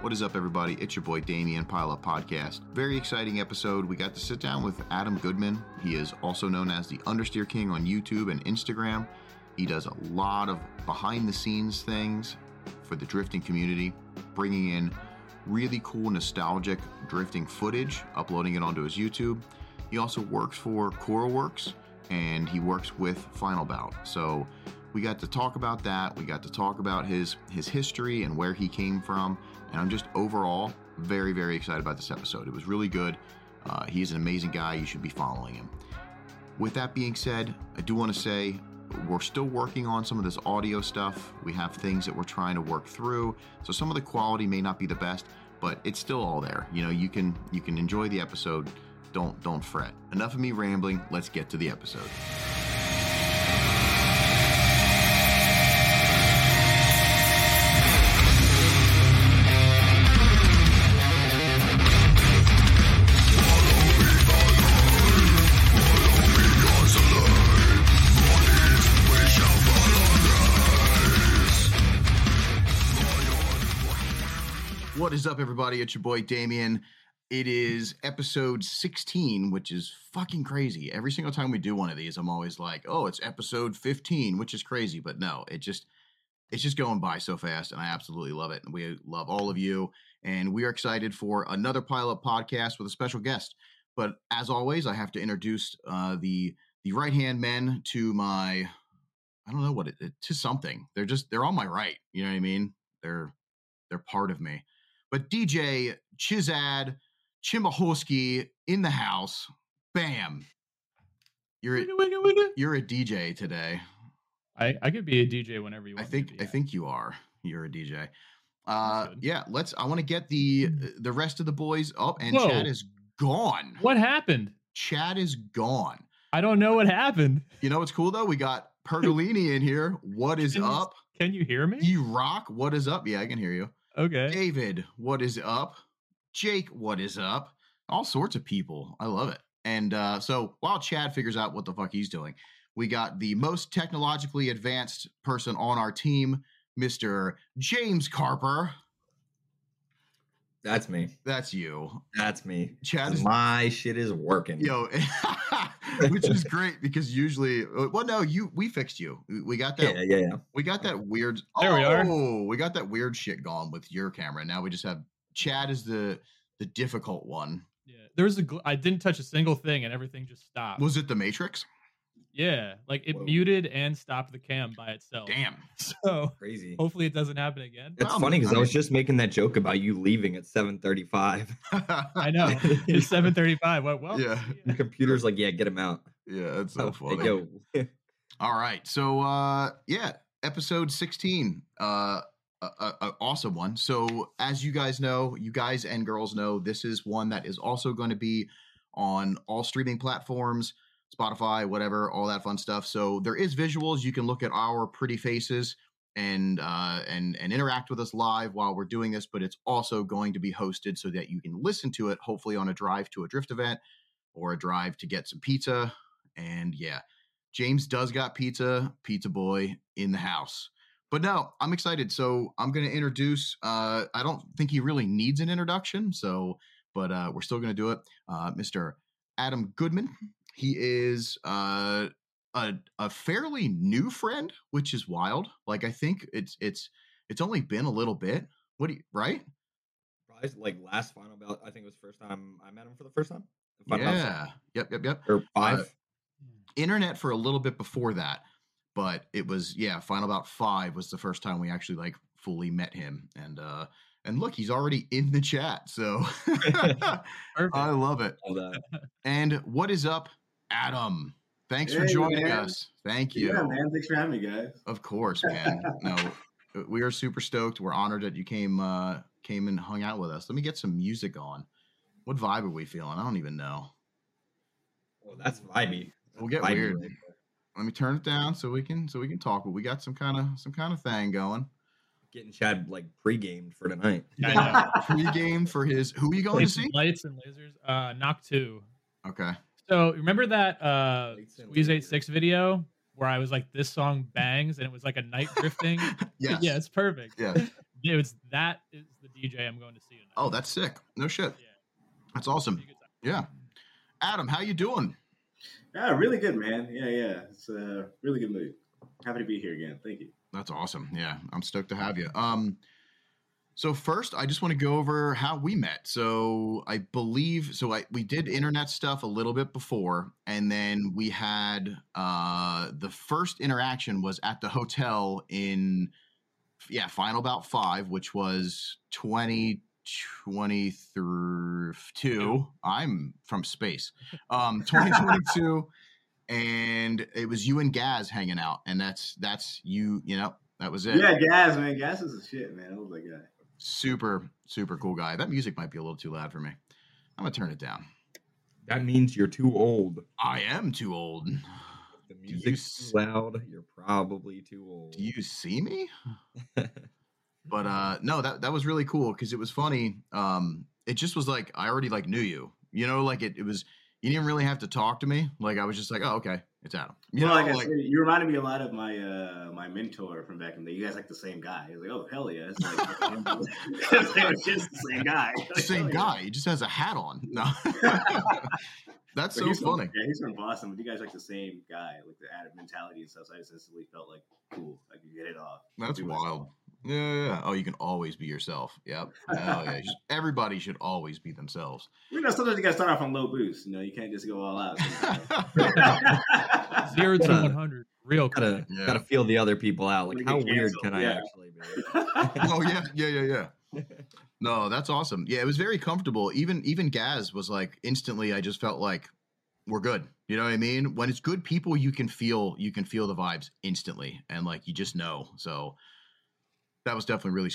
What is up, everybody? It's your boy Damien, Pilot Podcast. Very exciting episode. We got to sit down with Adam Goodman. He is also known as the Understeer King on YouTube and Instagram. He does a lot of behind-the-scenes things for the drifting community, bringing in really cool, nostalgic drifting footage, uploading it onto his YouTube. He also works for Koruworks, and he works with Final Bout. So we got to talk about that. We got to talk about his history and where he came from. And I'm just overall very, very excited about this episode. It was really good. He's an amazing guy. You should be following him. With that being said, I do want to say we're still working on some of this audio stuff. We have things that we're trying to work through. So some of the quality may not be the best, but it's still all there. You know, you can enjoy the episode. Don't fret. Enough of me rambling. Let's get to the episode. What is up, everybody? It's your boy Damien. It is episode 16, which is fucking crazy. Every single time we do one of these, I'm always like, oh, it's episode 15, which is crazy. But no, it's just going by so fast, and I absolutely love it. And we love all of you. And we are excited for another Pilot Podcast with a special guest. But as always, I have to introduce the right-hand men to my, I don't know what, to something. They're on my right. You know what I mean? They're part of me. But DJ Chizad Chimahosky in the house. Bam. You're a DJ today. I could be a DJ whenever you want. I think you are. You're a DJ. I want to get the rest of the boys up, and whoa. Chad is gone. What happened? Chad is gone. I don't know what happened. You know what's cool though? We got Pergolini in here. What is up? Can you hear me? You rock. What is up? Yeah, I can hear you. Okay. David, what is up? Jake, what is up? All sorts of people. I love it. And so while Chad figures out what the fuck he's doing, we got the most technologically advanced person on our team, Mr. James Carper. That's me. That's you. That's me. Chad, my shit is working. Yo, which is great because usually, well, no, we fixed you. We got that. Yeah. We got that weird. There we are. Oh, we got that weird shit gone with your camera. Now we just have. Chad is the difficult one. Yeah, there was I didn't touch a single thing, and everything just stopped. Was it the Matrix? Yeah, like it muted and stopped the cam by itself. Damn, so crazy. Hopefully, it doesn't happen again. It's funny because I was just making that joke about you leaving at 7:35. I know it's 7:35. Well, yeah. The computer's like, yeah, get him out. Yeah, that's so funny. Yo. All right, so episode 16. A awesome one. So as you guys know, you guys and girls know, this is one that is also going to be on all streaming platforms, Spotify, whatever, all that fun stuff. So there is visuals. You can look at our pretty faces and interact with us live while we're doing this, but it's also going to be hosted so that you can listen to it, hopefully on a drive to a drift event or a drive to get some pizza. And yeah, James does got pizza boy in the house. But no, I'm excited. So I'm going to introduce, I don't think he really needs an introduction, but we're still going to do it. Mr. Adam Goodman. He is a fairly new friend, which is wild. Like, I think it's only been a little bit. Right? Probably like last Final Bout, I think it was the first time I met him for the first time. Yeah. Yep. Or five. Internet for a little bit before that. But it was, Final Bout 5 was the first time we actually like fully met him. And look, he's already in the chat. So I love it. And what is up, Adam? Thanks for joining us. Thank you. Yeah, man. Thanks for having me, guys. Of course, man. No, we are super stoked. We're honored that you came and hung out with us. Let me get some music on. What vibe are we feeling? I don't even know. Well, that's vibey. We'll get vibey weird. Right? Let me turn it down so we can talk. But we got some kind of thing going. Getting Chad like pre-gamed for tonight. I know. Pre-gamed for his. Who are you going to see? Lights and Lasers. Knock 2. Okay. So remember that Squeeze 86 video where I was like, "This song bangs," and it was like a night drifting. Yeah. Yeah, it's perfect. Yeah. Dudes, that is the DJ I'm going to see tonight. Oh, that's sick. No shit. Yeah. That's awesome. Yeah. Adam, how you doing? Yeah, really good, man. Yeah. It's a really good mood. Happy to be here again. Thank you. That's awesome. Yeah, I'm stoked to have you. So first, I just want to go over how we met. So I believe, we did internet stuff a little bit before, and then we had the first interaction was at the hotel in, Final Bout 5, which was 2022. I'm from space. 2022, and it was you and Gaz hanging out, and that's you. You know, that was it. Yeah, Gaz, man. Gaz is the shit, man. I love that guy. Super cool guy. That music might be a little too loud for me. I'm gonna turn it down. That means you're too old. I am too old. If the music's loud, you're probably too old. Do you see me? But no, that was really cool because it was funny. It just was like I already like knew you. You know, like it was. You didn't really have to talk to me. Like I was just like, oh, okay, it's Adam. You know, I said, you reminded me a lot of my my mentor from back in the day. You guys like the same guy. He was like, oh hell yeah, it's like it's just the same guy. Like, same guy. Yeah. He just has a hat on. No, that's so funny. Yeah, he's from Boston, but you guys like the same guy, like the Adam mentality and stuff. So I just instantly felt like cool, like you get it off. That's wild. Yeah. Oh, you can always be yourself. Yep. Oh, yeah. Everybody should always be themselves. You know, sometimes you got to start off on low boost. You know, you can't just go all out. 0 to 100. Real quick. Got to feel the other people out. Like, how weird can I actually be? Oh, yeah. No, that's awesome. Yeah, it was very comfortable. Even Gaz was like, instantly, I just felt like we're good. You know what I mean? When it's good people, you can feel the vibes instantly. And like, you just know. So that was definitely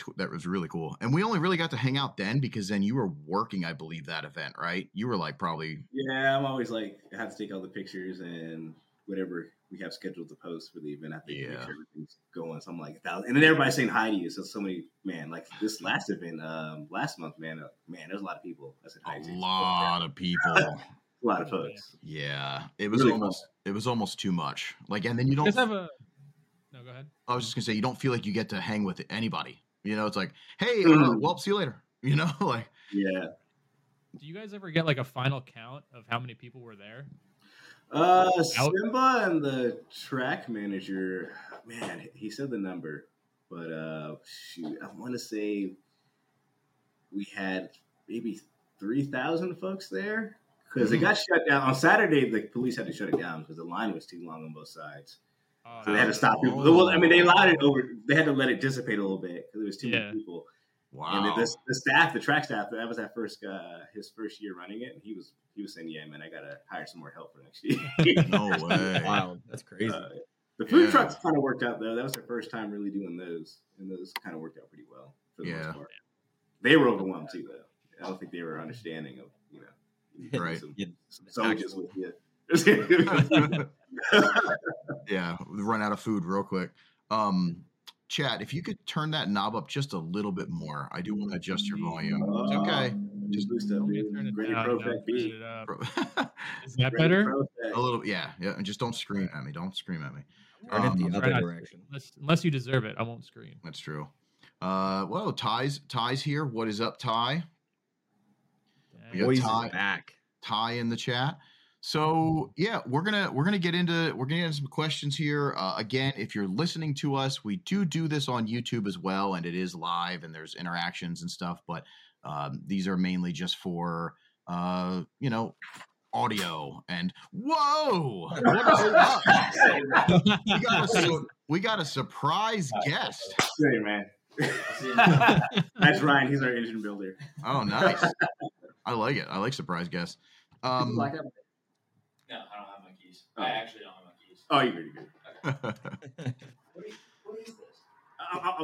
really cool. And we only really got to hang out then because then you were working, I believe, that event, right? You were like probably... Yeah, I'm always like, I have to take all the pictures and whatever we have scheduled to post for the event. I have to make sure everything's going. So I'm like 1,000. And then everybody's saying hi to you. So somebody, man, like this last event, last month, man, there's a lot of people. I said hi to you. A lot of people. A lot of folks. Yeah. It was really almost too much. Like, and then you don't... No, go ahead. I was just gonna say you don't feel like you get to hang with anybody. You know, it's like, hey, well, see you later. You know, like yeah. Do you guys ever get like a final count of how many people were there? Simba and the track manager, man, he said the number, but shoot, I want to say we had maybe 3,000 folks there because it got shut down on Saturday. The police had to shut it down because the line was too long on both sides. So they had to stop people. Well, I mean, they allowed it over. They had to let it dissipate a little bit because there was too many people. Wow. And the staff, the track staff, that was his first year running it. And he was saying, "Yeah, man, I gotta hire some more help for next year." No way! Wow, that's crazy. The food trucks kind of worked out though. That was their first time really doing those, and those kind of worked out pretty well for the most part. They were overwhelmed too, though. I don't think they were understanding of right. Some soldiers with you. Yeah, run out of food real quick. Chat, if you could turn that knob up just a little bit more. I do want to adjust your volume. It's okay. Just boost up. Is that better? A little, yeah. And just don't scream at me. The other direction. Unless you deserve it, I won't scream. That's true. Well, Ty's here. What is up, Ty? We got Ty in the chat. So yeah, we're gonna get into some questions here. Again, if you're listening to us, we do this on YouTube as well, and it is live, and there's interactions and stuff. But these are mainly just for audio. And whoa, what is up? We got a surprise guest. Hey man, that's Ryan. He's our engine builder. Oh, nice. I like it. I like surprise guests. No, I don't have my keys. Oh. I actually don't have my keys. Oh, you're good. Okay. What is this?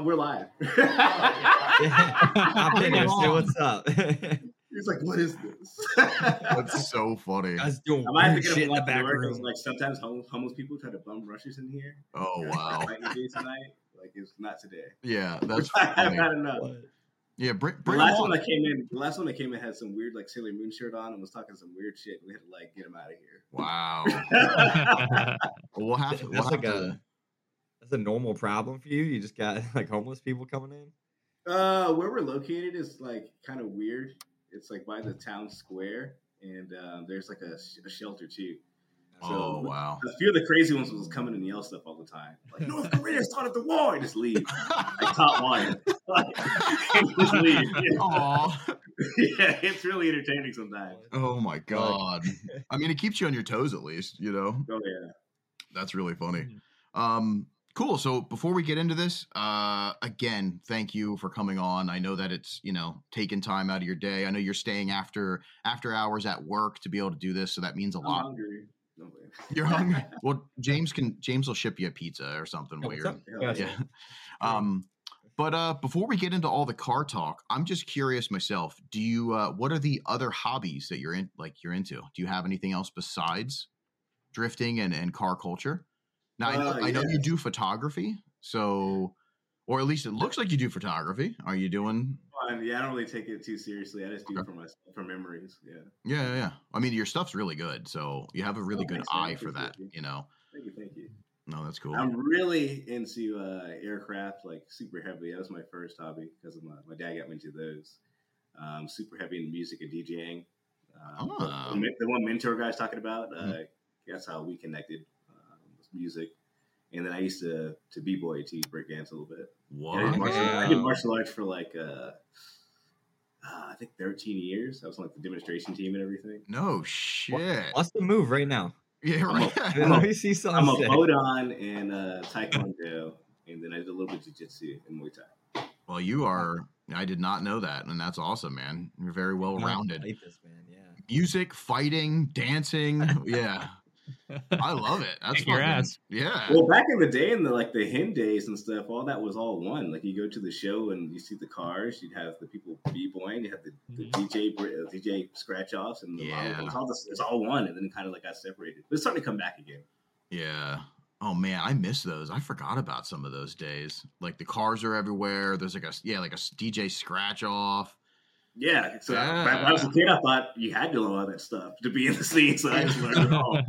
We're live. I'm in here. Say what's up. He's like, what is this? That's so funny. I was doing weird shit in the back room. Like, sometimes homeless people try to bum rushes in here. Oh, wow. Like, it's not today. Yeah, that's funny. I've had enough. Yeah, bring the last one that came in. The last one that came in had some weird, like Sailor Moon shirt on, and was talking some weird shit. We had to like get him out of here. Wow, That's a normal problem for you. You just got like homeless people coming in. Where we're located is like kind of weird. It's like by the town square, and there's like a shelter too. So, oh wow! A few of the crazy ones was coming and yell stuff all the time, like North Korea started the war, and just leave. Like top line, like, just leave. Yeah, it's really entertaining sometimes. Oh my god! I mean, it keeps you on your toes at least, you know. Oh yeah, that's really funny. Cool. So before we get into this, again, thank you for coming on. I know that it's, you know, taking time out of your day. I know you're staying after hours at work to be able to do this, so that means a lot. Hungry. You're hungry. Well, James will ship you a pizza or something weird. Yeah. But before we get into all the car talk, I'm just curious myself. Do you? What are the other hobbies that you're in? Like you're into? Do you have anything else besides drifting and car culture? Now I know you do photography, so or at least it looks like you do photography. Are you doing? Yeah, I don't really take it too seriously. I just do it for myself, for memories. Yeah. I mean, your stuff's really good, so you have a really good eye for that. You know. Thank you. No, that's cool. I'm really into aircraft, like super heavy. That was my first hobby because my dad got me into those. Super heavy in music and DJing. The one mentor guy's talking about. That's how we connected. Music, and then I used to b-boy to break dance a little bit. Wow. I did martial arts for like I think 13 years. I was on like the demonstration team and everything. No shit. What's the move right now? Yeah, right. Let me see something. I'm a Bodon and Taekwondo, and then I did a little bit of jiu-jitsu and Muay Thai. Well, you are. I did not know that, and that's awesome, man. You're very well rounded. I like this, man. Yeah. Music, fighting, dancing. Yeah. I love it. That's your ass. Yeah. Well, back in the day, in the like the hen days and stuff, all that was all one. Like you go to the show and you see the cars. You'd have the people b-boying. You have the DJ scratch offs and the it's all one. And then it kind of like got separated. But it's starting to come back again. Yeah. Oh man, I miss those. I forgot about some of those days. Like the cars are everywhere. There's like a DJ scratch off. Yeah, so when I was a kid, I thought you had to know all that stuff to be in the scene, so I just learned it all.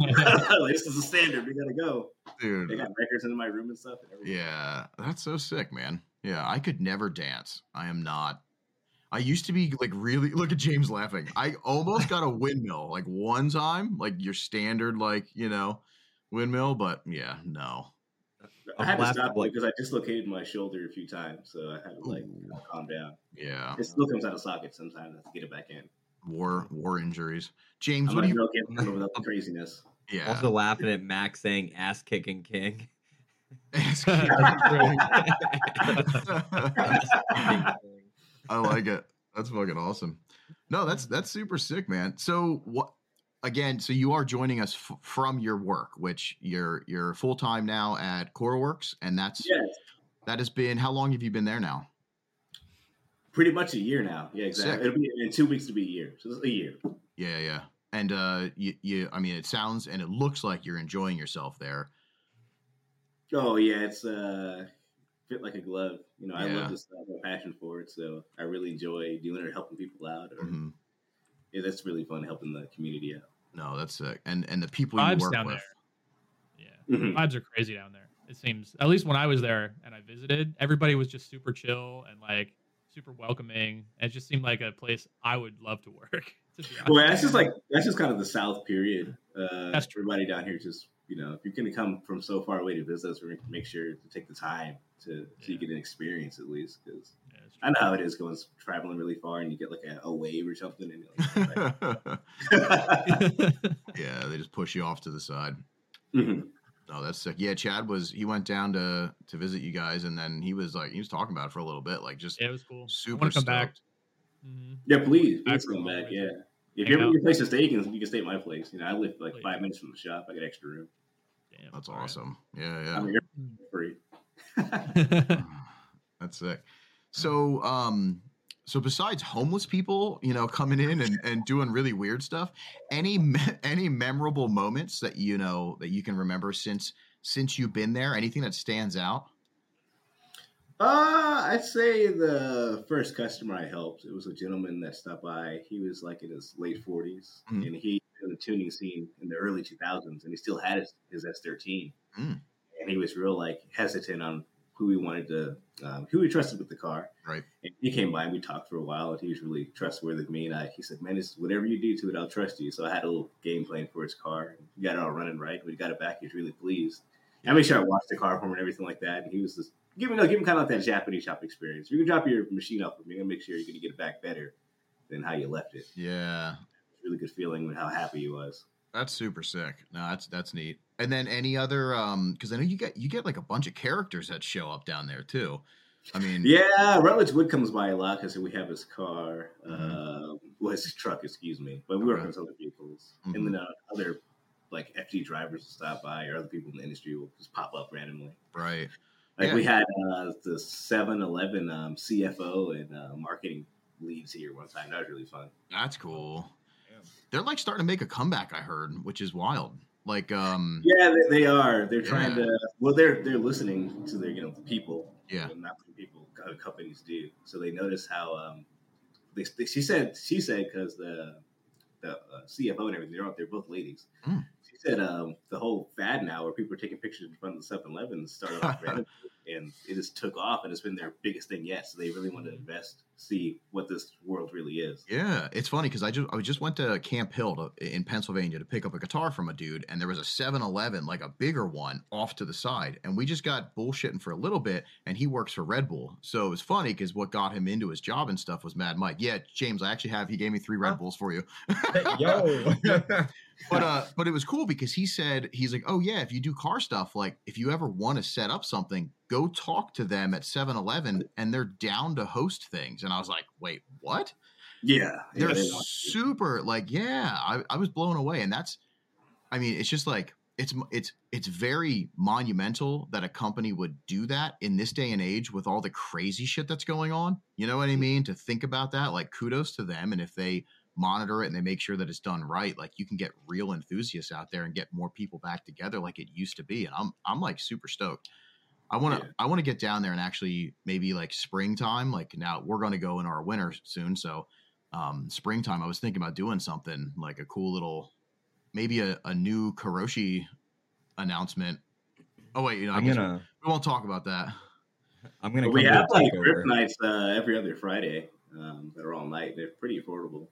This is the standard. We got to go. Dude. They got records in my room and stuff. And everything. Yeah, that's so sick, man. Yeah, I could never dance. I am not. I used to be, like, really... Look at James laughing. I almost got a windmill, like, one time. Like, your standard, like, you know, windmill, but, yeah, no. I had to stop because I dislocated my shoulder a few times, so I had to like calm down. Yeah, it still comes out of socket sometimes. I have to get it back in. War injuries. James, I'm what do you over the craziness? Yeah. Also laughing at Max saying "ass kicking king." I like it. That's fucking awesome. No, that's super sick, man. So what? Again, so you are joining us from your work, which you're full time now at Koruworks, and that's that has been how long have you been there now? Pretty much a year now. Yeah, exactly. Sick. It'll be in 2 weeks to be a year, so it's a year. Yeah. And you, I mean, it sounds and it looks like you're enjoying yourself there. Oh yeah, it's fit like a glove. You know, I love this stuff. I have a passion for it, so I really enjoy doing it, helping people out. Yeah, that's really fun helping the community out. No, that's sick. And the people you work down with. There. Yeah. Vibes are crazy down there. It seems, at least when I was there and I visited, everybody was just super chill and like super welcoming. And it just seemed like a place I would love to work. To well, that's just kind of the South period. That's true. Everybody down here just, you know, if you're going to come from so far away to visit us, we're going to make sure to take the time to get an experience at least. Cause I know how it is going traveling really far and you get like a wave or something. And you're like, yeah, they just push you off to the side. Mm-hmm. Oh, that's sick. Yeah, Chad went down to visit you guys and then he was talking about it for a little bit. Like just it was cool. Super stoked. Back. Mm-hmm. Yeah, please come back. Yeah. If you ever need a place to stay, you can stay at my place. You know, I live like 5 minutes from the shop. I got extra room. Damn, that's awesome. Right. Yeah. I'm here free. That's sick. So, so besides homeless people, you know, coming in and doing really weird stuff, any memorable moments that you know that you can remember since you've been there? Anything that stands out? I'd say the first customer I helped, it was a gentleman that stopped by. He was like in his late 40s, and he was in the tuning scene in the early 2000s, and he still had his S13, and he was real like hesitant on who we wanted to, who we trusted with the car. Right. And he came by and we talked for a while, and he was really trustworthy with me. And he said, "Man, it's whatever you do to it, I'll trust you." So I had a little game plan for his car. We got it all running right. We got it back. He was really pleased. I made sure I watched the car for him and everything like that. And he was just give him kind of like that Japanese shop experience. You can drop your machine off with me and make sure you're going to get it back better than how you left it. Yeah. Really good feeling with how happy he was. That's super sick. No, that's neat. And then any other, because I know you get like a bunch of characters that show up down there too. I mean, yeah, Rutledge Wood comes by a lot because we have his car, his truck, but we work on other vehicles, and then other like FG drivers will stop by, or other people in the industry will just pop up randomly. Right. Like we had the 7-Eleven CFO and marketing leads here one time. That was really fun. That's cool. They're like starting to make a comeback, I heard, which is wild. Like, they are. They're trying to. Well, they're listening to their people. Yeah, not people. Companies do. So they notice how they she said because the CFO and everything, they're both ladies. Mm. She said the whole fad now where people are taking pictures in front of the 7-Eleven started off randomly, and it just took off, and it's been their biggest thing yet. So they really want to invest, see what this world really is. Yeah, it's funny because I just went to Camp Hill in Pennsylvania to pick up a guitar from a dude, and there was a 7-Eleven, like a bigger one, off to the side, and we just got bullshitting for a little bit, and he works for Red Bull. So it was funny because what got him into his job and stuff was Mad Mike. Yeah, James, he gave me 3 Red Bulls for you. Yo. But it was cool because he said, he's like, oh yeah, if you do car stuff, like if you ever want to set up something, go talk to them at 7-Eleven and they're down to host things. And I was like, wait, what? Yeah. They're super like, I was blown away. And that's, I mean, it's just like, it's very monumental that a company would do that in this day and age with all the crazy shit that's going on. You know what I mean? To think about that, like kudos to them. And if they monitor it and they make sure that it's done right, like you can get real enthusiasts out there and get more people back together like it used to be. And I'm like super stoked. I want to get down there and actually maybe like springtime, like now we're going to go in our winter soon. So springtime, I was thinking about doing something like a cool little, maybe a new Karoshi announcement. Oh wait, we won't talk about that. We have like grip nights every other Friday that are all night. They're pretty affordable.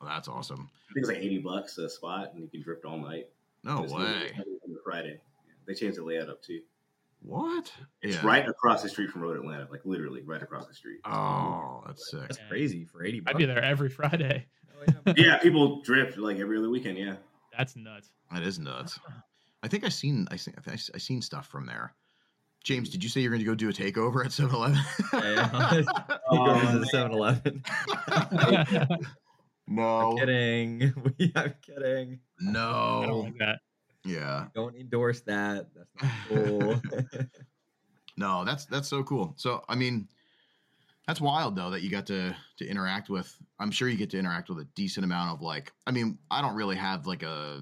Well, that's awesome. I think it's like $80 a spot, and you can drift all night. No way. Friday. Yeah, they changed the layout up too. What? It's right across the street from Road Atlanta, like literally right across the street. Oh, that's sick. That's crazy for $80. I'd be there every Friday. Yeah, people drift like every other weekend. Yeah, that's nuts. That is nuts. I think I seen stuff from there. James, did you say you're going to go do a takeover at 7-Eleven? Yeah. Takeovers at 7-Eleven. No. I'm kidding. I'm kidding. No. I don't like that. Yeah. Don't endorse that. That's not cool. No, that's so cool. So, I mean, that's wild though that you got to interact with. I'm sure you get to interact with a decent amount of like, I mean, I don't really have like I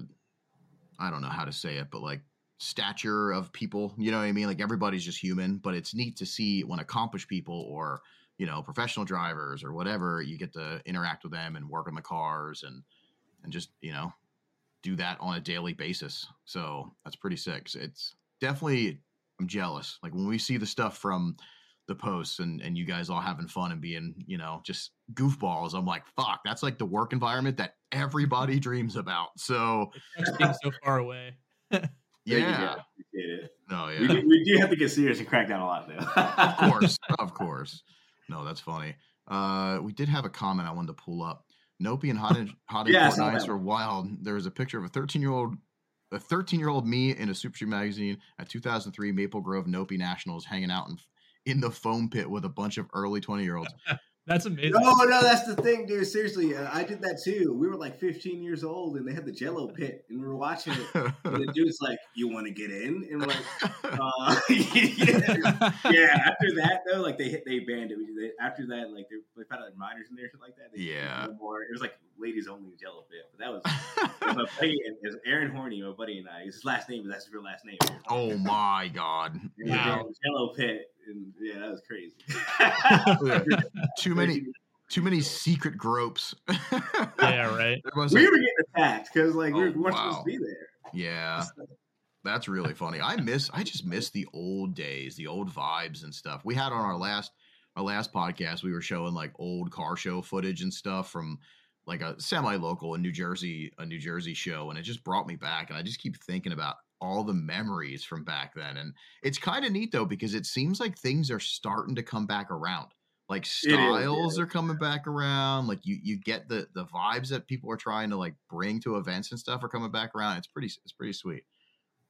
don't know how to say it, but like stature of people, you know what I mean? Like everybody's just human, but it's neat to see when accomplished people or, you know, professional drivers or whatever, you get to interact with them and work on the cars and just, you know, do that on a daily basis. So that's pretty sick. It's definitely, I'm jealous. Like when we see the stuff from the posts and you guys all having fun and being, you know, just goofballs, I'm like, fuck, that's like the work environment that everybody dreams about. So it's being so far away. Yeah. No, yeah. We do have to get serious and crack down a lot though. Of course. No, that's funny. We did have a comment I wanted to pull up. Nopi and Hot Nights are wild. There was a picture of a 13-year-old me in a Super Street magazine at 2003 Maple Grove Nopi Nationals, hanging out in the foam pit with a bunch of early 20-year-olds. That's amazing. No, that's the thing, dude. Seriously, I did that too. We were like 15 years old, and they had the Jell-O pit, and we were watching it. And the dude's like, "You want to get in?" And we're like, "Yeah." After that, though, like they banned it. After that, like they found out minors in there, shit like that. Yeah. It was like ladies only Jell-O pit, but that was my buddy. It was Aaron Horney, my buddy, and I. His last name, but that's his real last name. Oh my god! Wow. Jell-O pit. And yeah, that was crazy. too many secret gropes. Yeah, right. We were getting attacked because like we weren't supposed to be there. Yeah, That's really funny. I just miss the old days, the old vibes and stuff. We had on our last podcast, we were showing like old car show footage and stuff from like a semi-local in New Jersey show, and it just brought me back, and I just keep thinking about all the memories from back then. And it's kind of neat though, because it seems like things are starting to come back around. Like styles are coming back around. Like you get the vibes that people are trying to like bring to events and stuff are coming back around. It's pretty sweet.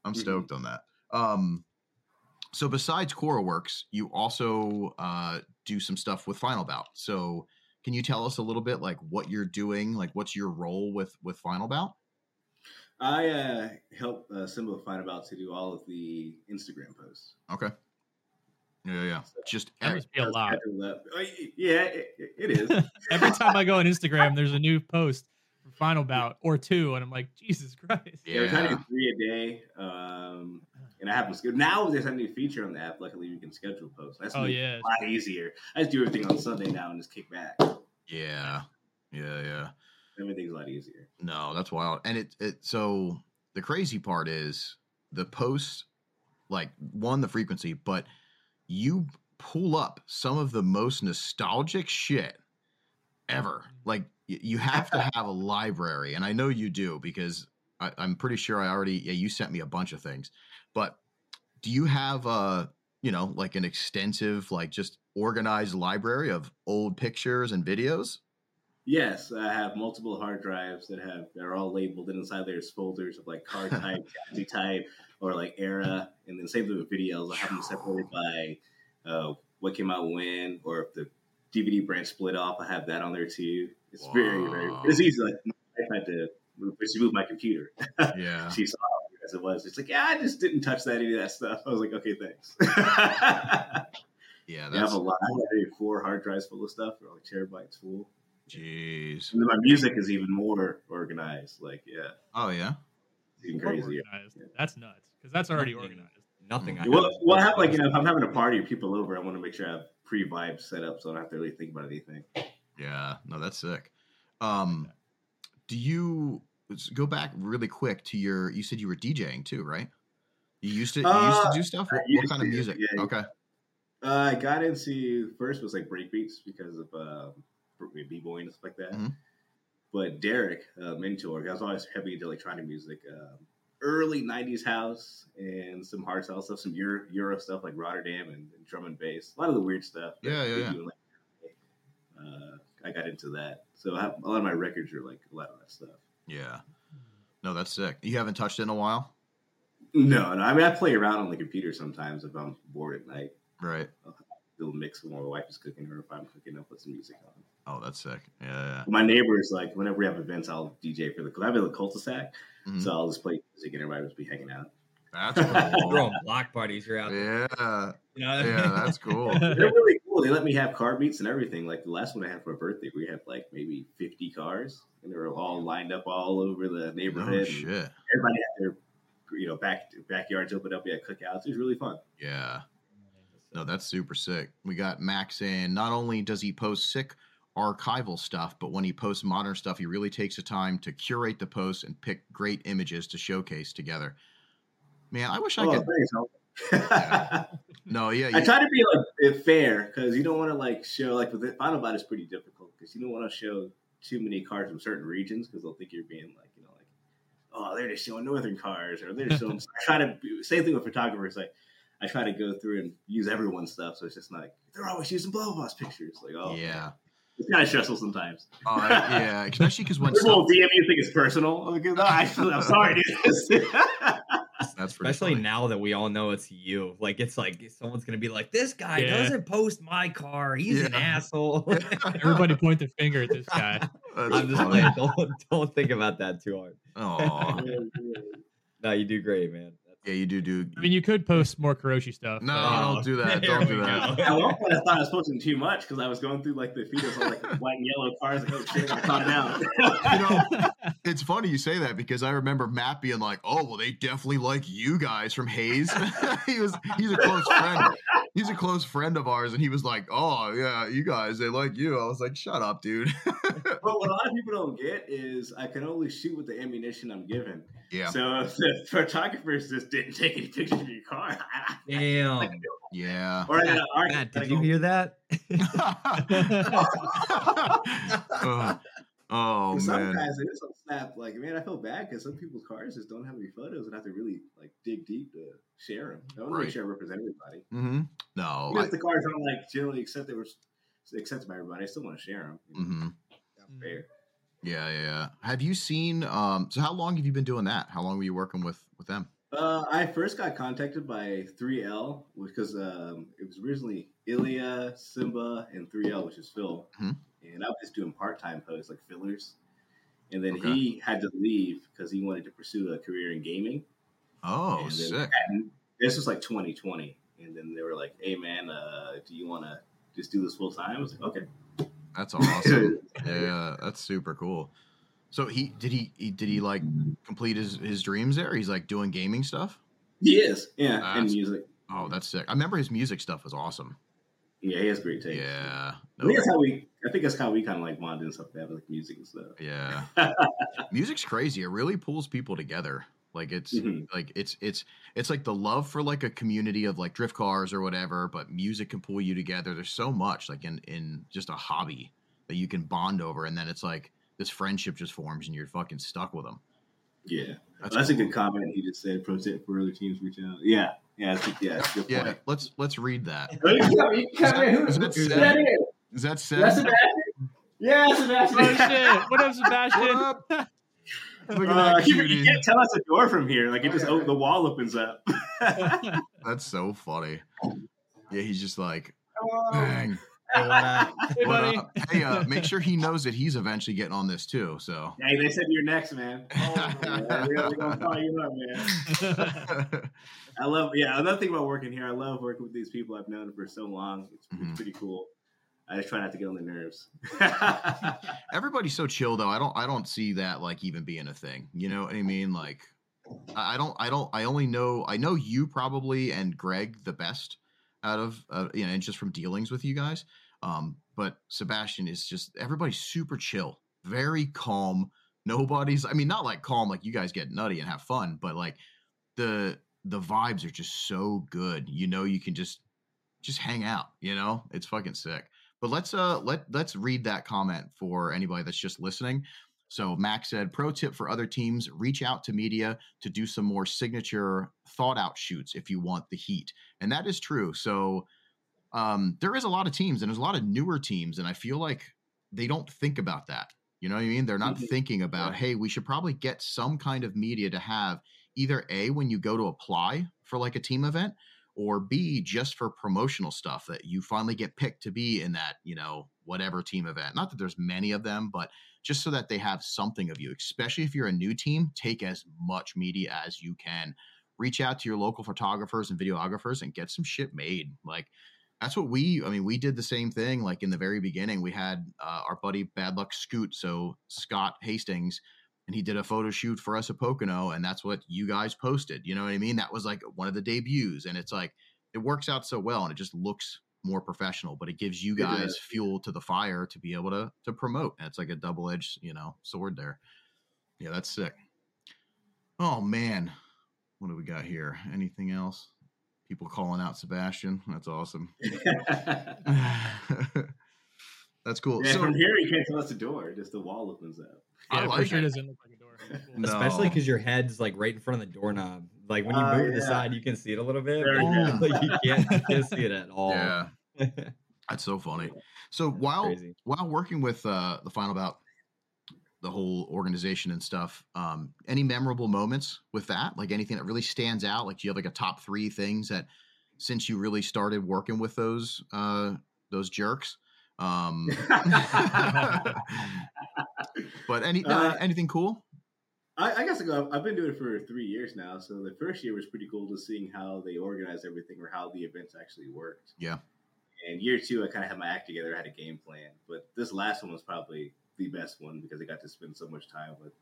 I'm stoked on that. So besides Koruworks, you also do some stuff with Final Bout. So can you tell us a little bit like what you're doing? Like what's your role with Final Bout? I help Symbol Final Bout to do all of the Instagram posts. Okay. Yeah. So just a lot. Yeah, it is. Every time I go on Instagram, there's a new post for Final Bout or two, and I'm like, Jesus Christ. Yeah, we're trying to do 3 a day. And I have to schedule. Now there's a new feature on the app. Luckily, you can schedule posts. That's a lot easier. I just do everything on Sunday now and just kick back. Yeah. Everything's a lot easier. No, that's wild. And so the crazy part is the posts, like one, the frequency, but you pull up some of the most nostalgic shit ever. Like you have to have a library, and I know you do because I'm pretty sure I already. Yeah, you sent me a bunch of things, but do you have like an extensive, like just organized library of old pictures and videos? Yes, I have multiple hard drives they're all labeled, and inside there's folders of like car type, chassis type, or like era, and then save them with videos. I have them separated by what came out when, or if the DVD branch split off, I have that on there too. It's very, very. It's easy. Like I had to move my computer. Yeah, she saw it as it was. It's like I just didn't touch any of that stuff. I was like, okay, thanks. Yeah, I have a lot. I have 4 hard drives full of stuff. They're like terabytes full. Jeez. And then my music is even more organized. Like, yeah. Oh, yeah. It's even crazier. Yeah. That's nuts. Because that's already organized. Nothing. I have like, if I'm having a party or people over, I want to make sure I have pre-vibe set up so I don't have to really think about anything. Yeah. No, that's sick. Do you go back really quick to you said you were DJing too, right? You used to do stuff? What kind of music? Yeah, okay. I got into, first was like breakbeats because of, b-boy and stuff like that. Mm-hmm. But Derek, mentor, I was always heavy into electronic music, early 90s house and some hardstyle stuff, some Euro stuff like Rotterdam and drum and bass, a lot of the weird stuff. Yeah. I got into that. So a lot of my records are like a lot of that stuff. Yeah. No, that's sick. You haven't touched it in a while? No. I mean, I play around on the computer sometimes if I'm bored at night. Right. It'll mix when my wife is cooking, or if I'm cooking, I'll put some music on. Oh, that's sick. Yeah. My neighbors, like, whenever we have events, I'll DJ for I live in the cul-de-sac, so I'll just play music and everybody will just be hanging out. That's cool. They're all block parties. You're out there. Yeah. You know what I mean? Yeah, that's cool. They're really cool. They let me have car beats and everything. Like, the last one I had for my birthday, we had, like, maybe 50 cars, and they were all lined up all over the neighborhood. Oh, shit. Everybody had their, backyards opened up. We had cookouts. It was really fun. Yeah. No, that's super sick. We got Max in. Not only does he post sick archival stuff, but when he posts modern stuff, he really takes the time to curate the posts and pick great images to showcase together. Man, I wish I could. Thanks. Yeah. No, yeah. I try to be like fair, because you don't want to like show like with the Final Bout is pretty difficult because you don't want to show too many cars from certain regions because they'll think you're being like like they're just showing northern cars or they're just showing. I try to do same thing with photographers like. I try to go through and use everyone's stuff, so it's just like they're always using blah blah pictures. Like, yeah, it's kind of stressful sometimes. Yeah, especially because when people DM you think it's personal. I'm sorry, dude. That's especially funny. Now that we all know it's you. Like, it's like someone's gonna be like, "This guy doesn't post my car. He's an asshole." Everybody point the finger at this guy. I'm just like, don't think about that too hard. Oh, no, you do great, man. Yeah, you do. I mean, you could post more Kuroshi stuff. No, don't do that. Don't do that. At one point, I thought I was posting too much because I was going through like the feeders on like white and yellow cars. And I calm down. It's funny you say that because I remember Matt being like, "Oh, well, they definitely like you guys from Hayes." He's a close friend. He's a close friend of ours, and he was like, "Oh yeah, you guys, they like you." I was like, "Shut up, dude." But what a lot of people don't get is I can only shoot with the ammunition I'm given. Yeah. So if the photographers just didn't take any pictures of your car. Damn. Yeah. Or Matt, Matt, did you hear that? Oh, man. Guys, it is on Snap. Like, man, I feel bad because some people's cars just don't have any photos and I have to really, like, dig deep to share them. I want to make sure I represent everybody. Mm-hmm. No. Because the cars aren't, like, generally accepted by everybody. I still want to share them. You know? Mm-hmm. Not fair. Yeah, yeah. Have you seen, so how long have you been doing that? How long were you working with them? I first got contacted by 3L because it was originally Ilya, Simba, and 3L, which is Phil. Mm-hmm. And I was just doing part-time posts, like fillers. And then he had to leave because he wanted to pursue a career in gaming. Oh, and sick. This was like 2020. And then they were like, hey, man, do you want to just do this full-time? I was like, okay. That's awesome. Yeah, that's super cool. So did he like complete his dreams there? He's like doing gaming stuff? He is. Yeah, and music. Oh, that's sick. I remember his music stuff was awesome. Yeah, he has great taste. Yeah. No, I think that's how we kind of like want to do stuff like music and stuff. Yeah. Music's crazy. It really pulls people together. Like it's like it's like the love for like a community of like drift cars or whatever, but music can pull you together. There's so much like in just a hobby that you can bond over, and then it's like this friendship just forms and you're fucking stuck with them. Yeah. That's cool. A good comment he just said, pro tip for other teams reach out. Yeah. Yeah, that's a good point. Let's read that. Is that Seb? That's Sebastian. Yeah, Sebastian. What up, Sebastian? What up? You can't tell us a door from here. Like, the wall opens up. That's so funny. Yeah, he's just like, dang. What up? Hey, make sure he knows that he's eventually getting on this too. So, hey, they said you're next, man. Oh, man. We're gonna call you up, man. Another thing about working here, I love working with these people I've known for so long. It's pretty cool. I just try not to get on their nerves. Everybody's so chill, though. I don't see that like even being a thing. You know what I mean? Like, I know you probably and Greg the best out of and just from dealings with you guys. But Sebastian is just, everybody's super chill, very calm. Not like calm, like you guys get nutty and have fun, but like the vibes are just so good. You know, you can just hang out. You know, it's fucking sick. But let's read that comment for anybody that's just listening. So Max said, pro tip for other teams, reach out to media to do some more signature thought out shoots if you want the heat. And that is true. So there is a lot of teams and there's a lot of newer teams. And I feel like they don't think about that. You know what I mean? They're not thinking about, hey, we should probably get some kind of media to have either A, when you go to apply for like a team event, or B, just for promotional stuff that you finally get picked to be in that, you know, whatever team event. Not that there's many of them, but just so that they have something of you, especially if you're a new team, take as much media as you can. Reach out to your local photographers and videographers and get some shit made. Like, that's what we did the same thing. Like in the very beginning, we had our buddy Bad Luck Scoot. So Scott Hastings, and he did a photo shoot for us at Pocono, and that's what you guys posted. You know what I mean? That was like one of the debuts, and it's like it works out so well, and it just looks more professional. But it gives you guys fuel to the fire to be able to promote. And it's like a double-edged, sword there. Yeah, that's sick. Oh man, what do we got here? Anything else? People calling out Sebastian. That's awesome. That's cool. Yeah, so from here, you can't tell us the door; just the wall opens up. Yeah, I like it. It doesn't look like a door. Cool. No. Especially because your head's like right in front of the doorknob. Like when you move to the side, you can see it a little bit. Like you can't see it at all. Yeah, that's so funny. So that's while working with the Final Bout, the whole organization and stuff, any memorable moments with that? Like anything that really stands out? Like do you have like a top 3 things that since you really started working with those jerks? But anything cool? I guess I've been doing it for 3 years now. So the first year was pretty cool, to seeing how they organized everything or how the events actually worked. Yeah. And year 2, I kind of had my act together. I had a game plan. But this last one was probably the best one because I got to spend so much time with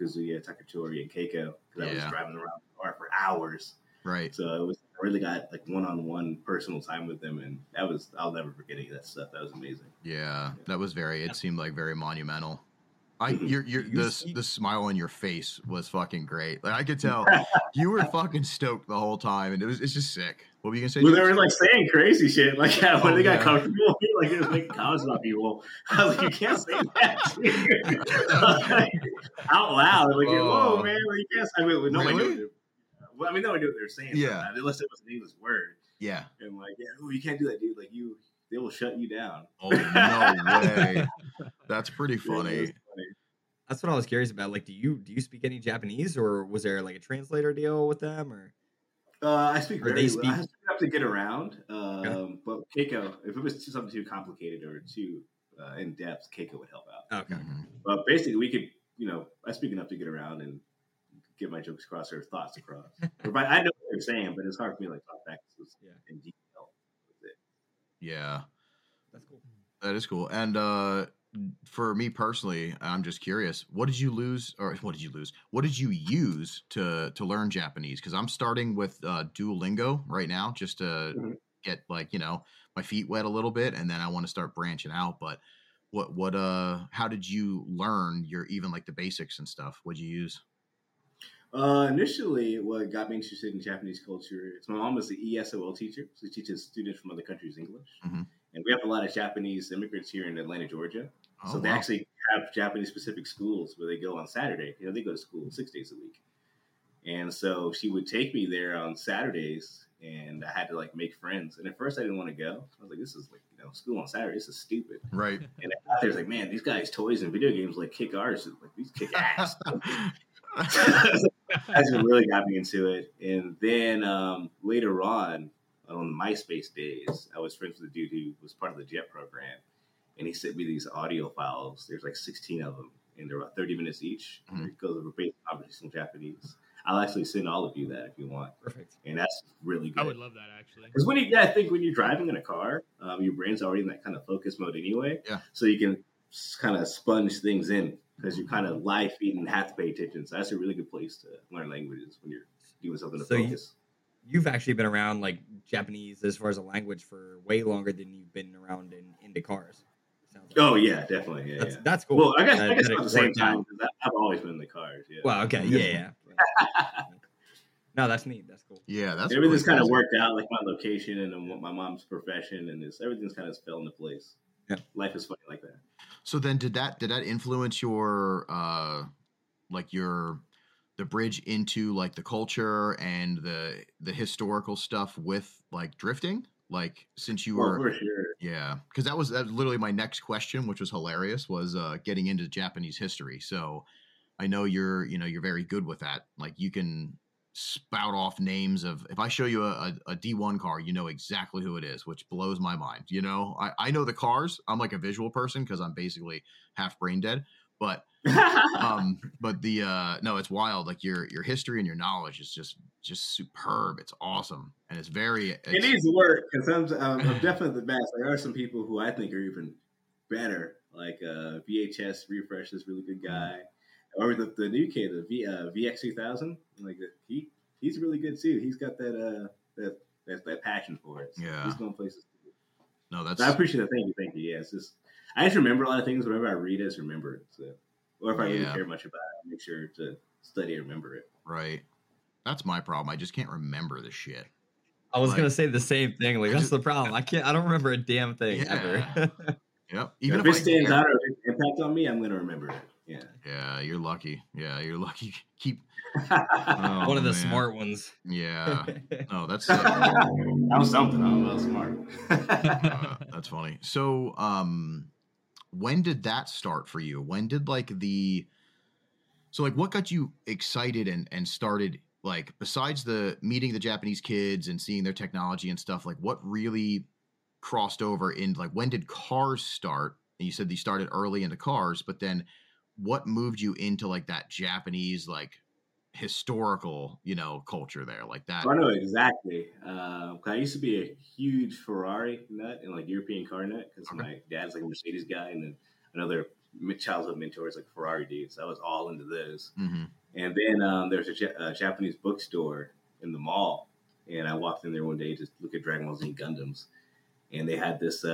Kazuya Takatori and Keiko because I was driving around the car for hours. Right. So it was really got like one-on-one personal time with them, and that was, I'll never forget any of that stuff. That was amazing. Yeah, that was very, it seemed like very monumental. The smile on your face was fucking great. Like I could tell you were fucking stoked the whole time, and it's just sick. What were you gonna say? Well, they were like saying crazy shit. Like when they got comfortable, like it was like comments about people. I was like, you can't say that out loud. Like, whoa, man! Like, yes, I mean, nobody knew what they were. Well, I mean, nobody knew what they were saying. Yeah, unless it was an English word. Yeah, and like, you can't do that, dude. Like you, they will shut you down. Oh no way! That's pretty funny. That's what I was curious about. Like, do you speak any Japanese, or was there like a translator deal with them, or? I speak very little. I have to get around. Okay. But Keiko, if it was something too complicated or too in depth, Keiko would help out. Okay. Mm-hmm. But basically, we could, I speak enough to get around and get my jokes across or thoughts across. I know what they're saying, but it's hard for me to talk back in detail with it. Yeah, that's cool. That is cool, and. For me personally, I'm just curious. What did you use to learn Japanese? Because I'm starting with Duolingo right now, just to get my feet wet a little bit, and then I want to start branching out. But how did you learn your even like the basics and stuff? What'd you use? Initially, what got me interested in Japanese culture is my mom was the ESOL teacher, so she teaches students from other countries English. Mm-hmm. And we have a lot of Japanese immigrants here in Atlanta, Georgia. They actually have Japanese-specific schools where they go on Saturday. They go to school 6 days a week. And so she would take me there on Saturdays, and I had to, make friends. And at first I didn't want to go. I was like, this is, school on Saturday. This is stupid. Right. And I was like, man, these guys' toys and video games, kick ours. These kick ass. That's what really got me into it. And then later on MySpace days, I was friends with a dude who was part of the JET program, and he sent me these audio files. There's 16 of them, and they're about 30 minutes each. Mm-hmm. It goes over basic conversation in Japanese. I'll actually send all of you that if you want. Perfect. And that's really good. I would love that, actually. Because when you're driving in a car, your brain's already in that kind of focus mode anyway. Yeah. So you can kind of sponge things in because you're kind of live-feeding and have to pay attention. So that's a really good place to learn languages when you're doing something to focus. You've actually been around Japanese as far as a language for way longer than you've been around into cars. Oh yeah, definitely. Yeah, that's cool. Well, I guess about the same time. I've always been in the cars. Yeah. Well, okay, yeah. No, that's neat. That's cool. Yeah, that's everything's really kind of worked out, my location and my mom's profession, and everything's kind of fell into place. Yeah, life is funny like that. So then, did that influence your the bridge into the culture and the historical stuff with drifting, since you were, for sure. Yeah, because that was literally my next question, which was hilarious, was getting into Japanese history. So I know you're very good with that. You can spout off names of, if I show you a D1 car, you know exactly who it is, which blows my mind. I know the cars. I'm a visual person because I'm basically half brain dead, but. But the no, it's wild. Your history and your knowledge is just superb. It's awesome, and it's very. It needs work because I'm definitely the best. There are some people who I think are even better, VHS Refresh is a really good guy, or the new kid, the VX2000. He's really good too. He's got that passion for it. So yeah, he's going places. No, that's. So I appreciate that. Thank you. Yeah, I just remember a lot of things. Whenever I read it, I just remember it. So. Or if I really care much about it, make sure to study and remember it. Right. That's my problem. I just can't remember the shit. I was going to say the same thing. That's the problem. I don't remember a damn thing ever. Yep. Even if it stands out or it impacts on me, I'm going to remember it. Yeah. Yeah. You're lucky. Yeah. You're lucky. One of the smart ones. Yeah. Oh, that's I'm something. I'm well smart. That's funny. So, when did that start for you? When did what got you excited and started, besides the meeting the Japanese kids and seeing their technology and stuff, what really crossed over in when did cars start? And you said you started early into cars, but then what moved you into that Japanese, historical, culture there that? I know exactly. I used to be a huge Ferrari nut and European car nut because my dad's a Mercedes guy, and then another childhood mentor is Ferrari dude. So I was all into those. Mm-hmm. And then there's a Japanese bookstore in the mall, And I walked in there one day to look at Dragon Ball Z Gundams. And they had this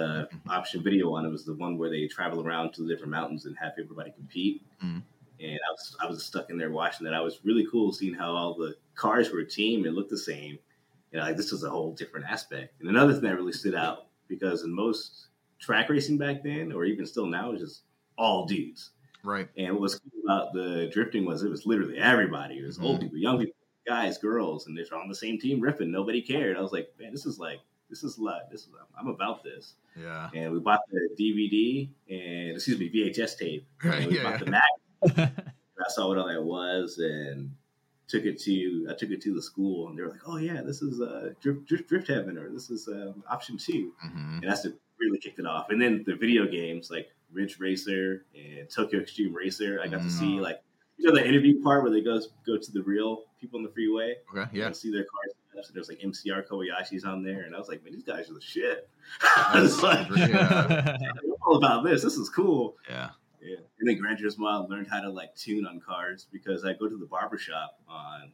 option video on. It was the one where they travel around to the different mountains and have everybody compete. Mm-hmm. And I was stuck in there watching that. I was really cool seeing how all the cars were a team and looked the same. You know, like, this was a whole different aspect. And another thing that really stood out, because in most track racing back then, or even still now, is just all dudes. Right. And what was cool about the drifting was it was literally everybody. It was old people, young people, guys, girls, and they're on the same team ripping. Nobody cared. I was like, man, this is I'm about this. Yeah. And we bought the DVD and VHS tape. Right. And we bought the magazine. I saw what all that was and took it to the school, and they were like, oh yeah, this is drift heaven, or this is option 2. Mm-hmm. And that's what really kicked it off. And then the video games like Ridge Racer and Tokyo Extreme Racer, I got to see, like, you know, the interview part where they go to the real people on the freeway. Okay, yeah. And see their cars. And there's like MCR Kobayashi's on there, and I was like, man, these guys are the shit. I was like, I'm all about this. This is cool. Yeah. Yeah. And then Gran Turismo, learned how to like tune on cars, because I go to the barbershop on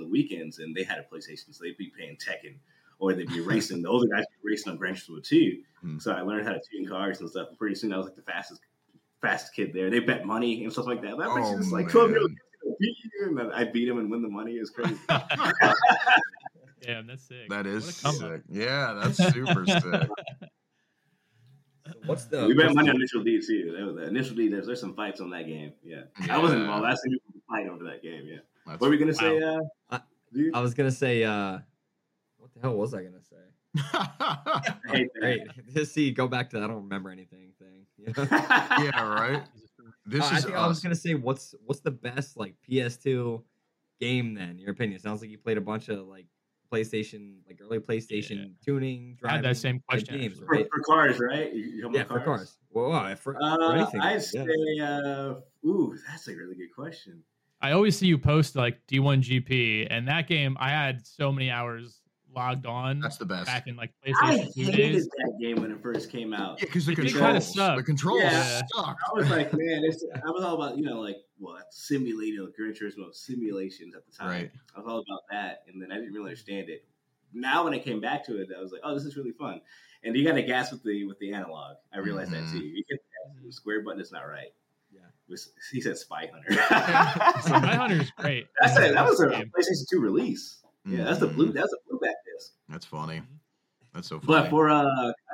the weekends, and they had a PlayStation, so they'd be playing Tekken, or they'd be racing. The older guys were racing on Gran Turismo 2. Mm. So I learned how to tune cars and stuff. And pretty soon I was like the fastest kid there. They bet money and stuff like that. That was just like 12-year-old beat you, and I beat him and win the money. It was crazy. Damn, that's sick. That is sick. Yeah, that's super sick. We bet money on Initial D too. That was Initial D. There's some fights on that game. Yeah, yeah. I wasn't involved. I seen people fight over that game. Yeah. That's what were we gonna say? Dude? I was gonna say. What the hell was I gonna say? Go back to that. I don't remember anything. Yeah, right. I think I was gonna say, what's the best like PS2 game then? Your opinion? Sounds like you played a bunch of like PlayStation, like early PlayStation tuning, driving. I had that same question games, right? For cars, right? For cars. Well, I'd say, that's a really good question. I always see you post like D1 GP, and that game I had so many hours logged on. That's the best. Back in like PlayStation 2 days. That game when it first came out. Yeah, because the controls sucked. I was like, man, I was all about, you know, like Gran Turismo simulations at the time. Right. I was all about that, and then I didn't really understand it. Now when I came back to it, I was like, oh, this is really fun. And you got to gas with the analog. I realized that too. You get the square button, it's not right. Yeah. He said Spy Hunter. Spy Hunter is great. That was a PlayStation 2 release. Yeah, that's a blue. That's a blueback disc. That's funny. That's so funny. But for I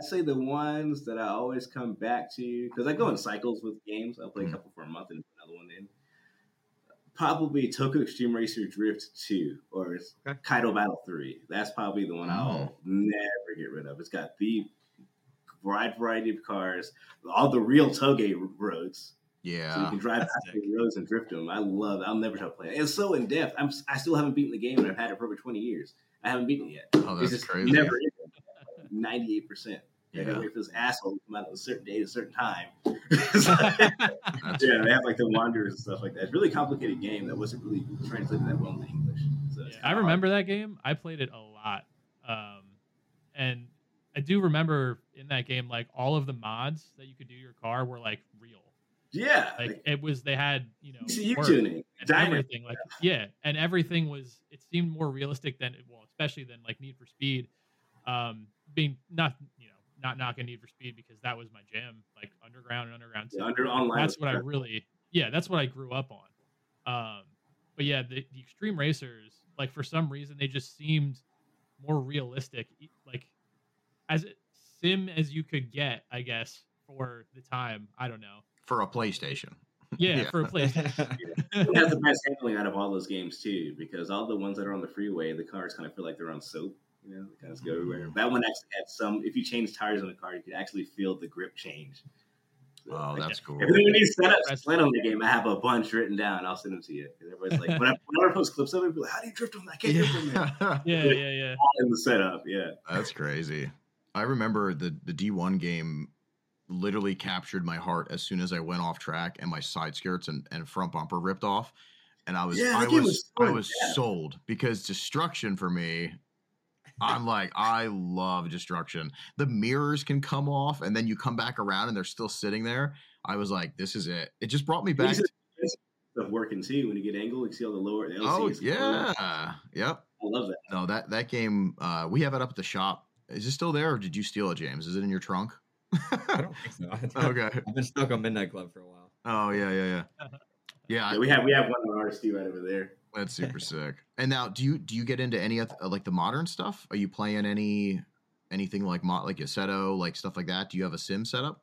say the ones that I always come back to, because I go in cycles with games. I'll play a couple for a month and another one in. Probably Tokyo Extreme Racer Drift 2 or Kaido Battle 3. That's probably the one I'll never get rid of. It's got the wide variety of cars, all the real toge roads. Yeah, so you can drive past the roads and drift them. I love it. I'll never stop playing. It's so in depth. I still haven't beaten the game, and I've had it for over 20 years. I haven't beaten it yet. Oh, that's crazy. Never. 98%. Yeah. Gotta wait for this asshole to come out on a certain day at a certain time. They have like the wanderers and stuff like that. It's a really complicated game that wasn't really translated that well into English. So I remember that game. I played it a lot, and I do remember in that game, like all of the mods that you could do to your car were like real. Yeah, like it was. They had, you know, work tuning and everything. Like and everything was. It seemed more realistic than especially than like Need for Speed. Being not knocking Need for Speed, because that was my jam. Like Underground and Underground 2. That's what I really. Yeah, that's what I grew up on. But yeah, the Extreme Racers, like for some reason they just seemed more realistic, like as sim as you could get, I guess, for the time. I don't know. For a PlayStation. Yeah, for a PlayStation. It has the best handling out of all those games, too, because all the ones that are on the freeway, the cars kind of feel like they're on soap. You know, they kind of go everywhere. That one actually had some... If you change tires on the car, you can actually feel the grip change. So, that's cool. If you need setups plan on the game, I have a bunch written down. I'll send them to you. Everybody's like... when I post clips of it, people are like, how do you drift on that? I can't drift on that. Yeah. All in the setup, yeah. That's crazy. I remember the D1 game... literally captured my heart as soon as I went off track and my side skirts and front bumper ripped off, and I was sold, because destruction for me, I'm like, I love destruction. The mirrors can come off and then you come back around and they're still sitting there. I was like, this is it. It just brought me back. The stuff working too. When you get angle, you see all the lower the LCs. Oh yeah, yep. I love that. No, that game. We have it up at the shop. Is it still there, or did you steal it, James? Is it in your trunk? I don't think so. Okay, I've been stuck on Midnight Club for a while. Oh yeah. Yeah, we have one on RSD right over there. That's super sick. And now, do you get into any of like the modern stuff? Are you playing anything like Assetto, like stuff like that? Do you have a sim setup?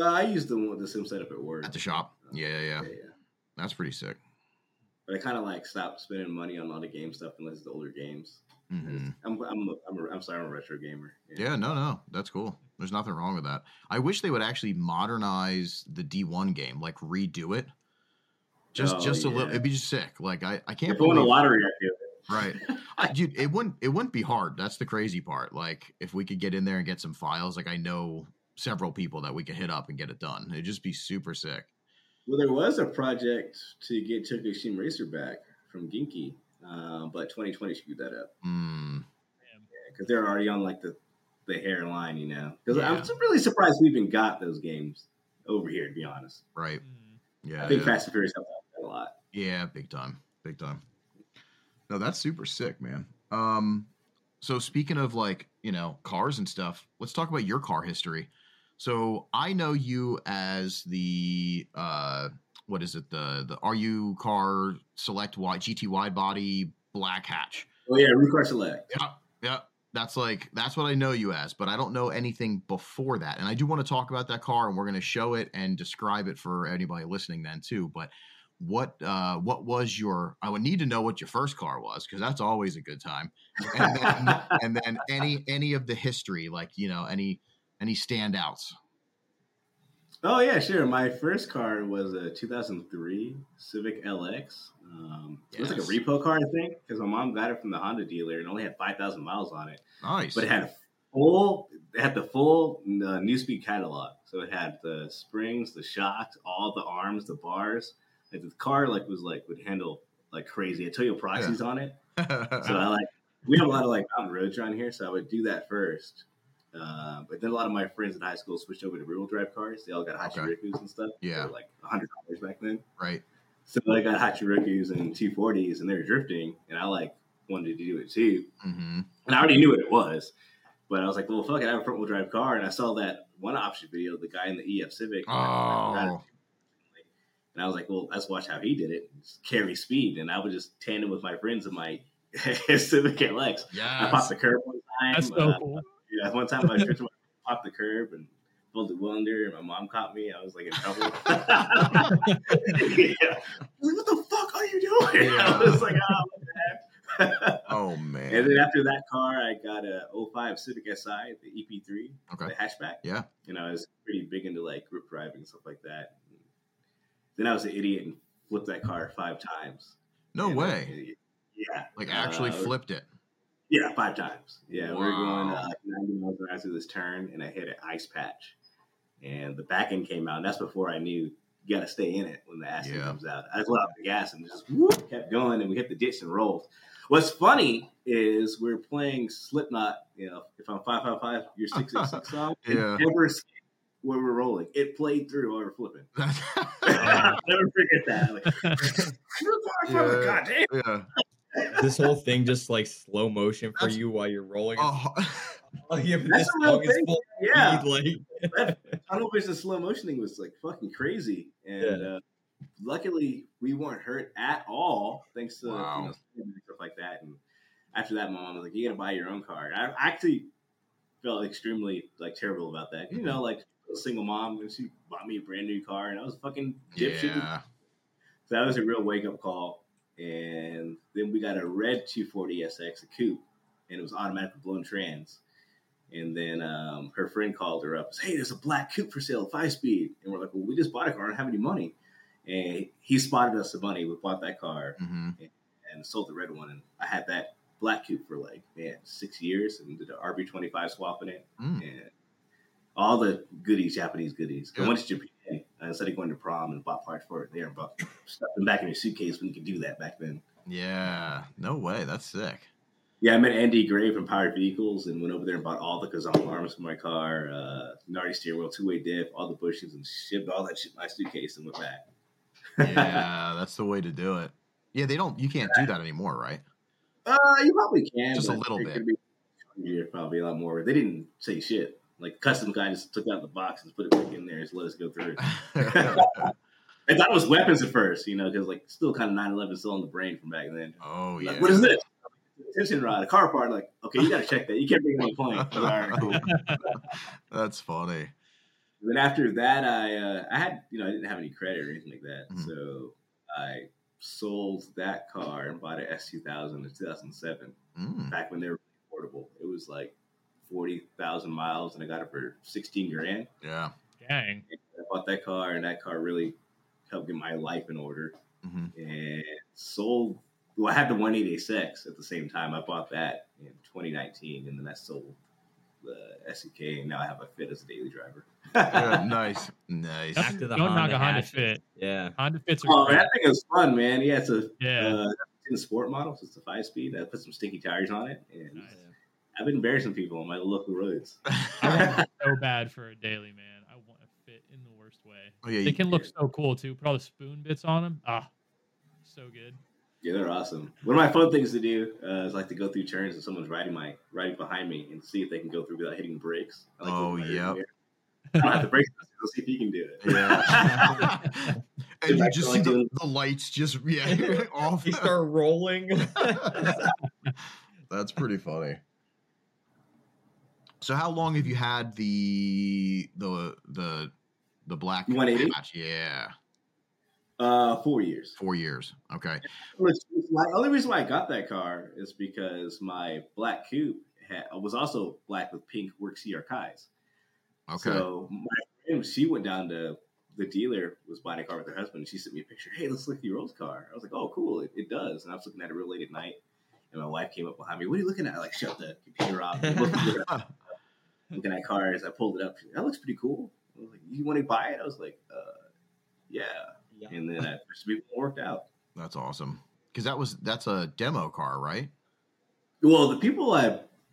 I use the one with the sim setup at work at the shop. Yeah. That's pretty sick. But I kind of like stopped spending money on a lot of game stuff unless it's older games. Mm-hmm. I'm sorry, I'm a retro gamer. Yeah, no, that's cool. There's nothing wrong with that. I wish they would actually modernize the D1 game, like redo it. Just a little, it'd be just sick. Like I can't. If I won a lottery, I'd do it. Right, dude. It wouldn't be hard. That's the crazy part. Like if we could get in there and get some files, like I know several people that we could hit up and get it done. It'd just be super sick. Well, there was a project to get Tokyo Extreme Racer back from Ginky, but 2020 screwed that up. Mm. Yeah, because they're already on like the hairline, you know. Because I'm really surprised we even got those games over here, to be honest. Right. Yeah. I think Fast and Furious helped out a lot. Yeah, big time. No, that's super sick, man. So speaking of like, you know, cars and stuff, let's talk about your car history. So I know you as the what is it? The RU car select GT wide body black hatch. Oh yeah, RU car select. Yeah. That's what I know you as, but I don't know anything before that. And I do want to talk about that car, and we're going to show it and describe it for anybody listening then too. But what was your? I would need to know what your first car was, because that's always a good time. And then, any of the history, like, you know, any standouts. Oh yeah, sure. My first car was a 2003 Civic LX. It was like a repo car, I think, because my mom got it from the Honda dealer and only had 5,000 miles on it. Nice, but it had the full New Speed catalog. So it had the springs, the shocks, all the arms, the bars. And the car would handle like crazy. It took proxies on it. So we have a lot of like mountain roads around here, so I would do that first. But then a lot of my friends in high school switched over to rear-wheel drive cars. They all got Hachirokus and stuff. Yeah. They were like $100 back then. Right. So I got Hachirokus and 240s, and they were drifting, and I like wanted to do it too. Mm-hmm. And I already knew what it was, but I was like, well, fuck it, I have a front-wheel drive car. And I saw that one option video, the guy in the EF Civic. Oh. And I was like, well, let's watch how he did it. Just carry speed. And I would just tandem with my friends in my Civic LX. Yeah. I popped the curb one time. That's so cool. Yeah, one time I popped the curb and pulled the wheel under, and my mom caught me. I was like in trouble. What the fuck are you doing? Yeah. I was like, oh, what the heck? Oh, man. And then after that car, I got a 05 Civic SI, the EP3, the hatchback. Yeah. And I was pretty big into like grip driving and stuff like that. And then I was an idiot and flipped that car 5 times. No way. Yeah. Like actually flipped it. Yeah, 5 times. Yeah, wow. We were going 90 miles an hour through this turn, and I hit an ice patch, and the back end came out. And that's before I knew you got to stay in it when the acid comes out. I let off the gas and just whoop, kept going, and we hit the ditch and rolled. What's funny is we were playing Slipknot. You know, if I'm 555, you're 666 song. Never skipped when we're rolling. It played through while we're flipping. I'll never forget that. Like, goddamn. This whole thing just like slow motion for you while you're rolling. That's a real thing. Yeah, like I don't wish the slow motion thing was like fucking crazy. And luckily, we weren't hurt at all, thanks to stuff like that. And after that, my mom was like, "You gotta buy your own car." And I actually felt extremely like terrible about that. You know, like a single mom, and she bought me a brand new car, and I was fucking dipshit. Yeah. So that was a real wake up call. And then we got a red 240 SX, a coupe, and it was automatically blown trans. And then her friend called her up, "Hey, there's a black coupe for sale, 5-speed." And we're like, "Well, we just bought a car, I don't have any money." And he spotted us the money. We bought that car and sold the red one. And I had that black coupe for like 6 years, and did an RB25 swap in it, and all the goodies, Japanese goodies. I went to Japan. Instead of going to prom and bought parts for it there, but stuff them back in your suitcase when you could do that back then. Yeah, no way. That's sick. Yeah, I met Andy Gray from Powered Vehicles and went over there and bought all the Kazama arms for my car, Nardi steering wheel, 2-way diff, all the bushings, and shipped all that shit in my suitcase and went back. Yeah, that's the way to do it. Yeah, they don't. You can't do that anymore, right? You probably can. Just a little bit. You're probably a lot more. They didn't say shit. Like, custom guy just took it out of the box and put it back in there and just let us go through it. I thought it was weapons at first, you know, because, like, still kind of 9/11 still on the brain from back then. Oh, yeah. Like, what is this? Tension rod, a car part. Like, okay, you got to check that. You can't bring it on the plane. All right, cool. That's funny. Then after that, I had, you know, I didn't have any credit or anything like that. Mm-hmm. So I sold that car and bought an S2000 in 2007, back when they were affordable. It was like 40,000 miles, and I got it for 16 grand. Yeah. Dang. And I bought that car, and that car really helped get my life in order. Mm-hmm. And sold, well, I had the 180SX at the same time. I bought that in 2019, and then I sold the SEK, and now I have a Fit as a daily driver. Nice. Nice. Back to the Don't knock a Honda Fit. Yeah. Honda Fits are great. That thing is fun, man. Yeah, it's a sport model, so it's a 5-speed. I put some stinky tires on it, and I've been embarrassing people on my local roads. I want so bad for a daily, man. I want a Fit in the worst way. Oh, yeah, they can look so cool, too. Put all the spoon bits on them. Ah, so good. Yeah, they're awesome. One of my fun things to do is like to go through turns and someone's riding behind me and see if they can go through without hitting brakes. I like I don't have the brakes. We'll see if he can do it. Yeah. And you just see the lights just off. They start rolling. That's pretty funny. So how long have you had the black 180? Patch? Yeah. 4 years. 4 years. Okay. The only reason why I got that car is because my black coupe was also black with pink work CRKs. Okay. So my friend, she went down to the dealer, was buying a car with her husband, and she sent me a picture. Hey, let's look at your old car. I was like, oh, cool. It does. And I was looking at it real late at night, and my wife came up behind me. What are you looking at? I like shut the computer off. Looking at cars. I pulled it up. That looks pretty cool. I was like, you want to buy it? I was like, yeah. Yeah. And then that first people worked out. That's awesome. Because that's a demo car, right? Well, the people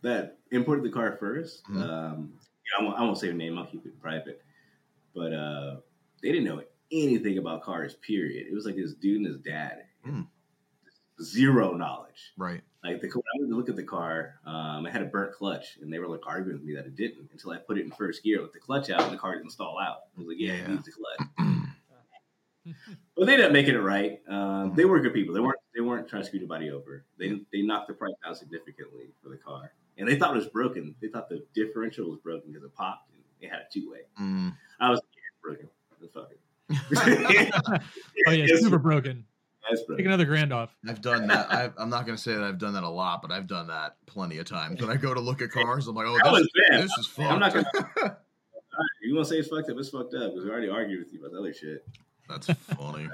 that imported the car first, I won't say their name, I'll keep it private. But they didn't know anything about cars, period. It was like this dude and his dad. Mm. Zero knowledge. Right. Like when I went to look at the car, I had a burnt clutch, and they were like arguing with me that it didn't until I put it in first gear with the clutch out, and the car didn't stall out. I was like, it needs the clutch. Well, they ended up making it right. They were good people. They weren't trying to screw anybody over. They knocked the price down significantly for the car, and they thought it was broken. They thought the differential was broken because it popped and it had a 2-way. I was broken. Fuck it. Oh yeah, super broken. That's broken. Take another grand off. I've done that. I'm not going to say that I've done that a lot, but I've done that plenty of times. When I go to look at cars, I'm like, oh, this is fucked. I'm not going to. You want to say it's fucked up? It's fucked up because we already argued with you about the other shit. That's funny.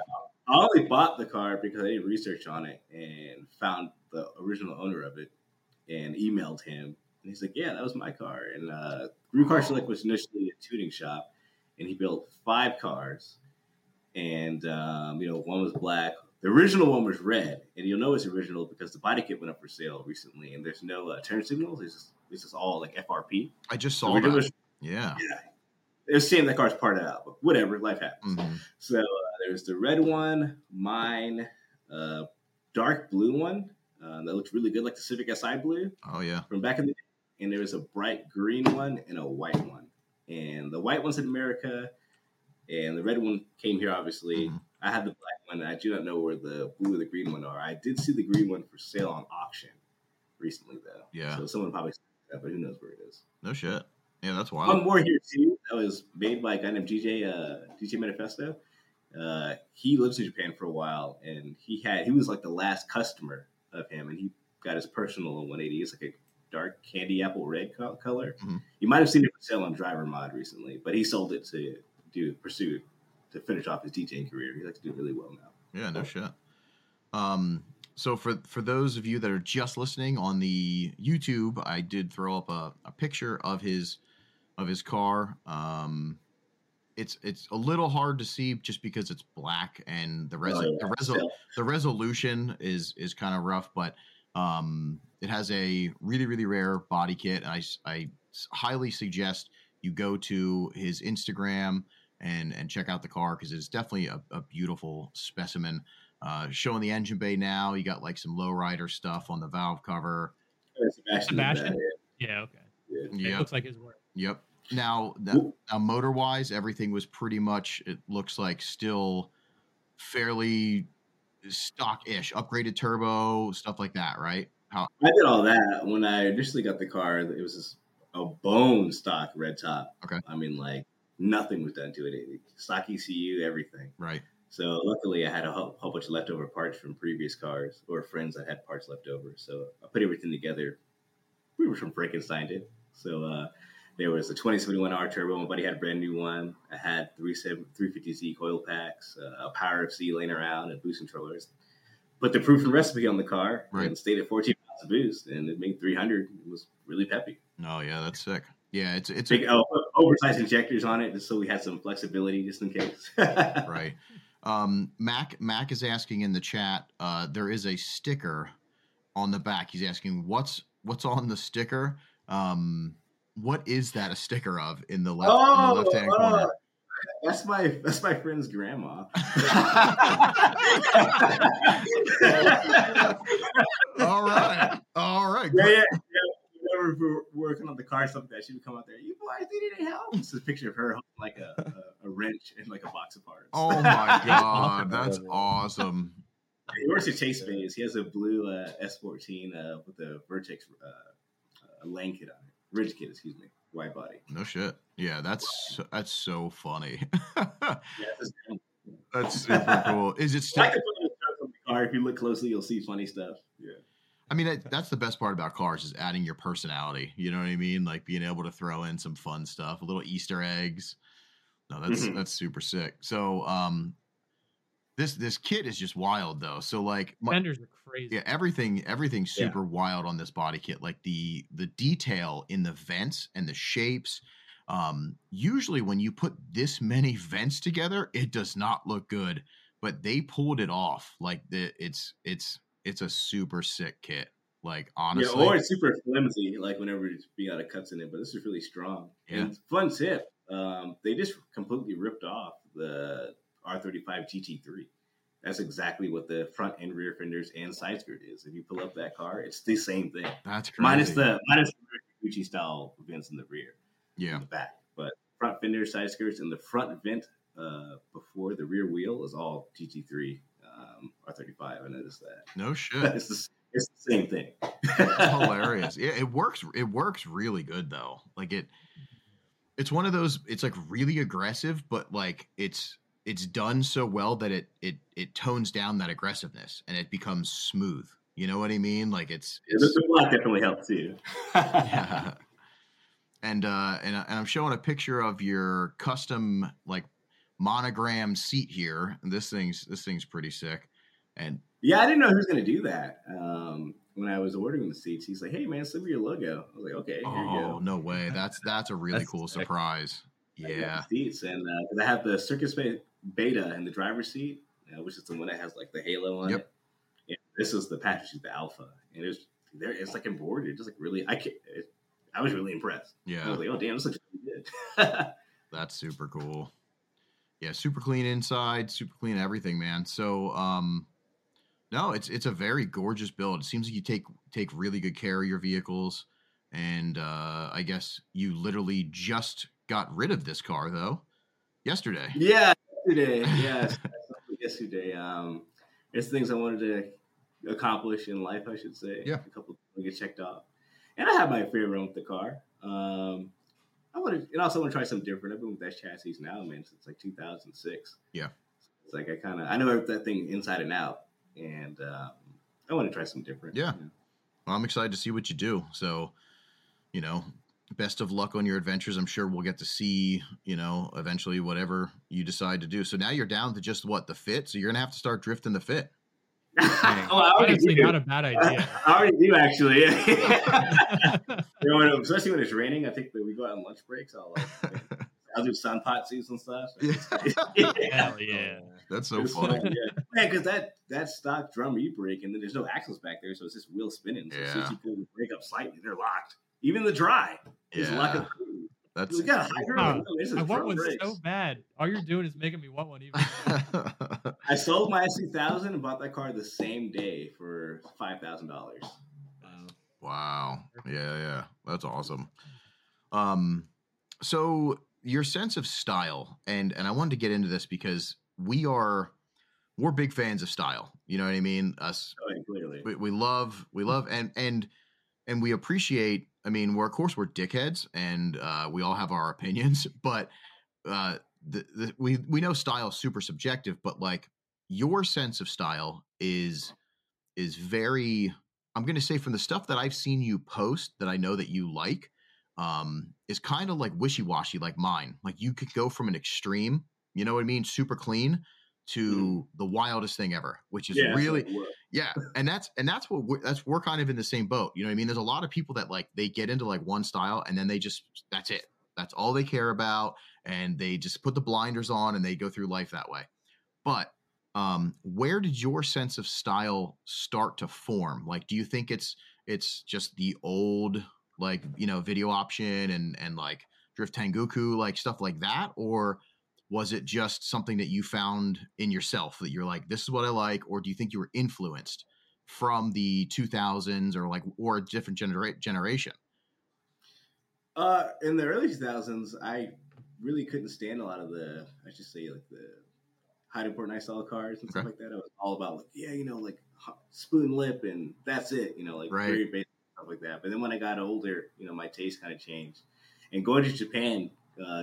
I only bought the car because I did research on it and found the original owner of it and emailed him. And he's like, yeah, that was my car. And Rue Car Select was initially a tuning shop, and he built 5 cars. And, one was black. The original one was red. And you'll know it's original because the body kit went up for sale recently, and there's no turn signals. It's just all like FRP. I just saw that. Yeah. It was saying that car's parted out, but whatever, life happens. Mm-hmm. So there's the red one, mine, dark blue one that looked really good, like the Civic SI blue. Oh, yeah. From back in the day. And there was a bright green one and a white one. And the white one's in America, and the red one came here, obviously. Mm-hmm. I had the black one, and I do not know where the blue or the green one are. I did see the green one for sale on auction recently, though. Yeah. So someone probably saw that, but who knows where it is. No shit. Yeah, that's wild. One more here, too, that was made by a guy named DJ Manifesto. He lives in Japan for a while, and he was like the last customer of him, and he got his personal 180. It's like a dark candy apple red color. Mm-hmm. You might have seen it for sale on Driver Mod recently, but he sold it to do Pursuit to finish off his DJing career. He likes to do really well now. Yeah, no shit. So for those of you that are just listening on the YouTube, I did throw up a picture of his car. It's a little hard to see just because it's black, and the resolution is kind of rough, but it has a really, really rare body kit. I highly suggest you go to his Instagram and check out the car, because it's definitely a beautiful specimen. Showing the engine bay now. You got like some lowrider stuff on the valve cover. Sebastian? Yeah, okay. Yeah. Yep. It looks like his work. Yep. Now, motor-wise, everything was pretty much, it looks like, still fairly stock-ish. Upgraded turbo, stuff like that, right? I did all that. When I initially got the car, it was a bone stock red top. Okay. I mean, like, nothing was done to it. Stock ECU, everything. Right. So luckily, I had a whole bunch of leftover parts from previous cars or friends that had parts left over. So I put everything together. We were from Frankenstein, did. So there was a 2071R turbo. My buddy had a brand new one. I had 350Z coil packs, a power of C laying around, and boost controllers. Put the proof and recipe on the car, right, and stayed at 14 pounds of boost, and it made 300. It was really peppy. Oh yeah, that's sick. Yeah, it's big oversized injectors on it, just so we had some flexibility, just in case. Right. Mac is asking in the chat. There is a sticker on the back. He's asking what's on the sticker. What is that a sticker of in the left hand corner? That's my friend's grandma. All right. Yeah. Whenever we were working on the car, something that she would come out there. You boys needed help. This is a picture of her holding like a wrench and like a box of parts. Oh my god, that's awesome. He works at Chase Bays. He has a blue S14 with a Vertex lane kit on it. Ridge kit, excuse me. Wide body. No shit. Yeah, that's so funny. Yeah, that's super cool. Is it still? I can put stuff on the car. If you look closely, you'll see funny stuff. Yeah. I mean, that's the best part about cars is adding your personality. You know what I mean? Like being able to throw in some fun stuff, little Easter eggs. No, that's super sick. So, this kit is just wild though. So like fenders are crazy. Yeah, everything's super wild on this body kit. Like the detail in the vents and the shapes. Usually when you put this many vents together, it does not look good, but they pulled it off. Like it's a super sick kit. Like honestly, yeah, or it's super flimsy. Like whenever it's being out of cuts in it, but this is really strong. Yeah. And fun tip. They just completely ripped off the R35 GT3. That's exactly what the front and rear fenders and side skirt is. If you pull up that car, it's the same thing. That's crazy. Minus the Gucci style vents in the rear, in the back. But front fender, side skirts, and the front vent before the rear wheel is all GT3 R35. I noticed that. No shit. It's the same thing. That's hilarious. Yeah, it works. It works really good though. Like it's one of those. It's like really aggressive, but like it's done so well that it tones down that aggressiveness and it becomes smooth. You know what I mean? Like it's the block definitely helps too. Yeah. And I'm showing a picture of your custom like monogram seat here. And this thing's pretty sick. And yeah, I didn't know who's going to do that. When I was ordering the seats, he's like, "Hey man, send me your logo." I was like, "Okay, here you go." No way. That's a really cool sick surprise. Yeah. Seats and I have the Circus Beta in the driver's seat, which is the one that has like the halo on it. Yeah, this is the passenger seat, the Alpha, and it's like embroidered, just like really. I was really impressed. Yeah, I was like, oh damn, this looks really good. That's super cool. Yeah, super clean inside, super clean everything, man. So, no, it's a very gorgeous build. It seems like you take really good care of your vehicles, and I guess you literally just got rid of this car though yesterday. Yeah, yesterday. There's things I wanted to accomplish in life, I should say. Yeah, a couple of things get checked off, and I had my favorite run with the car. I also want to try something different. I've been with that chassis now, man, since like 2006. Yeah, so it's like I know that thing inside and out, and I want to try something different. Yeah, you know? Well, I'm excited to see what you do. So, you know, best of luck on your adventures. I'm sure we'll get to see, you know, eventually whatever you decide to do. So now you're down to just the Fit. So you're going to have to start drifting the Fit. Honestly, not a bad idea. I already do, actually. You know, especially when it's raining. I think that we go out on lunch breaks. I'll do sun pot suits and stuff. Hell yeah. That's so funny. Yeah, because that stock drum e-brake, and then there's no axles back there, so it's just wheel spinning. So as soon as you pull the brake up slightly, they're locked. Even the dry is locked up. That's we got Hydro. I want one so bad. All you're doing is making me want one. Even I sold my S2000 and bought that car the same day for $5,000. Wow. Yeah. That's awesome. So your sense of style, and I wanted to get into this because we're big fans of style. You know what I mean? Us, clearly. We love, and we appreciate. I mean, of course we're dickheads, and we all have our opinions, but we know style is super subjective, but like your sense of style is very. I'm going to say from the stuff that I've seen you post that I know that you like, is kind of like wishy-washy, like mine. Like you could go from an extreme, you know what I mean? Super clean to the wildest thing ever, which is really. And that's what we're kind of in the same boat. You know what I mean? There's a lot of people that like, they get into like one style and then they just, that's it. That's all they care about. And they just put the blinders on and they go through life that way. But where did your sense of style start to form? Like, do you think it's just the old, like, you know, Video Option and like Drift Tengoku, like stuff like that? Or was it just something that you found in yourself that you're like, this is what I like? Or do you think you were influenced from the 2000s or a different generation? In the early 2000s, I really couldn't stand a lot of the high import nice all cars and stuff like that. I was all about like, yeah, you know, like spoon lip and that's it, you know, like very basic stuff like that. But then when I got older, you know, my taste kind of changed, and going to Japan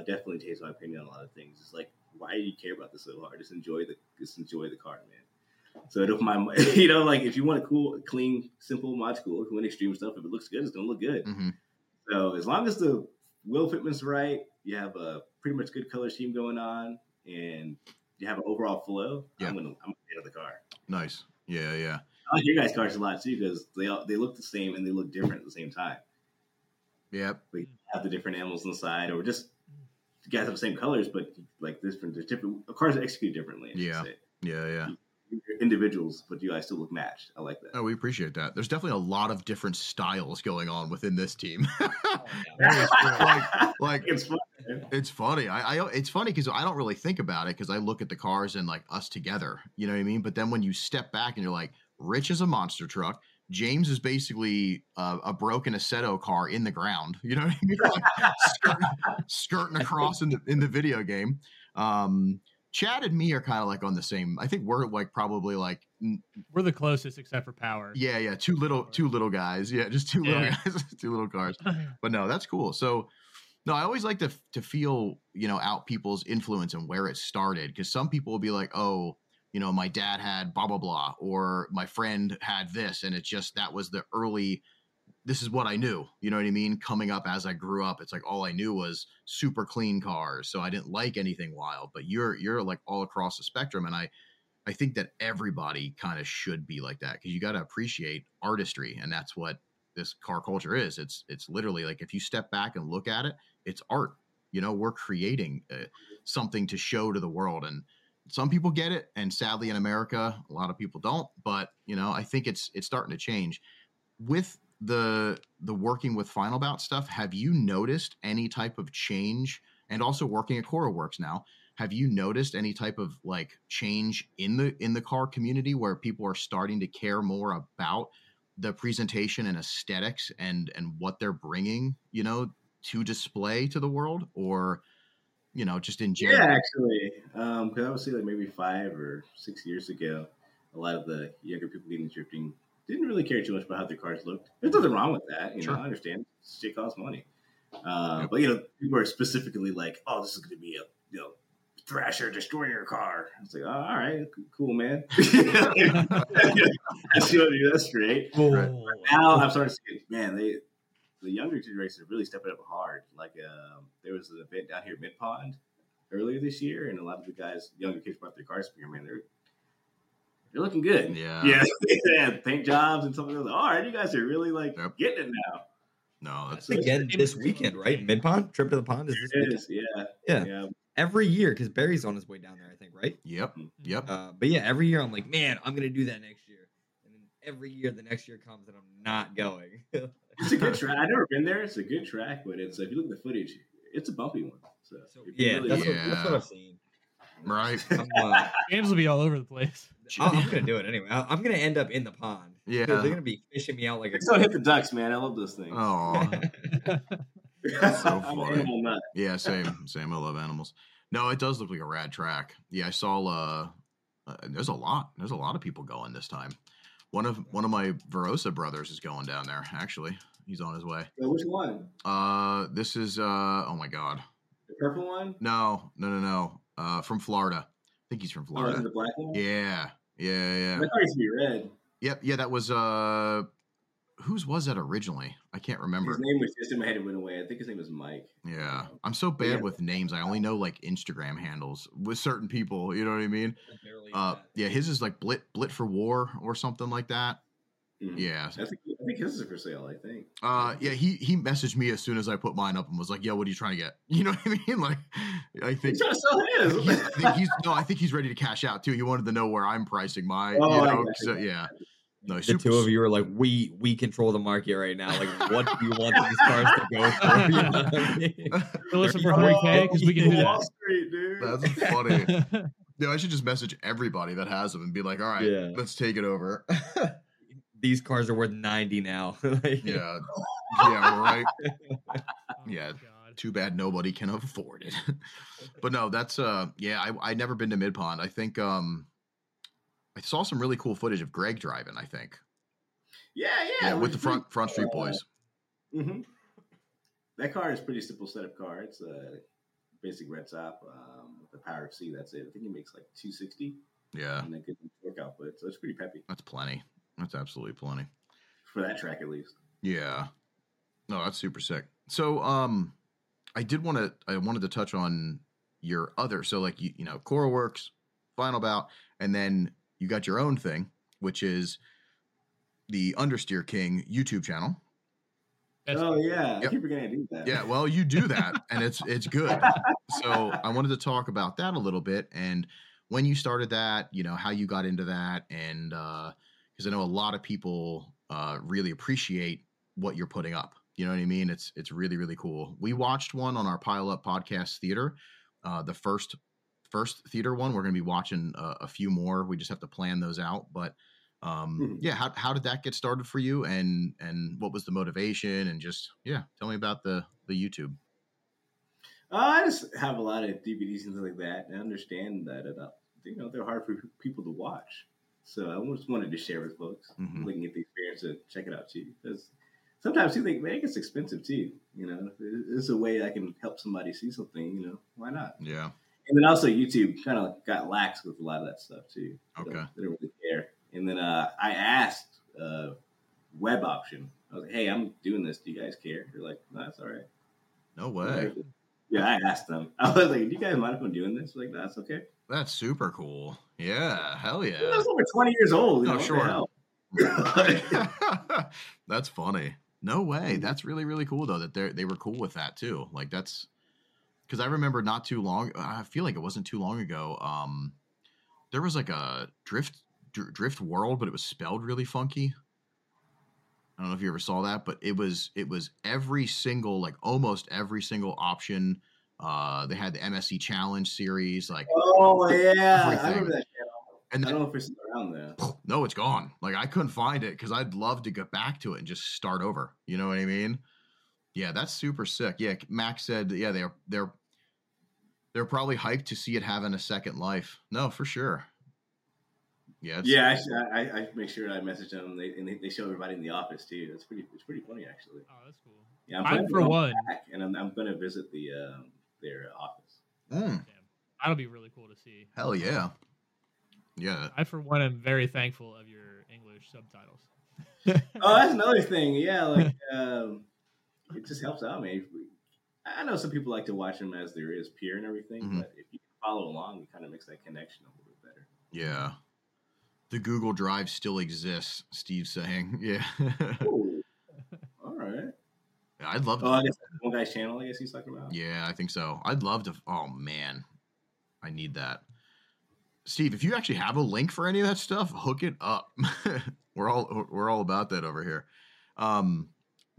definitely changed my opinion on a lot of things. It's like, why do you care about this so hard? Just enjoy the car, man. So it opened my mind, you know, like if you want a cool, clean, simple mod school, if you want extreme stuff, if it looks good, it's going to look good. Mm-hmm. So as long as the wheel fitment's right, you have a pretty much good color scheme going on, and you have an overall flow. Yeah. I'm gonna get out of the car. Nice. Yeah. I like your guys' cars a lot too because they look the same and they look different at the same time. Yep. We have the different animals on the side, or just you guys have the same colors, but like there's different cars are executed differently. Yeah. You're individuals, but you guys still look matched. I like that. Oh, we appreciate that. There's definitely a lot of different styles going on within this team. like it's fun. It's funny. It's funny because I don't really think about it because I look at the cars and like us together, you know what I mean? But then when you step back and you're like, Rich is a monster truck. James is basically a broken Assetto car in the ground, you know what I mean? Like, skirting across in the video game. Chad and me are kind of like on the same. I think we're like probably like we're the closest except for power. Yeah. Two little guys. Yeah, just two little guys, two little cars. But no, that's cool. So. No, I always like to feel, you know, out people's influence and where it started, because some people will be like, oh, you know, my dad had blah, blah, blah, or my friend had this. And it's just that was the early, this is what I knew. You know what I mean? Coming up as I grew up, it's like all I knew was super clean cars. So I didn't like anything wild. But you're like all across the spectrum. And I think that everybody kind of should be like that, because you got to appreciate artistry. And that's what this car culture is. It's literally like if you step back and look at it, it's art. You know, we're creating something to show to the world, and some people get it, and sadly in America a lot of people don't. But you know, I think it's starting to change with the working with Final Bout stuff. Have you noticed any type of change? And also working at Koruworks now, have you noticed any type of like change in the car community where people are starting to care more about the presentation and aesthetics and what they're bringing, you know, to display to the world, or, you know, just in general? Yeah, actually. Cause I would say like maybe 5 or 6 years ago, a lot of the younger people getting drifting didn't really care too much about how their cars looked. There's nothing wrong with that. You know, I understand shit costs money. But you know, people are specifically like, oh, this is going to be a, you know, Thrasher Destroyer car. It's like, oh, all right, cool, man. I see what you do. That's great. Right. Now I'm starting to see, man, the younger generation are really stepping up hard. Like, there was an event down here at Mid Pond earlier this year, and a lot of the guys, younger kids, brought their cars here. Man, they're looking good. Yeah. Yeah. Paint jobs and something. Like, all right, you guys are really like getting it now. No, that's again this weekend, right? Mid Pond trip to the pond is this weekend. Every year, because Barry's on his way down there, I think, right? Yep. But yeah, every year I'm like, man, I'm going to do that next year. And then every year, the next year comes and I'm not going. It's a good track. I've never been there. It's a good track, but if you look at the footage, it's a bumpy one. So yeah, really that's what I've seen. Right. Games will be all over the place. I'm gonna do it anyway. I'm gonna end up in the pond. Yeah, they're gonna be fishing me out like a. So hit the ducks, man. I love those things. Oh, that's so funny. Yeah, same. I love animals. No, it does look like a rad track. Yeah, I saw. There's a lot of people going this time. One of my Verosa brothers is going down there. Actually, he's on his way. Yeah, which one? This is. Oh my god. The purple one? No. From Florida. I think he's from Florida. Oh, the black one? Yeah. I thought he used to be red. Yep. Yeah, that was whose was that originally? I can't remember. His name was just in my head and went away. I think his name was Mike. Yeah. I'm so bad with names. I only know like Instagram handles with certain people. You know what I mean? His is like Blit for War or something like that. Mm-hmm. Yeah. I think his is for sale, I think. He messaged me as soon as I put mine up and was like, yo, what are you trying to get? You know what I mean? Like, I think he's trying to sell his. I think he's ready to cash out too. He wanted to know where I'm pricing my, No, the two of you are like, we control the market right now. Like, what do you want these cars to go for? You know what I mean? They're listen for 3K because we can do Wall Street, dude. That's funny. No, I should just message everybody that has them and be like, all right, let's take it over. These cars are worth 90 now. Right. Yeah, oh, too bad nobody can afford it. But no, that's I never been to Mid Pond. I think I saw some really cool footage of Greg driving. I think. Yeah. With the front Street Boys. Mm-hmm. That car is a pretty simple setup car. It's a basic red top with the power of C. That's it. I think it makes like 260. Yeah. And then good torque output, so it's pretty peppy. That's plenty. That's absolutely plenty. For that track, at least. Yeah. No, that's super sick. So, I wanted to touch on your other, so like, you know, Koruworks, Final Bout, and then you got your own thing, which is the Understeer King YouTube channel. Yeah. Yep. I keep forgetting to do that. Yeah. Well, you do that and it's good. So I wanted to talk about that a little bit and when you started that, you know, how you got into that and, because I know a lot of people really appreciate what you're putting up. You know what I mean? It's really, really cool. We watched one on our Pile Up Podcast Theater, the first theater one. We're going to be watching a few more. We just have to plan those out. But how did that get started for you? And what was the motivation? And just, tell me about the YouTube. I just have a lot of DVDs and things like that. And I understand that, they're hard for people to watch. So I just wanted to share with folks, they can get the experience to check it out too. Because sometimes you think, man, it gets expensive too. You know, it's a way I can help somebody see something. You know, why not? Yeah. And then also YouTube kind of got lax with a lot of that stuff too. Okay. They don't really care. And then I asked Web Option. I was like, hey, I'm doing this. Do you guys care? They're like, no, that's all right. No way. Yeah, I asked them. I was like, do you guys mind if I'm doing this? Like, no, that's okay. That's super cool. Yeah, hell yeah. I was over 20 years old. You know, sure. That's funny. No way. That's really, really cool, though, that they were cool with that, too. Like, that's – because I remember not too long – I feel like it wasn't too long ago. There was, like, a Drift World, but it was spelled really funky. I don't know if you ever saw that, but it was every single – like, almost every single option – they had the MSC Challenge series, like everything. I remember that channel. And I don't know if it's still around there. No, it's gone. Like I couldn't find it because I'd love to get back to it and just start over. You know what I mean? Yeah, that's super sick. Yeah, Max said, yeah, they're probably hyped to see it having a second life. No, for sure. Yeah. I make sure I message them. They show everybody in the office too. It's pretty funny actually. Oh, that's cool. Yeah, I'm for one, and I'm going to visit the. Their office. Mm. That'll be really cool to see. Hell yeah. Yeah. I, for one, am very thankful of your English subtitles. Oh, that's another thing. Yeah. Like, it just helps out, man. I know some people like to watch them as there is peer and everything, but if you follow along, it kind of makes that connection a little bit better. Yeah. The Google Drive still exists, Steve's saying. Yeah. Ooh. All right. I'd love to. Oh, I guess one guy's channel, I guess he's talking about. Yeah, I think so. I'd love to. Oh, man. I need that. Steve, if you actually have a link for any of that stuff, hook it up. We're all about that over here.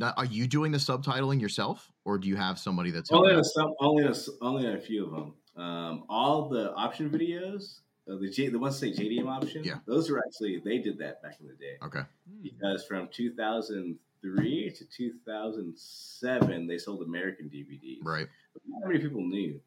Now, are you doing the subtitling yourself, or do you have somebody that's only a few of them? All the option videos, the ones that say JDM option, yeah, those were actually, they did that back in the day. Okay, because from 2003 to 2007, they sold American DVDs. Right, but not many people knew,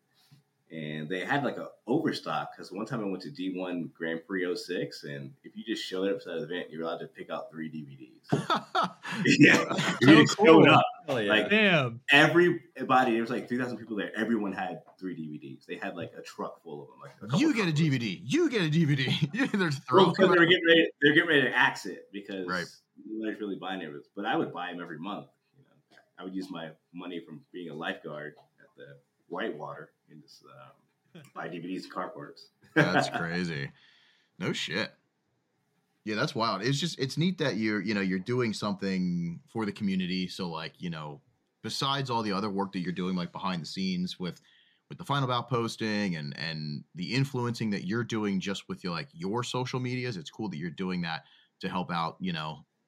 and they had like an overstock because one time I went to D1 Grand Prix 06, and if you just showed up to that event, you're allowed to pick out 3 DVDs. Yeah, you so cool. Showed up. Yeah. Like, damn, everybody, there was like 3,000 people there. Everyone had 3 DVDs. They had like a truck full of them. Like, you get a DVD. You get a DVD. They're getting ready to axe it because nobody's really buying it. But I would buy them every month. You know, I would use my money from being a lifeguard at the Whitewater and just buy DVDs and car parts. That's crazy. No shit. Yeah, that's wild. It's just, it's neat that you're doing something for the community. So like, you know, besides all the other work that you're doing, like behind the scenes with the Final Bout posting and the influencing that you're doing just with your social medias, it's cool that you're doing that to help out,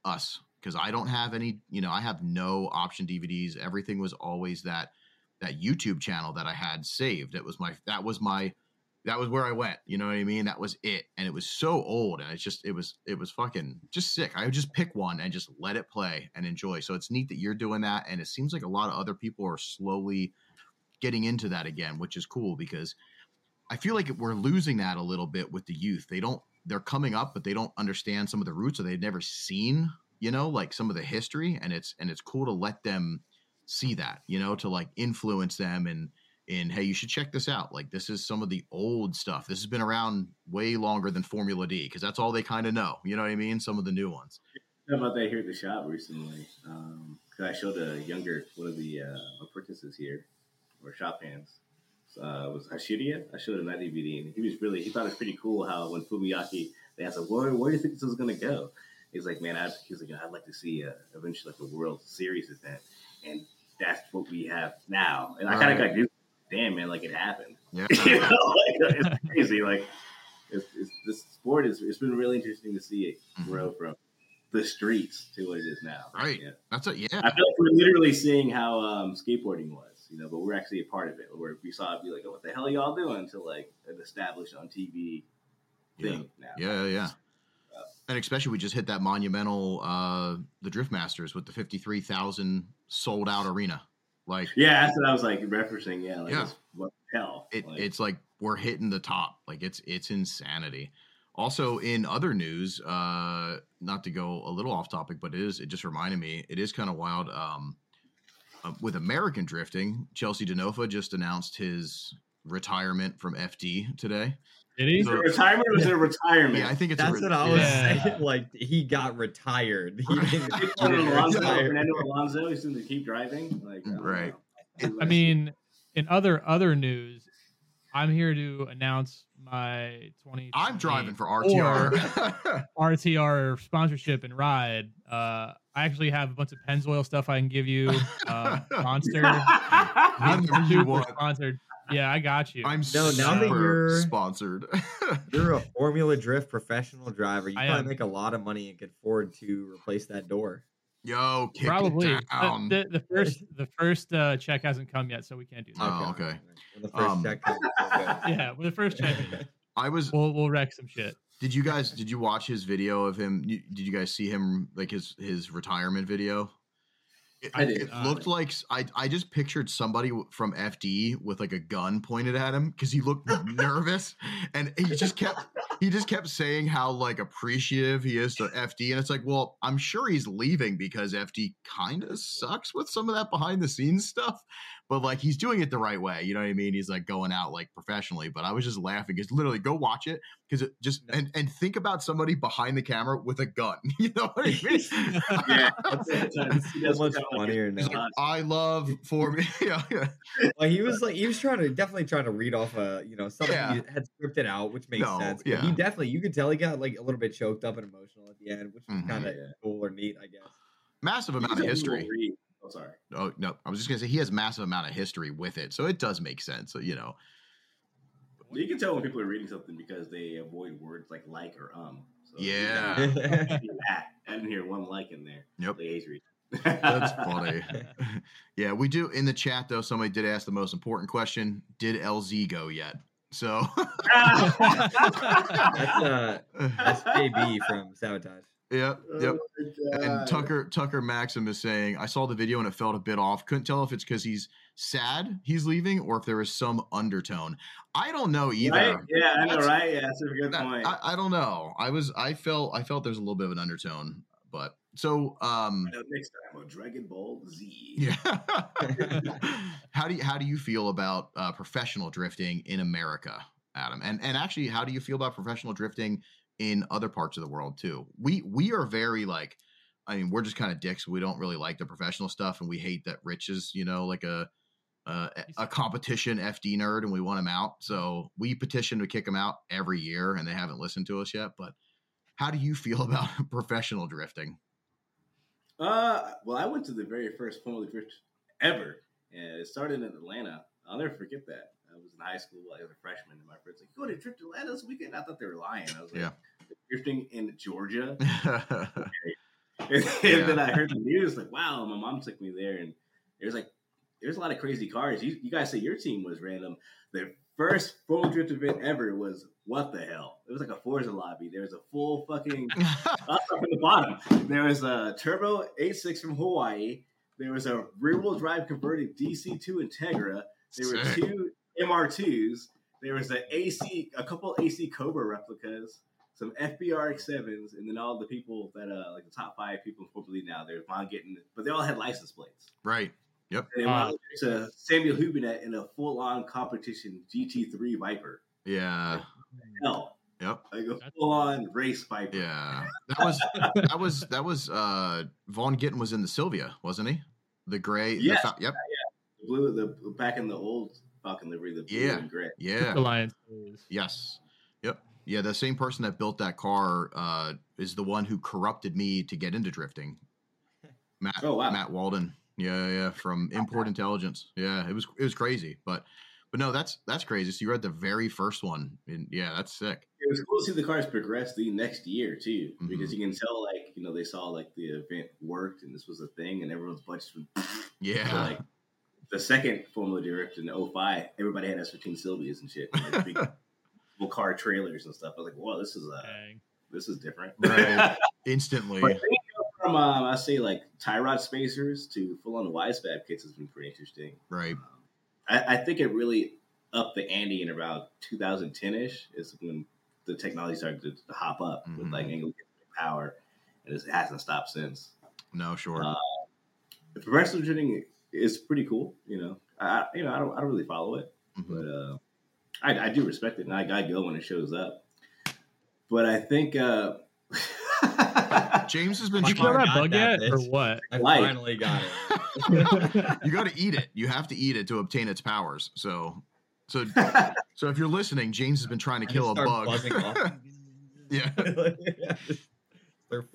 us. Cause I don't have any, I have no option DVDs. Everything was always that YouTube channel that I had saved. That was where I went. You know what I mean? That was it. And it was so old. And it's just, it was fucking just sick. I would just pick one and just let it play and enjoy. So it's neat that you're doing that. And it seems like a lot of other people are slowly getting into that again, which is cool because I feel like we're losing that a little bit with the youth. They're coming up, but they don't understand some of the roots, or they've never seen, some of the history. And it's cool to let them see that, to influence them and hey, you should check this out. Like, this is some of the old stuff. This has been around way longer than Formula D because that's all they kind of know. You know what I mean? Some of the new ones. How about that here at the shop recently? Because I showed one of the apprentices here, or shop hands, was Hashiria. I showed him that DVD, and he thought it was pretty cool how when Fumiaki, they asked him, where do you think this was going to go? He's like, man, I'd like to see eventually a World Series event. And that's what we have now. And I kind of got goosebumps. Damn, man, it happened. Yeah. It's crazy. This sport it's been really interesting to see it grow from the streets to what it is now. Right. Yeah. That's it. Yeah. I feel like we're literally seeing how skateboarding was, but we're actually a part of it. Where we saw it be like, oh, what the hell are y'all doing? To an established on TV thing now. Yeah, yeah. And especially we just hit that monumental, the Driftmasters with the 53,000 sold out arena. That's what I was referencing. Yeah, what the hell? It's we're hitting the top. It's insanity. Also, in other news, not to go a little off topic, but it just reminded me. It is kind of wild. With American drifting, Chelsea DeNofa just announced his retirement from FD today. Did he? It was a retirement. Yeah, I think that's what I was saying. Like, he got retired. He didn't get Fernando Alonso, he's going to keep driving. In other news, I'm here to announce my 20. I'm driving for RTR. RTR sponsorship and ride. I actually have a bunch of Pennzoil stuff I can give you. Monster. I'm super sponsored. Yeah, I got you. I'm now that you're sponsored. You're a Formula Drift professional driver. You probably make a lot of money and could afford to replace that door. Yo, kick probably it down. The first check hasn't come yet, so we can't do that. Oh, okay. When the first check comes, yeah, when the first check comes, we'll wreck some shit. Did you watch his video of him? Did you guys see him his retirement video? It looked like I just pictured somebody from FD with a gun pointed at him because he looked nervous, and he just kept saying how appreciative he is to FD, and it's well, I'm sure he's leaving because FD kind of sucks with some of that behind the scenes stuff, but he's doing it the right way, you know what I mean? He's going out professionally, but I was just laughing. It's literally go watch it because it just and think about somebody behind the camera with a gun, you know what I mean? Yeah, that's funnier now. I love Formula. Yeah. Well, he was definitely trying to read off something he had scripted out, which makes sense. Yeah. He definitely, you could tell he got a little bit choked up and emotional at the end, which was kind of cool or neat, I guess. Massive amount of history. Oh, sorry. Oh no, I was just gonna say he has massive amount of history with it, so it does make sense. Well, you can tell when people are reading something because they avoid words like or . So yeah. I didn't hear one in there. Nope. They hate reading. That's funny. Yeah, we do. In the chat, though, somebody did ask the most important question. Did LZ go yet? So that's JB from Sabotage. Yep, yep. Oh, and Tucker Maxim is saying, I saw the video and it felt a bit off. Couldn't tell if it's because he's sad he's leaving or if there is some undertone. I don't know either. Right? Yeah, I know, right? Yeah, that's a good point. I don't know. I felt there's a little bit of an undertone, but so next time on Dragon Ball Z. Yeah. How do you feel about professional drifting in America, Adam? And actually, how do you feel about professional drifting in other parts of the world too? We are very like, I mean, we're just kind of dicks. We don't really like the professional stuff, and we hate that Rich is, you know, like a competition FD nerd, and we want him out. So we petition to kick him out every year, and they haven't listened to us yet. But how do you feel about professional drifting? Well, I went to the very first Formula Drift ever, and it started in Atlanta. I'll never forget that. I was in high school. I was a freshman, and my friends like, "Go to Drift Atlanta this weekend." I thought they were lying. I was like, "Drifting in Georgia." Okay. And then I heard the news. Like, wow, my mom took me there, and there's a lot of crazy cars. You guys say your team was random. The first full drift event ever was what the hell? It was like a Forza lobby. There was a full fucking up in the bottom. There was a turbo 86 from Hawaii. There was a rear-wheel drive converted DC2 Integra. There were two MR2s. There was a couple AC Cobra replicas, some FBRX7s, and then all the people that like the top five people probably now. There's Vaughn Gittin, but they all had license plates. Right. Yep. And there's a Samuel Hubinet in a full-on competition GT3 Viper. Yeah. Hell. Yep. Like a full-on race Viper. Yeah. That was Vaughn Gittin was in the Sylvia, wasn't he? The gray. Yes. Yep. Yeah. The blue, back in the old Falcon livery, the blue and gray. Yeah. The Lions. Yes. Yep. Yeah. The same person that built that car is the one who corrupted me to get into drifting. Matt. Oh, wow. Matt Walden. Yeah. From Import Intelligence. Yeah. It was crazy, but no, that's crazy. So you were at the very first one. And yeah, that's sick. It was cool to see the cars progress the next year too, because you can tell, like, you know, they saw like the event worked and this was a thing and everyone's budgets. Yeah. So, like the second Formula Drift in 05, everybody had S15 Sylvias and shit. And, like, big full car trailers and stuff. I was like, whoa, this is different. Right. Instantly. But, from I say like tie rod spacers to full on wise fab kits has been pretty interesting, right? I think it really upped the ante in about 2010-ish is when the technology started to hop up with like angle power, and it hasn't stopped since. No, sure. The progressive drifting is pretty cool, you know. I don't really follow it, but I do respect it, and I go when it shows up. But I think. James has been. Did you kill that bug yet, or what? I finally got it. You got to eat it. You have to eat it to obtain its powers. So if you're listening, James has been trying to kill a bug. Yeah.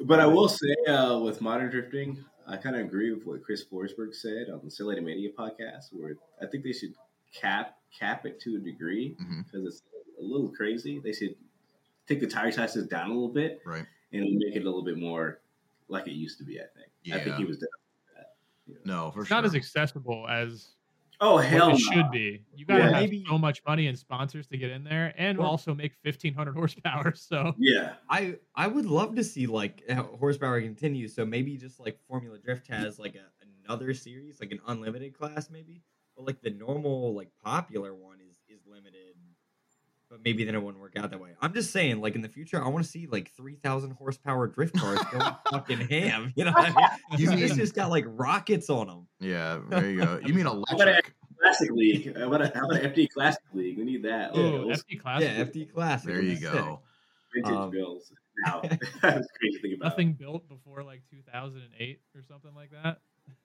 But I will say, with modern drifting, I kind of agree with what Chris Forsberg said on the Silly Media podcast, where I think they should cap it to a degree because it's a little crazy. They should take the tire sizes down a little bit, right? And make it a little bit more like it used to be, I think. Yeah. I think he was definitely that. You know. No, for sure. Not as accessible as it should be. You got to have so much money and sponsors to get in there and also make 1,500 horsepower. So yeah, I would love to see like horsepower continue. So maybe just like Formula Drift has like another series, like an unlimited class maybe. But like the normal like popular one is limited. But maybe then it wouldn't work out that way. I'm just saying, like, in the future, I want to see, like, 3,000 horsepower drift cars going fucking ham. You know what I mean? It's just got, like, rockets on them. Yeah, there you go. You mean electric. Classic League. How about an FD Classic League? We need that. Oh, FD Classic. Yeah, FD Classic. There you go. Vintage bills. Wow. That's crazy to think about. Nothing built before, like, 2008 or something like that.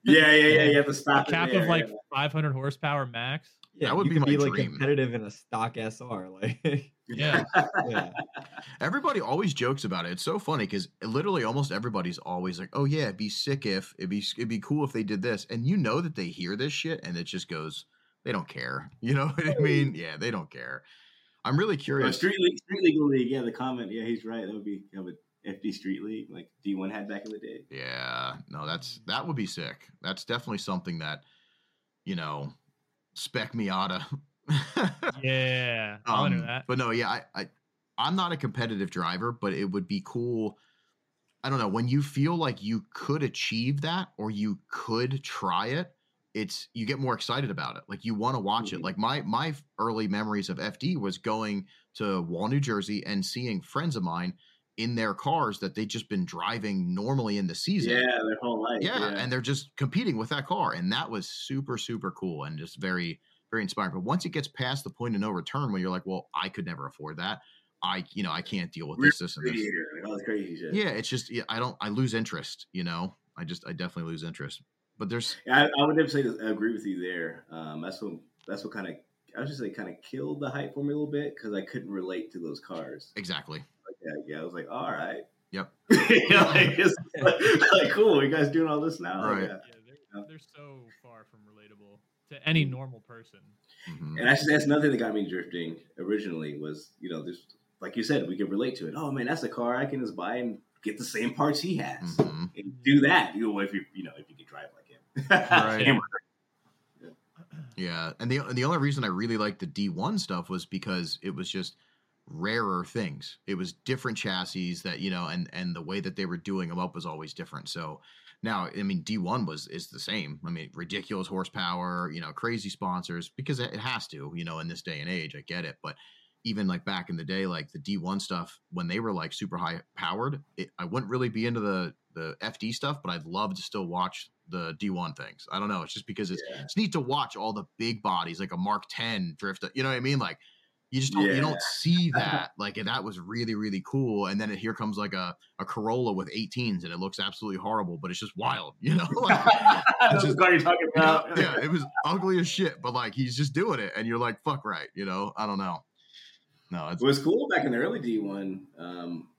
Yeah. You have to stop. A cap of like 500 horsepower max. Yeah, that would be my dream. Like competitive in a stock SR, like yeah. Everybody always jokes about it. It's so funny because literally almost everybody's always like, "Oh yeah, it'd be sick if it'd be cool if they did this," and you know that they hear this shit and it just goes, they don't care. You know what I mean? Yeah, they don't care. I'm really curious. Street Legal League. Yeah, the comment. Yeah, he's right. That would be FD Street League, like D1 had back in the day. Yeah, no, that would be sick. That's definitely something that, you know, spec Miata. Yeah, I wonder that. But no, yeah, I'm not a competitive driver, but it would be cool. I don't know, when you feel like you could achieve that or you could try it, it's you get more excited about it. Like you want to watch it. Like my early memories of FD was going to Wall, New Jersey, and seeing friends of mine in their cars that they've just been driving normally in the season. Yeah, their whole life. Yeah, and they're just competing with that car, and that was super, super cool and just very, very inspiring. But once it gets past the point of no return, when you're like, well, I could never afford that. I can't deal with this and this. Like, all this crazy shit. Yeah, it's just I lose interest. You know, I definitely lose interest. But there's, I would definitely agree with you there. That's what kind of killed the hype for me a little bit because I couldn't relate to those cars. Exactly. Yeah, I was like, all right. Yep. Like, cool, you guys doing all this now? Right. Yeah, they're so far from relatable to any normal person. Mm-hmm. And actually, that's another thing that got me drifting originally was, you know, there's, like you said, we can relate to it. Oh, man, that's a car I can just buy and get the same parts he has. Mm-hmm. And do that, you know, if you can drive like him. Right. Yeah, and the only reason I really liked the D1 stuff was because it was just rarer things. It was different chassis that, you know, and the way that they were doing them up was always different. So now, I mean, D1 is the same. I mean, ridiculous horsepower, you know, crazy sponsors, because it has to, you know, in this day and age, I get it. But even like back in the day, like the D1 stuff, when they were like super high powered, I wouldn't really be into the FD stuff, but I'd love to still watch the D1 things. I don't know. It's just because it's neat to watch all the big bodies, like a Mark 10 drift, you know what I mean? Like, you just don't, you don't see that. Like, that was really, really cool. And then here comes like a Corolla with 18s, and it looks absolutely horrible, but it's just wild, you know? Like, that's just what you're talking about. Yeah, it was ugly as shit, but like he's just doing it, and you're like, fuck right, you know? I don't know. No, it was cool back in the early D1.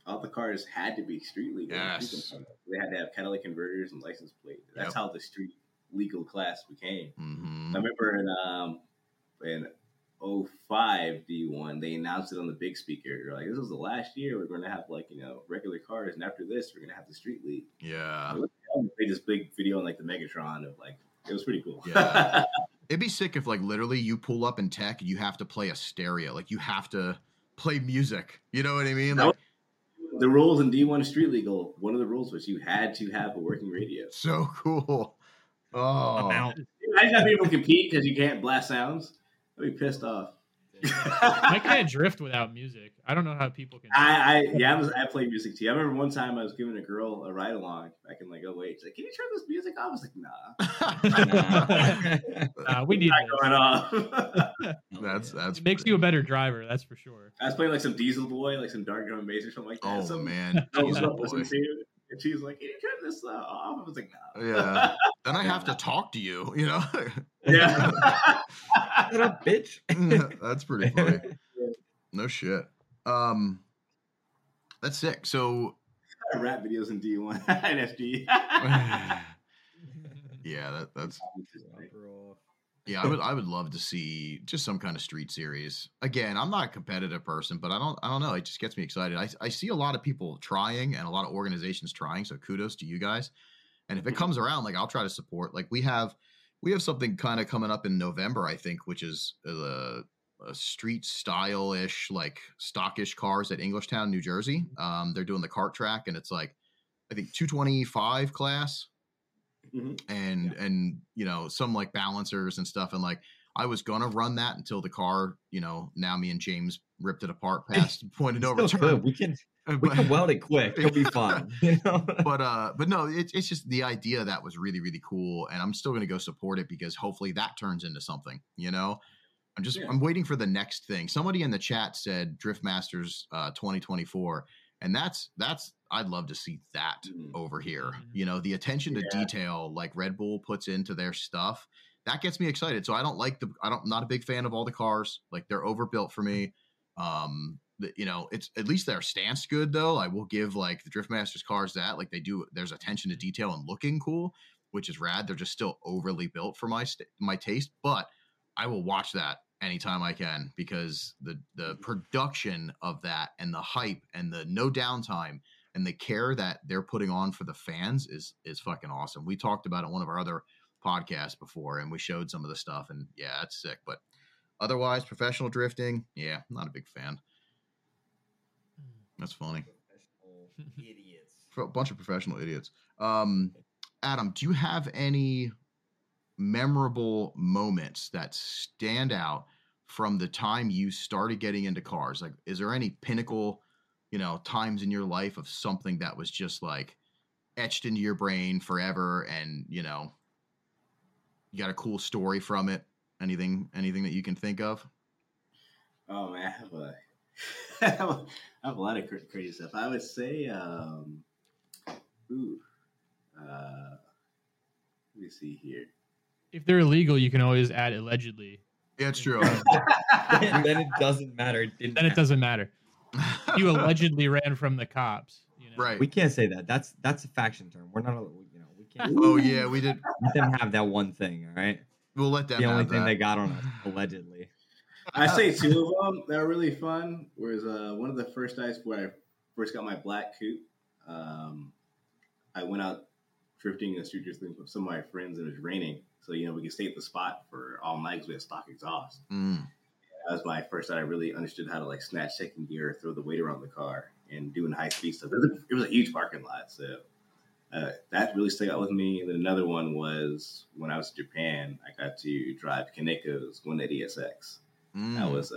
All the cars had to be street legal. Yes. They had to have catalytic converters and license plates. That's how the street legal class became. Mm-hmm. I remember in 05 D1, they announced it on the big speaker. They're like, this was the last year we're going to have, like, you know, regular cars, and after this we're going to have the street league. Yeah, they made this big video on like the Megatron of, like, it was pretty cool. Yeah. It'd be sick if, like, literally you pull up in tech and you have to play a stereo, like you have to play music, you know what I mean? Like, the rules in D1 street legal, one of the rules was you had to have a working radio. So cool. I just have people compete because you can't blast sounds. I'd be pissed off. I can't drift without music. I don't know how people can. I play music too. I remember one time I was giving a girl a ride along back in like 08. She's like, can you turn this music off? I was like, nah. We need that going off. That's it makes you a better driver, that's for sure. I was playing like some Diesel Boy, like some Dark Drum and Bass or something like that. Oh, some, man, Diesel Boy. And she's like, can you turn this off? I was like, no. Yeah. Then I have to talk to you, you know? Yeah. Shut up, bitch. That's pretty funny. No shit. That's sick. So, rap videos in D1 and FD. Yeah, that's. Yeah, I would love to see just some kind of street series. Again, I'm not a competitive person, but I don't know. It just gets me excited. I see a lot of people trying and a lot of organizations trying. So kudos to you guys. And if it comes around, like, I'll try to support. Like, we have something kind of coming up in November, I think, which is a street style-ish, like stockish cars at Englishtown, New Jersey. They're doing the kart track, and it's like, I think 225 class. Mm-hmm. And you know, some like balancers and stuff, and like I was gonna run that until the car, you know, now me and James ripped it apart past point of no return. Good. We can weld it quick, it'll be fun, you know? but no, it's just the idea that was really, really cool, and I'm still gonna go support it because hopefully that turns into something, you know. I'm waiting for the next thing. Somebody in the chat said Driftmasters 2024, and that's I'd love to see that over here. You know, the attention to detail like Red Bull puts into their stuff, that gets me excited. So I'm not a big fan of all the cars. Like, they're overbuilt for me. You know, it's at least their stance good though. I will give like the Driftmasters cars that, like, they do. There's attention to detail and looking cool, which is rad. They're just still overly built for my taste, but I will watch that anytime I can, because the production of that and the hype and the no downtime and the care that they're putting on for the fans is fucking awesome. We talked about it on one of our other podcasts before, and we showed some of the stuff, and yeah, that's sick. But otherwise, professional drifting, yeah, not a big fan. That's funny. Idiots. A bunch of professional idiots. Adam, do you have any memorable moments that stand out from the time you started getting into cars? Like, is there any pinnacle, you know, times in your life of something that was just like etched into your brain forever, and, you know, you got a cool story from it? Anything that you can think of? Oh man, I have a lot of crazy stuff. I would say, let me see here. If they're illegal, you can always add allegedly. Yeah, it's true. Then it doesn't matter. It doesn't matter. You allegedly ran from the cops. You know? Right. We can't say that. That's a faction term. We're not. You know, we can't. Oh yeah, we did. We didn't have that one thing. All right. We'll let that. The only thing they got on us, allegedly. I say two of them that were really fun. Was one of the first nights where I first got my black coupe. I went out drifting in the street with some of my friends, and it was raining. So, you know, we could stay at the spot for all night because we had stock exhaust. Mm. That was my first time I really understood how to, like, snatch second gear, throw the weight around the car, and doing high-speed stuff. It was a huge parking lot, so that really stuck out with me. And then another one was when I was in Japan, I got to drive Kaneko's 180SX. Mm. That was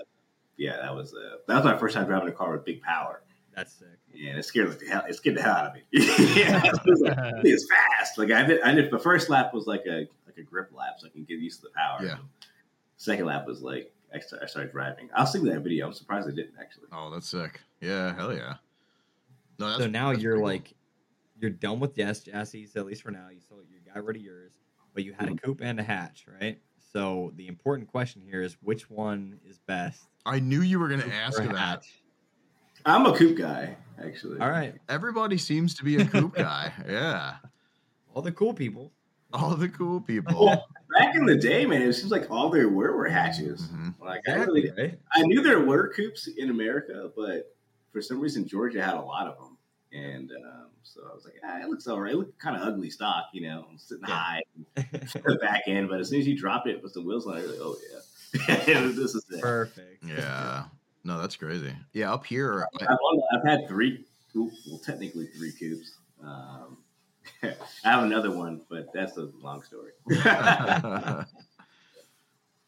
my first time driving a car with big power. That's sick. Yeah, it scared the hell out of me. Yeah, it's fast. Like I did. The first lap was like a grip lap, so I can get used to the power. Yeah. Second lap was like I started driving. I'll see that video. I'm surprised I didn't actually. Oh, that's sick. Yeah, hell yeah. No, so now you're cool. Like, you're done with the S chassis, at least for now. You sold your guy rid of yours, but you had a coupe and a hatch, right? So the important question here is, which one is best? I knew you were going to ask that. I'm a coupe guy, actually. All right. Everybody seems to be a coupe guy. Yeah. All the cool people. Back in the day, man, it seems like all there were hatches. Mm-hmm. Like, exactly. I knew there were coupes in America, but for some reason, Georgia had a lot of them. And so I was like, it looks all right. It looked kind of ugly stock, you know, sitting high the back end. But as soon as you dropped it with the wheels on, I was like, oh, yeah. This is it. Perfect. Yeah. No, that's crazy. Yeah, up here. I've had technically three coupes. I have another one, but that's a long story.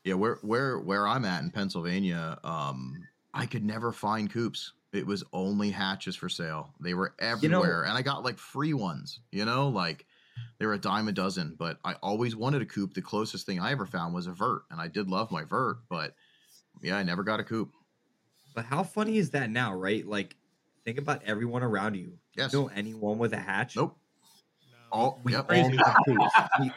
Yeah, where I'm at in Pennsylvania, I could never find coupes. It was only hatches for sale. They were everywhere, and I got like free ones. You know, like they were $10 a dozen. But I always wanted a coupe. The closest thing I ever found was a vert, and I did love my vert. But yeah, I never got a coupe. But how funny is that now, right? Like, think about everyone around you. Yes. You know anyone with a hatch? Nope. No. We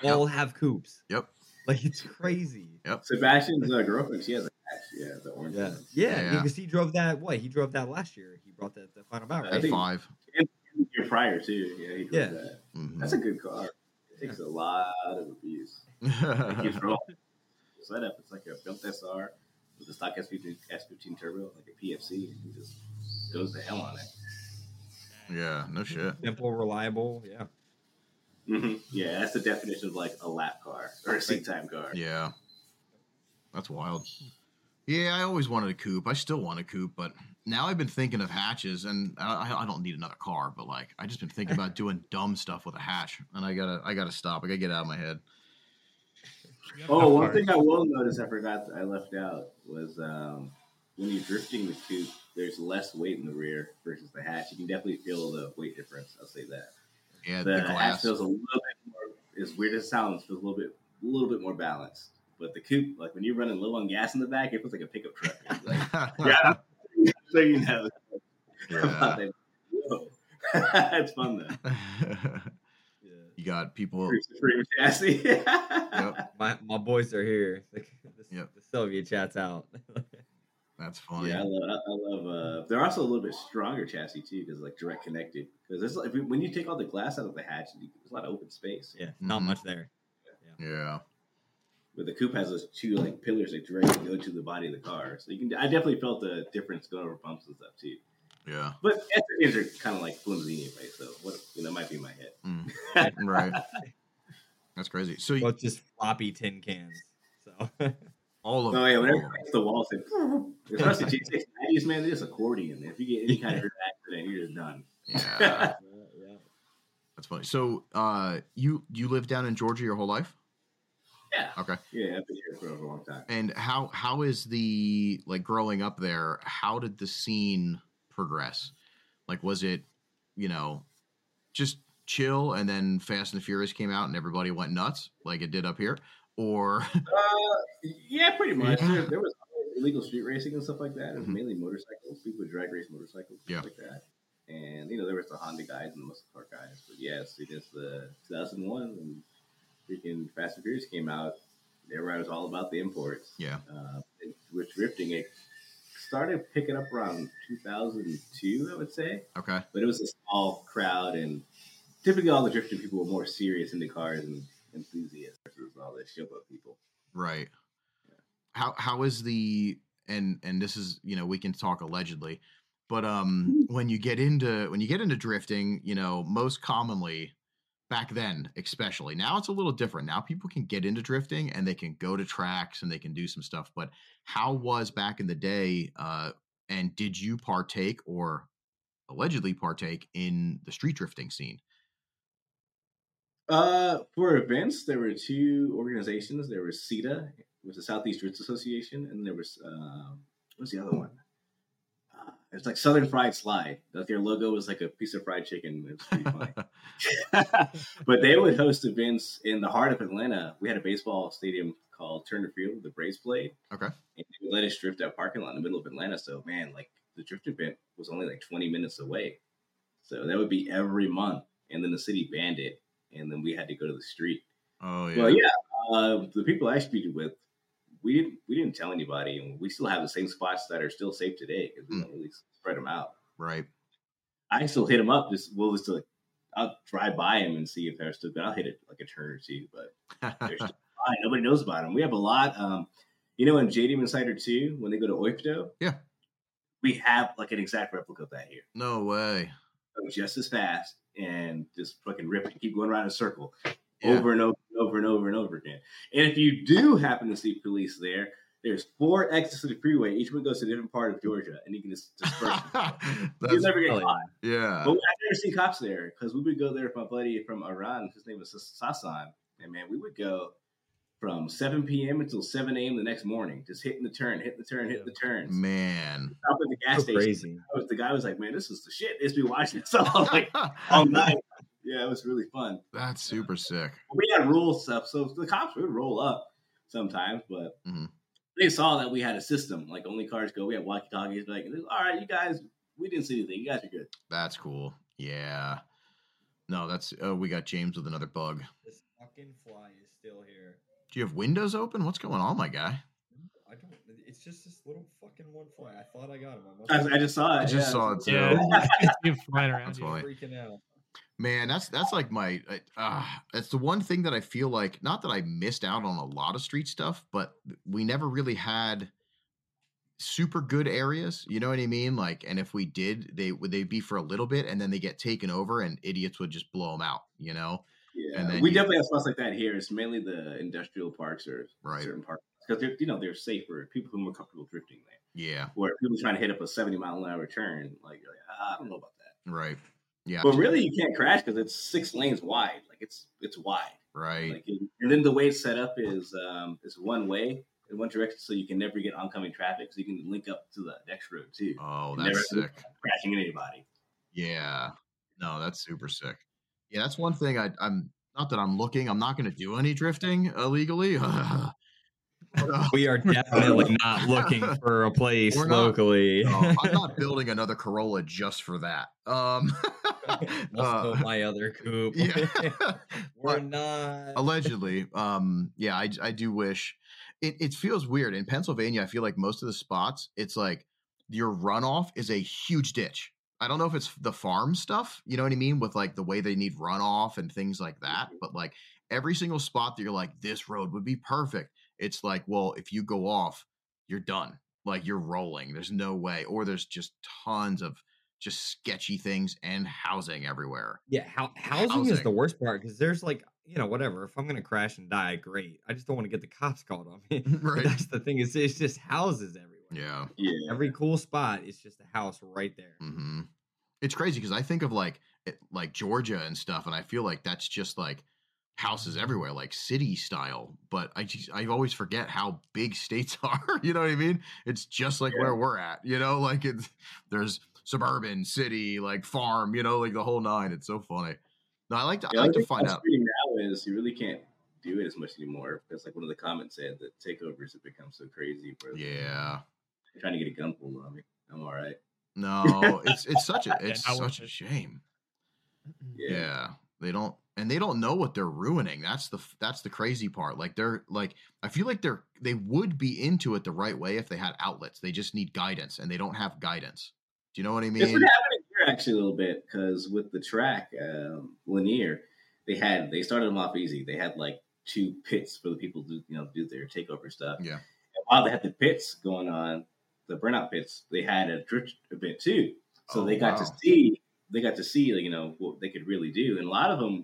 all have coupes. Yep. Like, it's crazy. Yep. Sebastian's girlfriend, she has a hatch. Yeah, the orange one. Yeah, because he drove that. What? He drove that last year. He brought that the Final Bout, right? F5. Year prior, too. Yeah, he drove that. Mm-hmm. That's a good car. It takes a lot of abuse. It keeps rolling. Setup. It's like a built SR. With the stock S15 turbo, like a PFC, it just goes to hell on it. Yeah, no shit. Simple, reliable, yeah. Mm-hmm. Yeah, that's the definition of like a lap car or a seat time car. Yeah, that's wild. Yeah, I always wanted a coupe. I still want a coupe, but now I've been thinking of hatches, and I don't need another car. But like, I just been thinking about doing dumb stuff with a hatch, and I gotta stop. I gotta get out of my head. Oh, one thing I will notice I left out was when you're drifting the coupe, there's less weight in the rear versus the hatch. You can definitely feel the weight difference. I'll say that. Yeah, the hatch feels a little bit more. As weird as it sounds, feels a little bit more balanced. But the coupe, like when you're running low on gas in the back, it feels like a pickup truck. It's like, yeah, so you know. Yeah. It's fun though. You got people. Yep. My boys are here. The Soviet chat's out. That's funny. Yeah, I love. They're also a little bit stronger chassis too, because like direct connected. Because like, when you take all the glass out of the hatch, there's a lot of open space. Yeah, not much there. Yeah. But the coupe has those two like pillars that directly go to the body of the car, so you can. I definitely felt the difference going over bumps and stuff too. Yeah, but S15s are kind of like flimsy anyway, so what that might be in my head. Mm. Right, that's crazy. So well, just floppy tin cans. So all of them. Oh yeah, whenever it's the wall, especially G690s, man, there's accordion. If you get any kind of accident, you're just done. Yeah. That's funny. So, you lived down in Georgia your whole life? Yeah. Okay. Yeah, I've been here for a long time. And how is the growing up there? How did the scene progress? Like, was it just chill, and then Fast and the Furious came out, and everybody went nuts like it did up here, or? Yeah, pretty much. Yeah. There was illegal street racing and stuff like that. It was mainly motorcycles. People would drag race motorcycles, stuff like that. And, there was the Honda guys and the muscle car guys. But, yes, it is the 2001 when freaking Fast and Furious came out. Everybody was all about the imports. Yeah. With drifting, it started picking up around 2002, I would say. Okay. But it was a small crowd, and typically all the drifting people were more serious into cars and enthusiasts versus all the showboat people. Right. Yeah. How is the – and this is, we can talk allegedly – but when you get into drifting, most commonly back then, especially now it's a little different. Now people can get into drifting and they can go to tracks and they can do some stuff. But how was back in the day? And did you partake or allegedly partake in the street drifting scene? For events, there were two organizations. There was CETA, which was the Southeast Drift Association, and there was what's the other one? It's like Southern Fried Slide. Like their logo was like a piece of fried chicken. It was pretty funny. But they would host events in the heart of Atlanta. We had a baseball stadium called Turner Field, the Braves played. Okay. And they would let us drift that parking lot in the middle of Atlanta. So, man, the drift event was only 20 minutes away. So that would be every month. And then the city banned it. And then we had to go to the street. Oh, yeah. Well, yeah. The people I competed with, we didn't tell anybody, and we still have the same spots that are still safe today because we don't really spread them out. Right. I still hit them up. I'll drive by them and see if they're still good. I'll hit it a turn or two, but they're still fine. Nobody knows about them. We have a lot. In JDM Insider 2, when they go to Oikdo, yeah, we have an exact replica of that here. No way. So just as fast and just fucking rip it. Keep going around in a circle. Yeah. Over and over and over and over and over again. And if you do happen to see police there, there's 4 exits to the freeway. Each one goes to a different part of Georgia, and you can just disperse them. You'll never get caught. Yeah. But I've never seen cops there because we would go there with my buddy from Iran. His name was Sasan. And, man, we would go from 7 p.m. until 7 a.m. the next morning, just hitting the turn. Man. Up at the gas station. Crazy. The guy was like, man, this is the shit. It's been watching this all, all night. Yeah, it was really fun. That's super sick. We had rule stuff, so the cops would roll up sometimes, but they saw that we had a system. Only cars go. We had walkie-talkies. All right, you guys, we didn't see anything. You guys are good. That's cool. Yeah. No, we got James with another bug. This fucking fly is still here. Do you have windows open? What's going on, my guy? I don't. It's just this little fucking one fly. I thought I got him. I just saw it. I just saw it, too. Yeah. You're flying around. That's freaking out. Man, that's my that's the one thing that I feel like, not that I missed out on a lot of street stuff, but we never really had super good areas. You know what I mean? And if we did, they'd be for a little bit, and then they get taken over, and idiots would just blow them out. Yeah, and then we definitely have spots like that here. It's mainly the industrial parks or certain parks because they're they're safer. People who are more comfortable drifting there. Yeah, where people trying to hit up a 70-mile-an-hour turn, you're I don't know about that. Right. Yeah, but really, you can't crash because it's 6 lanes wide. It's wide, right? And then the way it's set up is one way in one direction, so you can never get oncoming traffic. So you can link up to the next road too. Oh, that's sick! Crashing anybody. Yeah, no, that's super sick. Yeah, that's one thing. I'm not that I'm looking. I'm not going to do any drifting illegally. We are definitely not looking for a place locally. No, I'm not building another Corolla just for that. My other coupe. Yeah. We're not. Allegedly. I do wish. It feels weird. In Pennsylvania, I feel like most of the spots, it's your runoff is a huge ditch. I don't know if it's the farm stuff, you know what I mean? With the way they need runoff and things like that. But every single spot that you're this road would be perfect. it's like, well, if you go off, you're done. Like, you're rolling. There's no way. Or there's just tons of just sketchy things and housing everywhere. Yeah, housing is the worst part, because there's like, you know, whatever. If I'm going to crash and die, great. I just don't want to get the cops called on me. Right. That's the thing. Is it's just houses everywhere. Yeah. Yeah. Every cool spot is just a house right there. Mm-hmm. It's crazy because I think of like Georgia and stuff, and I feel like that's just like houses everywhere, like city style. But I always forget how big states are. You know what I mean? It's just like where we're at. You know, like there's suburban, city, like farm, you know, like the whole nine. It's so funny. No, I like to find out. Now is you really can't do it as much anymore, because like one of the comments said that takeovers have become so crazy. For yeah, I'm trying to get a gun pulled on me. I'm all right. No, it's such a shame. Yeah, they don't. And they don't know what they're ruining. That's the crazy part. Like I feel like they would be into it the right way if they had outlets. They just need guidance, and they don't have guidance. Do you know what I mean? That's what happened here actually a little bit, because with the track Lanier, they started them off easy. They had like two pits for the people to do their takeover stuff. Yeah. And while they had the pits going on, the burnout pits, they had a drift event too. So they got to see, like, you know, what they could really do. And a lot of them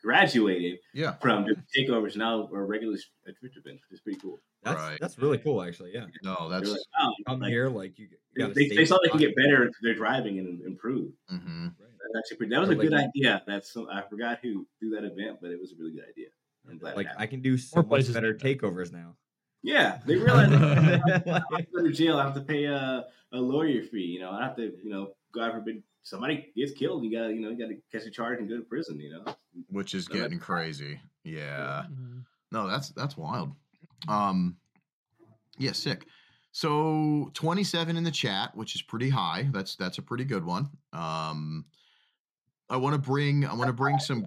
graduated from different takeovers now or regular drift events, which is pretty cool. That's really cool, actually. Yeah. No, that's like, I'm like, here. Like they saw they can get better if they're driving and improve. Mm-hmm. Right. That's actually that was a good idea. I forgot who threw that event, but it was a really good idea. I'm glad like I can do so much better takeovers now. Yeah, they realized I have to go to jail. I have to pay a lawyer fee. You know, I have to, God forbid somebody gets killed. You got to catch a charge and go to prison. You know, which is getting crazy. Yeah, mm-hmm. No, that's wild. Yeah, sick. So 27 in the chat, which is pretty high. That's a pretty good one. I want to bring some.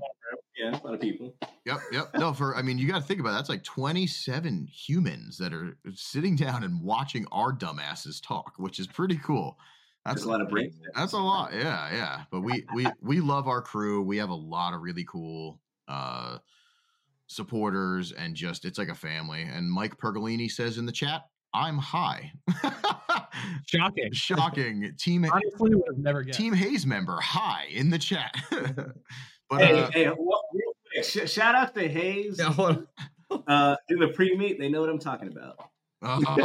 Yeah, a lot of people. Yep. No, you got to think about it. That's like 27 humans that are sitting down and watching our dumbasses talk, which is pretty cool. That's a lot of brains. That's a lot. Yeah. But we love our crew. We have a lot of really cool supporters, and just it's like a family. And Mike Pergolini says in the chat, "I'm high." Shocking. Team honestly would have never guessed. Team Hayes member high in the chat. But, shout out to Hayes. In the pre-meet, they know what I'm talking about. I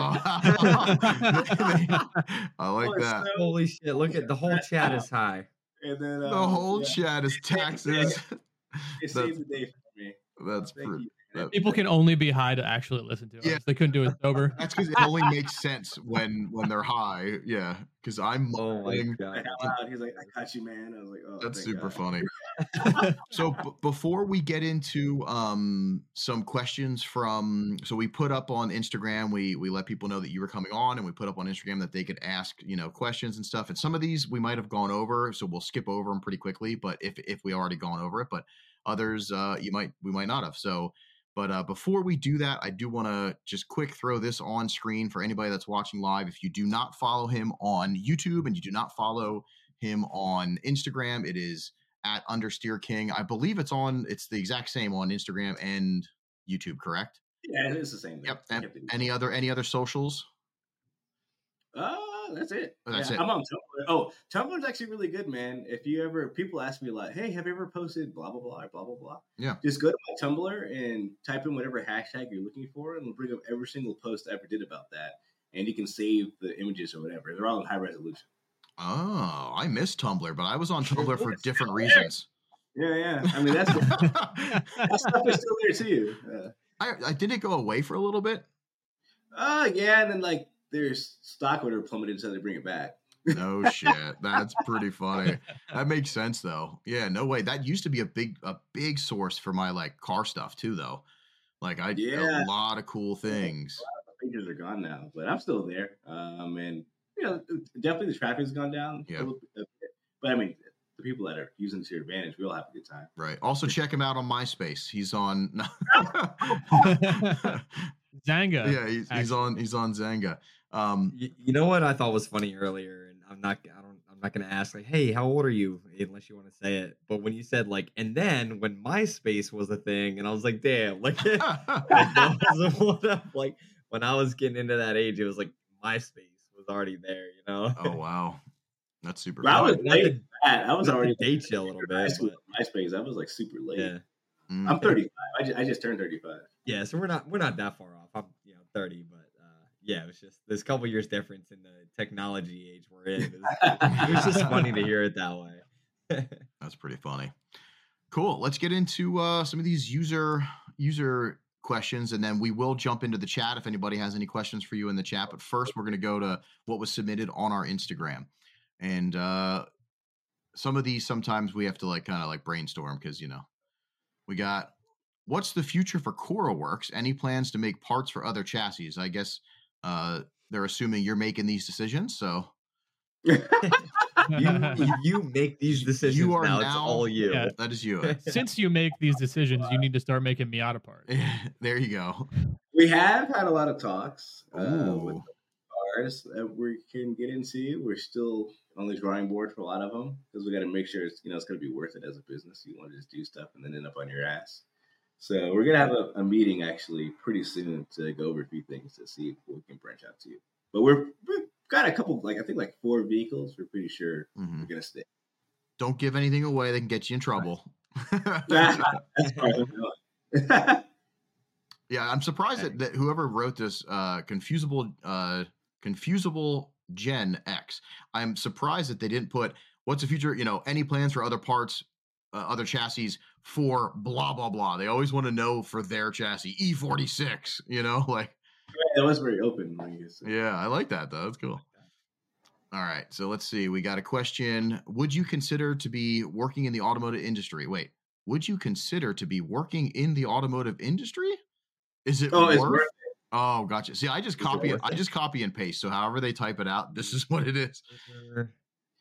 like that. Holy shit! Look at the whole chat is high, and then the whole chat is taxes. It saved the day for me. That's pretty. People can only be high to actually listen to us. Yeah. They couldn't do it sober. That's because it only makes sense when they're high. Yeah, because I'm moaning. He's like, "I got you, man." I was like, "Oh, that's super funny." So before we get into some questions so we put up on Instagram, we let people know that you were coming on, and we put up on Instagram that they could ask questions and stuff. And some of these we might have gone over, so we'll skip over them pretty quickly. But if we already gone over it, but others we might not have. So. But before we do that, I do want to just quick throw this on screen for anybody that's watching live. If you do not follow him on YouTube and you do not follow him on Instagram, it is at Understeer King. I believe it's the exact same on Instagram and YouTube, correct? Yeah, it is the same. Yep. And any other socials? That's it. That's it. I'm on Tumblr. Oh, Tumblr's actually really good, man. If you ever, people ask me a lot, hey, have you ever posted blah, blah, blah, blah, blah, blah? Yeah. Just go to my Tumblr and type in whatever hashtag you're looking for, and it'll bring up every single post I ever did about that. And you can save the images or whatever. They're all in high resolution. Oh, I miss Tumblr, but I was on Tumblr for different reasons. Yeah. I mean, that's that stuff is still there too. I did it go away for a little bit? Yeah, and then like, their stock order plummeted, so they bring it back. No shit. That's pretty funny. That makes sense though. Yeah, no way. That used to be a big source for my like car stuff too though. Like I did a lot of cool things. A lot of pages are gone now, but I'm still there. And definitely the traffic's gone down. Yeah. But I mean, the people that are using it to your advantage, we all have a good time. Right. Also check him out on MySpace. He's on Zanga. Yeah, he's on Zanga. You know what I thought was funny earlier, and I'm not, I don't, I'm not going to ask, like, hey, how old are you? Unless you want to say it. But when you said, like, and then when MySpace was a thing, and I was like, damn, like, like when I was getting into that age, it was like MySpace was already there, you know? Oh, wow. That's super well, cool. I was already date you a little bit. MySpace, I was like super late. Yeah. Mm-hmm. I'm 35. I just turned 35. Yeah, so we're not that far off. I'm 30, but yeah, it was just this couple years difference in the technology age we're in. It was just funny to hear it that way. That's pretty funny. Cool. Let's get into some of these user questions, and then we will jump into the chat if anybody has any questions for you in the chat. But first, we're going to go to what was submitted on our Instagram. And some of these, sometimes we have to like kind of like brainstorm because, we got, what's the future for Koruworks? Any plans to make parts for other chassis? I guess they're assuming you're making these decisions. So you make these decisions. You are now. It's all you. Yeah. That is you. Since you make these decisions, you need to start making Miata parts. There you go. We have had a lot of talks. With cars that we can get into. We're still on the drawing board for a lot of them because we got to make sure it's it's going to be worth it as a business. You want to just do stuff and then end up on your ass. So we're going to have a meeting actually pretty soon to go over a few things to see if we can branch out to you. But we've got a couple, like I think like 4 vehicles we're pretty sure we're going to stay. Don't give anything away. They can get you in trouble. That's probably not. Yeah, I'm surprised that whoever wrote this confusable Gen X. I'm surprised that they didn't put what's the future, any plans for other parts, other chassis for blah, blah, blah. They always want to know for their chassis, E46, That was very open. Yeah, I like that, though. That's cool. All right, so let's see. We got a question. Would you consider to be working in the automotive industry? Is it worth it? Oh, gotcha. See, I just copy and paste. So however they type it out, this is what it is.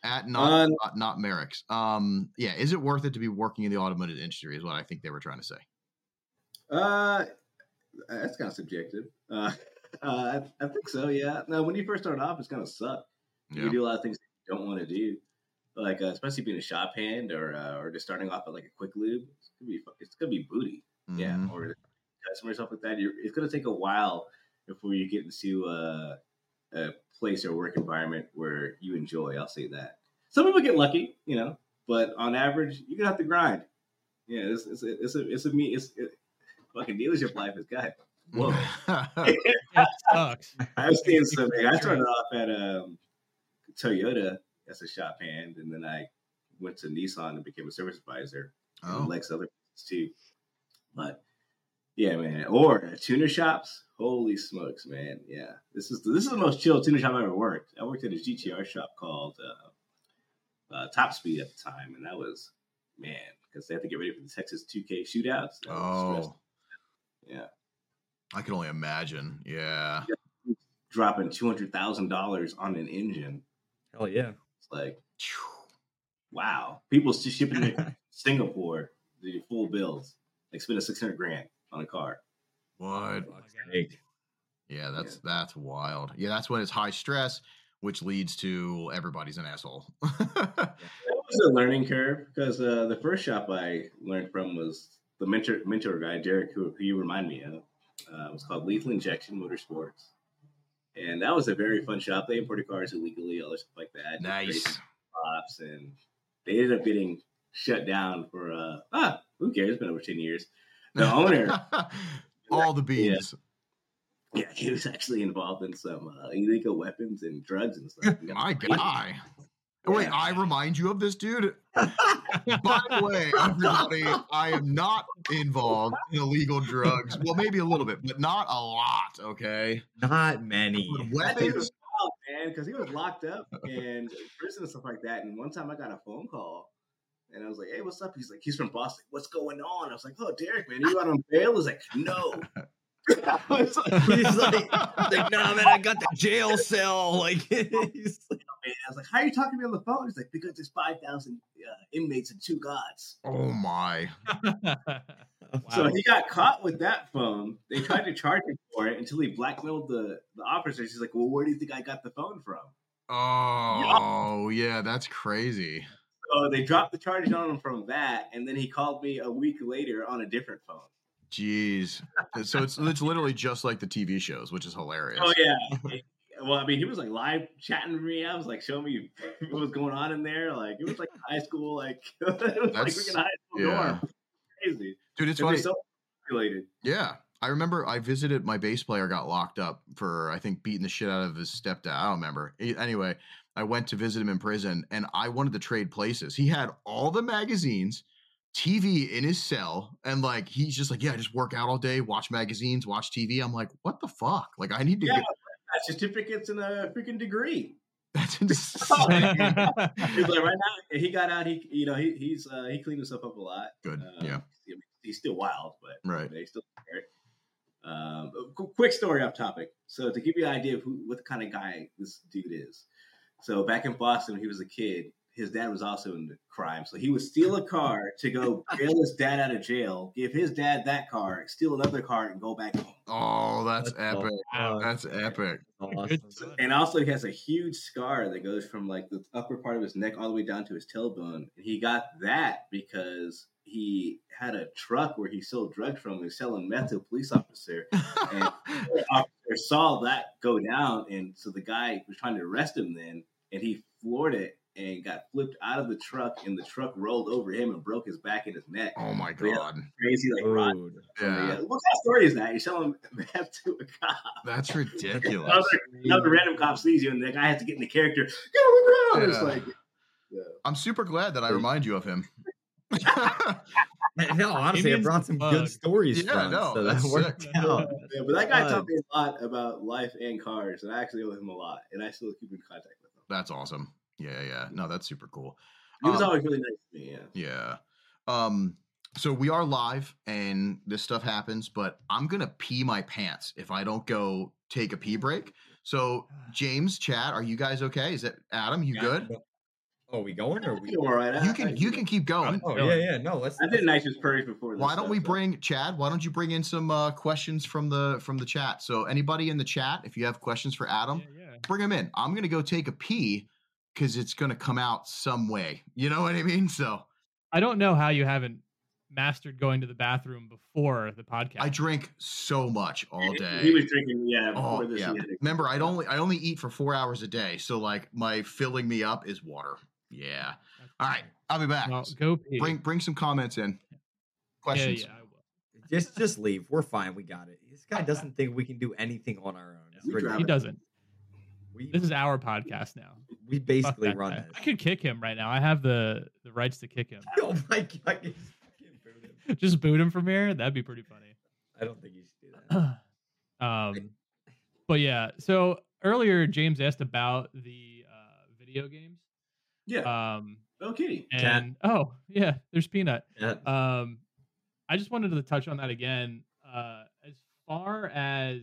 At not Merrick's. Yeah. Is it worth it to be working in the automotive industry is what I think they were trying to say. That's kind of subjective. I think so. Yeah. Now, when you first start off, it's going to suck. Yeah. You do a lot of things that you don't want to do. Like, especially being a shop hand or just starting off at like a quick lube. It's going to be booty. Mm-hmm. Yeah. Or customer stuff like that. It's going to take a while before you get into a place or work environment where you enjoy. I'll say that. Some people get lucky, but on average, you're going to have to grind. Yeah, it's fucking dealership life is God. Whoa, it sucks. I've seen so many. I started off at Toyota as a shop hand, and then I went to Nissan and became a service advisor. Oh, like other places too, but. Yeah, man. Or tuner shops. Holy smokes, man. Yeah. This is the most chill tuner shop I've ever worked. I worked at a GTR shop called Top Speed at the time. And that was, man, because they had to get ready for the Texas 2K shootouts. Oh. Yeah. I can only imagine. Yeah. Dropping $200,000 on an engine. Hell yeah. It's like, wow. People shipping to Singapore the full bills. Like spending $600,000. On a car. What? Yeah, that's wild. Yeah, that's when it's high stress, which leads to everybody's an asshole. That was a learning curve because the first shop I learned from was the mentor guy, Derek, who you remind me of. It was called Lethal Injection Motorsports. And that was a very fun shop. They imported cars illegally, all this stuff like that. Nice. And they ended up getting shut down for, who cares? It's been over 10 years. The owner, all the beans. Yeah, he was actually involved in some illegal weapons and drugs and stuff. My guy. Yeah. Wait, I remind you of this, dude? By the way, everybody, I am not involved in illegal drugs. Well, maybe a little bit, but not a lot, okay? Not many. Weapons. Man, because he was locked up and prison and stuff like that. And one time I got a phone call. And I was like, hey, what's up? He's like, he's from Boston. What's going on? I was like, oh, Derek, man, you out on bail? He's like, no. He's like, no, man, I got the jail cell. Like, he's like, oh, man. I was like, how are you talking to me on the phone? He's like, because there's 5,000 inmates and 2 guards. Oh, my. Wow. So he got caught with that phone. They tried to charge him for it until he blackmailed the officers. He's like, well, where do you think I got the phone from? Oh, yeah, that's crazy. So they dropped the charges on him from that, and then he called me a week later on a different phone. Jeez. So it's literally just like the TV shows, which is hilarious. Oh, yeah. Well, I mean, he was like live chatting to me. I was like, showing me what was going on in there. Like, it was like high school. Like, it was like freaking high school dorm. Crazy. Dude, it's funny. So related. Yeah. I remember I visited my bass player got locked up for, I think, beating the shit out of his stepdad. I don't remember. Anyway, I went to visit him in prison, and I wanted to trade places. He had all the magazines, TV in his cell, and like he's just like, yeah, I just work out all day, watch magazines, watch TV. I'm like, what the fuck? Like, I need to get certificates and a freaking degree. That's insane. He's like, right now, he got out. He, you know, he cleaned himself up a lot. Good. Yeah. He's still wild, but right. They still care. Quick story off topic. So to give you an idea of what kind of guy this dude is. So back in Boston, when he was a kid, his dad was also into crime. So he would steal a car to go bail his dad out of jail, give his dad that car, steal another car, and go back home. Oh, that's epic. Wow. That's epic. Awesome. And also he has a huge scar that goes from like the upper part of his neck all the way down to his tailbone. And he got that because he had a truck where he sold drugs from. He was selling meth to a police officer. And the officer saw that go down. And so the guy was trying to arrest him then, and he floored it and got flipped out of the truck, and the truck rolled over him and broke his back and his neck. Oh, my God. Crazy, like, rot. Yeah. What kind of story is that? You're selling meth to a cop. That's ridiculous. another random cop sees you, and the guy has to get in the character. Yeah. It's like, yeah. I'm super glad that I remind you of him. Hell, honestly, I brought some good stories. Yeah, no, so that worked out. Yeah, but that guy taught me a lot about life and cars, and I actually owe him a lot, and I still keep in contact with him. That's awesome. Yeah, yeah. No, that's super cool. It was always really nice to me, yeah. Yeah. So we are live, and this stuff happens, but I'm going to pee my pants if I don't go take a pee break. So, James, Chad, are you guys okay? Is that Adam, you good? Oh, are we going? Or are we all right? You can keep going. Oh, yeah. No, let's. I did nice purge before. Why don't we bring Chad? Why don't you bring in some questions from the chat? So anybody in the chat, if you have questions for Adam, bring them in. I'm gonna go take a pee because it's gonna come out some way. You know what I mean? So I don't know how you haven't mastered going to the bathroom before the podcast. I drink so much all day. He was drinking, before this. Yeah. Remember, I only eat for 4 hours a day, so like my filling me up is water. Yeah. All right. I'll be back. Well, go pee. Bring some comments in. Questions. Yeah, I will. Just leave. We're fine. We got it. This guy doesn't think we can do anything on our own. He doesn't. This is our podcast now. We basically run it. I could kick him right now. I have the rights to kick him. Oh my God. Just boot him from here. That'd be pretty funny. I don't think you should do that. But yeah. So earlier, James asked about the video games. Yeah. Okay. And Cat. Oh yeah, there's Peanut. Yeah. I just wanted to touch on that again. As far as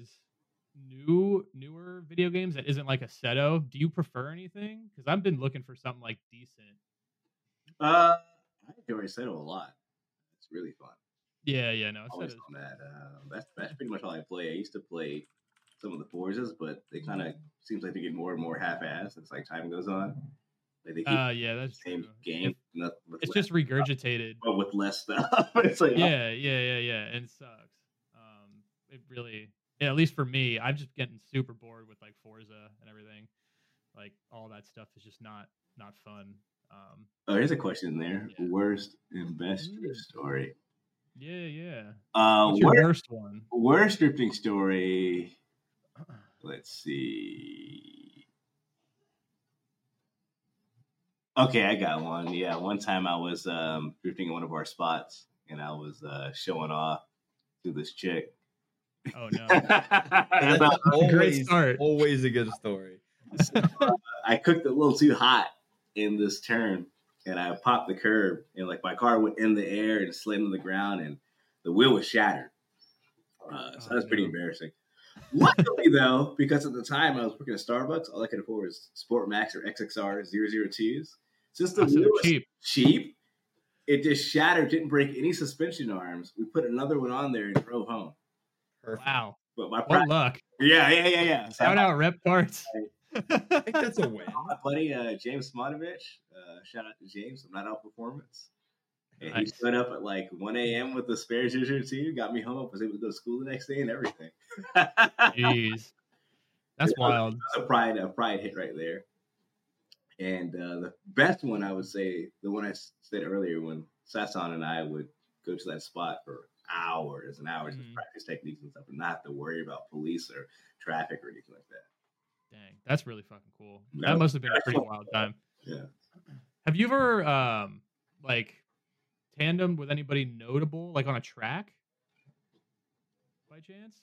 newer video games that isn't like Assetto, do you prefer anything? Because I've been looking for something like decent. I enjoy Assetto a lot. It's really fun. Yeah, no. Always on that. That's pretty much all I play. I used to play some of the Forzas, but they kind of seems like they get more and more half-assed as like time goes on. That's the same true. Game. It's just regurgitated, but with less stuff. It's like, and it sucks. It really, at least for me, I'm just getting super bored with like Forza and everything. Like all that stuff is just not fun. Here's a question there: worst and best story. Yeah. What's your worst one? Worst drifting story. Let's see. Okay, I got one. Yeah, one time I was drifting in one of our spots, and I was showing off to this chick. Oh, no. Always a good story. So, I cooked a little too hot in this turn, and I popped the curb, and like my car went in the air and slammed on the ground, and the wheel was shattered. So that was pretty embarrassing. Luckily, though, because at the time I was working at Starbucks, all I could afford was Sport Max or XXR 002s. Since the wheel was cheap, it just shattered, didn't break any suspension arms. We put another one on there and drove home. Perfect. Wow. But my luck. Yeah. So shout out Rep Parts. I think that's a win. My buddy James Smotovich, shout out to James from Night Out Performance. And nice. He showed up at like 1 a.m. with the spare ginger tea, got me home, was able to go to school the next day and everything. Jeez. That's wild. That's a pride hit right there. And the best one, I would say, the one I said earlier when Sasan and I would go to that spot for hours and hours of practice techniques and stuff and not to worry about police or traffic or anything like that. Dang, that's really fucking cool. That must have been a pretty wild time. Yeah. Have you ever, tandem with anybody notable, like on a track, by chance?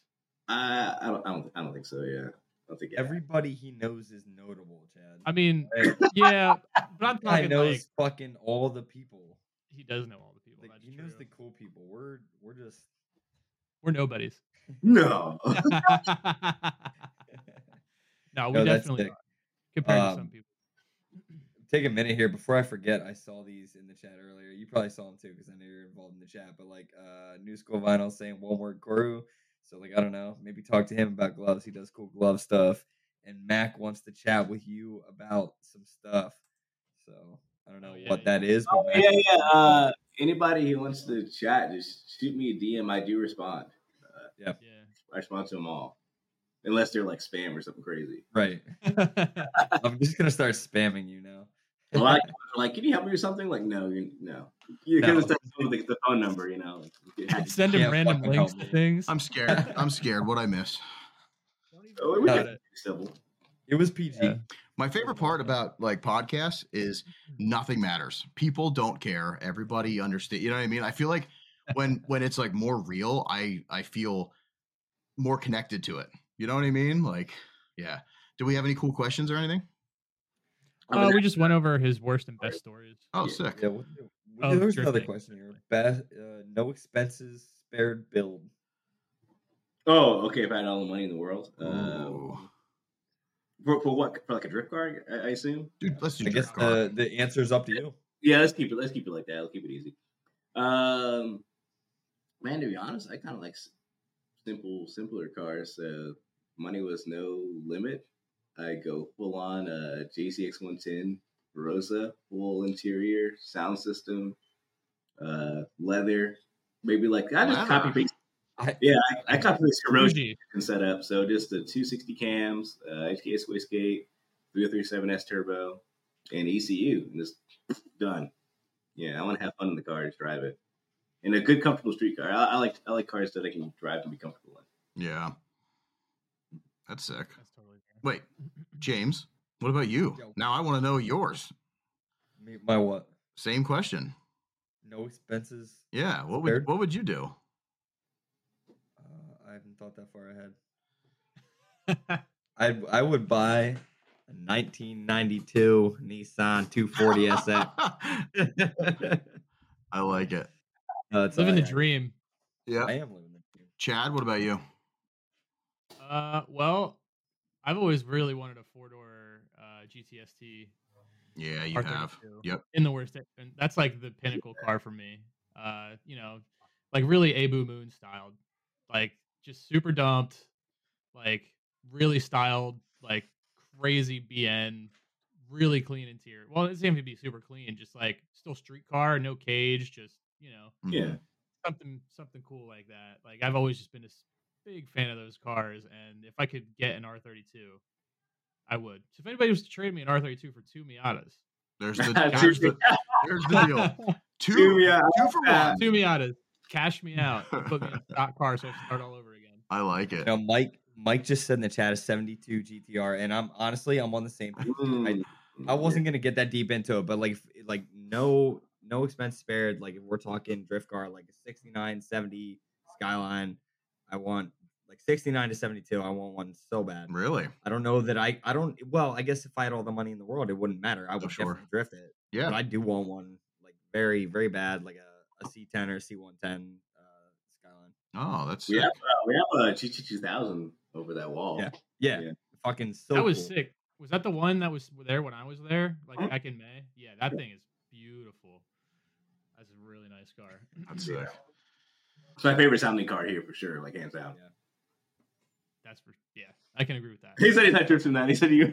I don't think so. Yeah, I don't think everybody he knows is notable, Chad. I mean, like, yeah, but I'm talking knows like, fucking all the people. He does know all the people. Like, he knows the cool people. We're nobodies. No. No, definitely are, compared to some people. Take a minute here before I forget. I saw these in the chat earlier. You probably saw them too because I know you're involved in the chat. But like, New School Vinyl saying one word Koru. So like, I don't know. Maybe talk to him about gloves. He does cool glove stuff. And Mac wants to chat with you about some stuff. So I don't know that is. Oh, yeah. Anybody who wants to chat, just shoot me a DM. I do respond. I respond to them all. Unless they're like spam or something crazy. Right. I'm just gonna start spamming you now. Like, can you help me with something? Like, no. You're going to send the phone number, you know. Like, send him random links to things. I'm scared. What'd I miss? It was PG. Yeah. My favorite part about, like, podcasts is nothing matters. People don't care. Everybody understands. You know what I mean? I feel like when it's, like, more real, I feel more connected to it. You know what I mean? Like, yeah. Do we have any cool questions or anything? We just went over his worst and best stories. Oh, sick. Yeah, there's another question here. Best, no expenses, spared build. Oh, okay. If I had all the money in the world. For what? For like a drift car, I assume? Dude, let's do drift car. The answer is up to you. Yeah, let's keep it like that. Let's keep it easy. Man, to be honest, I kind of like simpler cars. So money was no limit. I go full on JCX 110 Rosa, full interior, sound system, leather, maybe like I just copy paste. I copy paste corrosion setup. So just the 260 cams, HKS wastegate, 3037S turbo, and ECU, and just done. Yeah, I want to have fun in the car, just drive it, and a good comfortable street car. I like cars that I can drive and be comfortable in. Yeah, that's sick. That's totally. Wait, James, what about you? Now I want to know yours. My what? Same question. No expenses. Yeah, what would you do? I haven't thought that far ahead. I would buy a 1992 Nissan 240 SX. I like it. Living the dream. Yeah. I am living the dream. Chad, what about you? Well, I've always really wanted a four-door GTST. Yeah, you R32 have. Yep. In the worst, and that's like the pinnacle car for me. You know, like really Abu Moon styled, like just super dumped, like really styled, like crazy BN, really clean interior. Well, it seemed to be super clean, just like still street car, no cage, just you know, something cool like that. Like I've always just been big fan of those cars, and if I could get an R32, I would. So if anybody was to trade me an R32 for two Miatas, there's the deal. Two for one. Two Miatas. Cash me out. Put me in a stock car so I can start all over again. I like it. You know, Mike just said in the chat a 72 GTR, and I'm on the same page. I wasn't gonna get that deep into it, but like no expense spared. Like if we're talking drift car, like a 69, 70 Skyline. I want like 69 to 72. I want one so bad. Really? I don't know that I don't. Well, I guess if I had all the money in the world, it wouldn't matter. I would definitely drift it. Yeah. But I do want one like very, very bad, like a C10 or C110 Skyline. Oh, that's sick. We have a GT2000 over that wall. Yeah. Fucking so. That was sick. Was that the one that was there when I was there, like back in May? Yeah, that thing is beautiful. That's a really nice car. That's sick. It's my favorite sounding car here for sure, like hands down. Yeah. That's for, yeah, I can agree with that. He said he's had trips from that. He said you.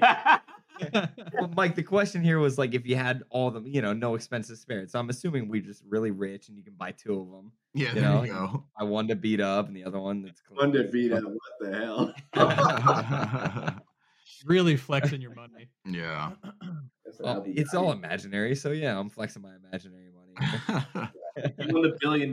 Well, Mike, the question here was like if you had all of them, you know, no expenses spared. So I'm assuming we're just really rich and you can buy two of them. Yeah, you know, there you go. I one to beat up and the other one that's clean. One to beat up. What the hell? Really flexing your money. Yeah. It's all imaginary. So yeah, I'm flexing my imaginary money. You won the $1 billion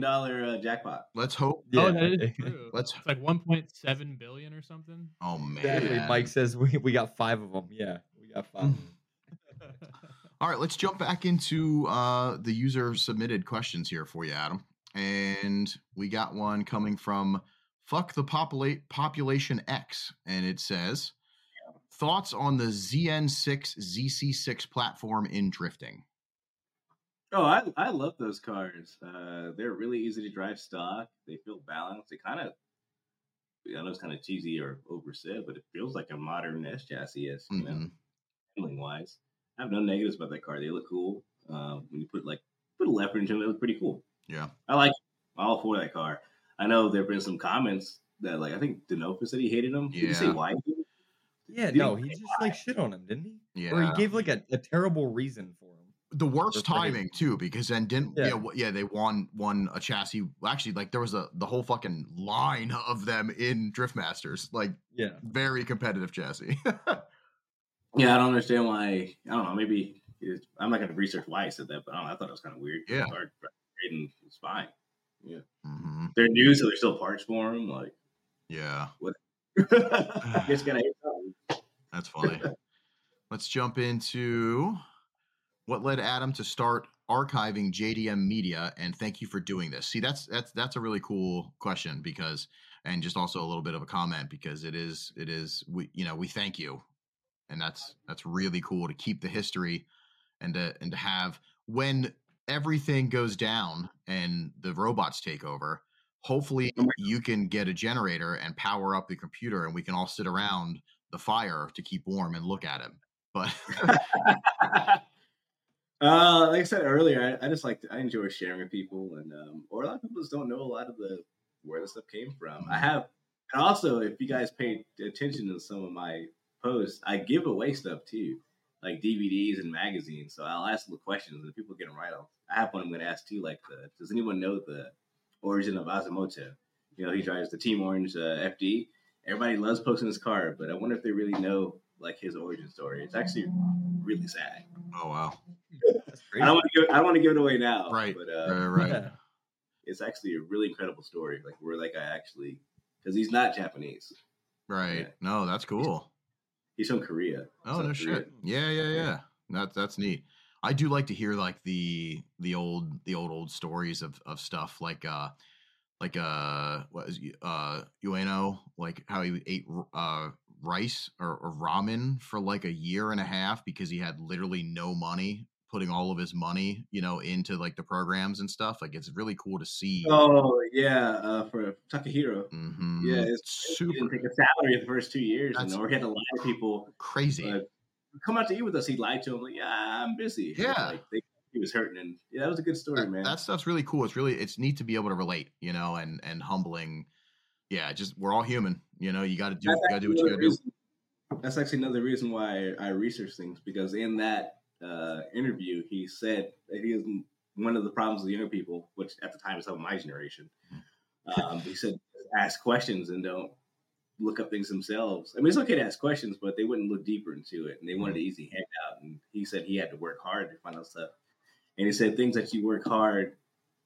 jackpot. Let's hope. Yeah. Oh, that is true. It's like 1.7 billion or something. Oh man. Exactly. Mike says we got five of them. Yeah, we got five. All right, let's jump back into the user submitted questions here for you, Adam. And we got one coming from Fuck the Population X, and it says, thoughts on the ZN6 ZC6 platform in drifting. Oh, I love those cars. They're really easy to drive stock. They feel balanced. They kind of, I know it's kind of cheesy or oversaid, but it feels like a modern S chassis, you know, handling wise. I have no negatives about that car. They look cool. When you put like a little effort into them, they look pretty cool. Yeah, I like all for that car. I know there've been some comments that like I think DeNofa said he hated them. Yeah. Did you say why? Yeah, no, he just like shit on him, didn't he? Yeah, or he gave like a terrible reason for him. The worst timing too, because then didn't they won a chassis. Actually, like there was the whole fucking line of them in Driftmasters, like very competitive chassis. Yeah, I don't understand why. I don't know. Maybe I'm not gonna research why he said that, but I don't know, I thought it was kind of weird. Yeah, it's fine. Yeah, they're new, so they're still parts for them. Like, yeah, what? Just gonna hate something. That's funny. Let's jump into. What led Adam to start archiving JDM media, and thank you for doing this. See, that's a really cool question because, and just also a little bit of a comment because it is we thank you, and that's really cool to keep the history, and to have when everything goes down and the robots take over. Hopefully, you can get a generator and power up the computer, and we can all sit around the fire to keep warm and look at him. But. Like I said earlier, I just I enjoy sharing with people, and or a lot of people just don't know a lot of where this stuff came from. I have, and also if you guys pay attention to some of my posts, I give away stuff too, like DVDs and magazines. So I'll ask little questions, and people get them right off. I have one I'm going to ask too, like, does anyone know the origin of Azumoto? You know, he drives the Team Orange FD. Everybody loves posting his car, but I wonder if they really know like his origin story. It's actually really sad. Oh wow. I don't want to give it away now. Right. But right. It's actually a really incredible story. Like where that guy actually, because he's not Japanese. Right. Yeah. No, that's cool. He's from Korea. Oh no shit. Yeah. That's neat. I do like to hear like the old stories of stuff like what is Ueno, like how he ate rice or ramen for like a year and a half because he had literally no money, putting all of his money, into like the programs and stuff. Like it's really cool to see. Oh yeah. For Takahiro. Mm-hmm. Yeah. It's super. He didn't take a salary the first 2 years. Or he had to lie to people. Crazy. Come out to eat with us. He lied to him. Like, yeah, I'm busy. Yeah. He was hurting. And yeah, that was a good story, man. That stuff's really cool. It's neat to be able to relate, and humbling. Yeah, just we're all human, You got to do what you got to do. That's actually another reason why I research things, because in that interview, he said that he was one of the problems with younger people, which at the time is of my generation. He said, ask questions and don't look up things themselves. I mean, it's okay to ask questions, but they wouldn't look deeper into it, and they wanted an easy handout. And he said he had to work hard to find out stuff. And he said things that you work hard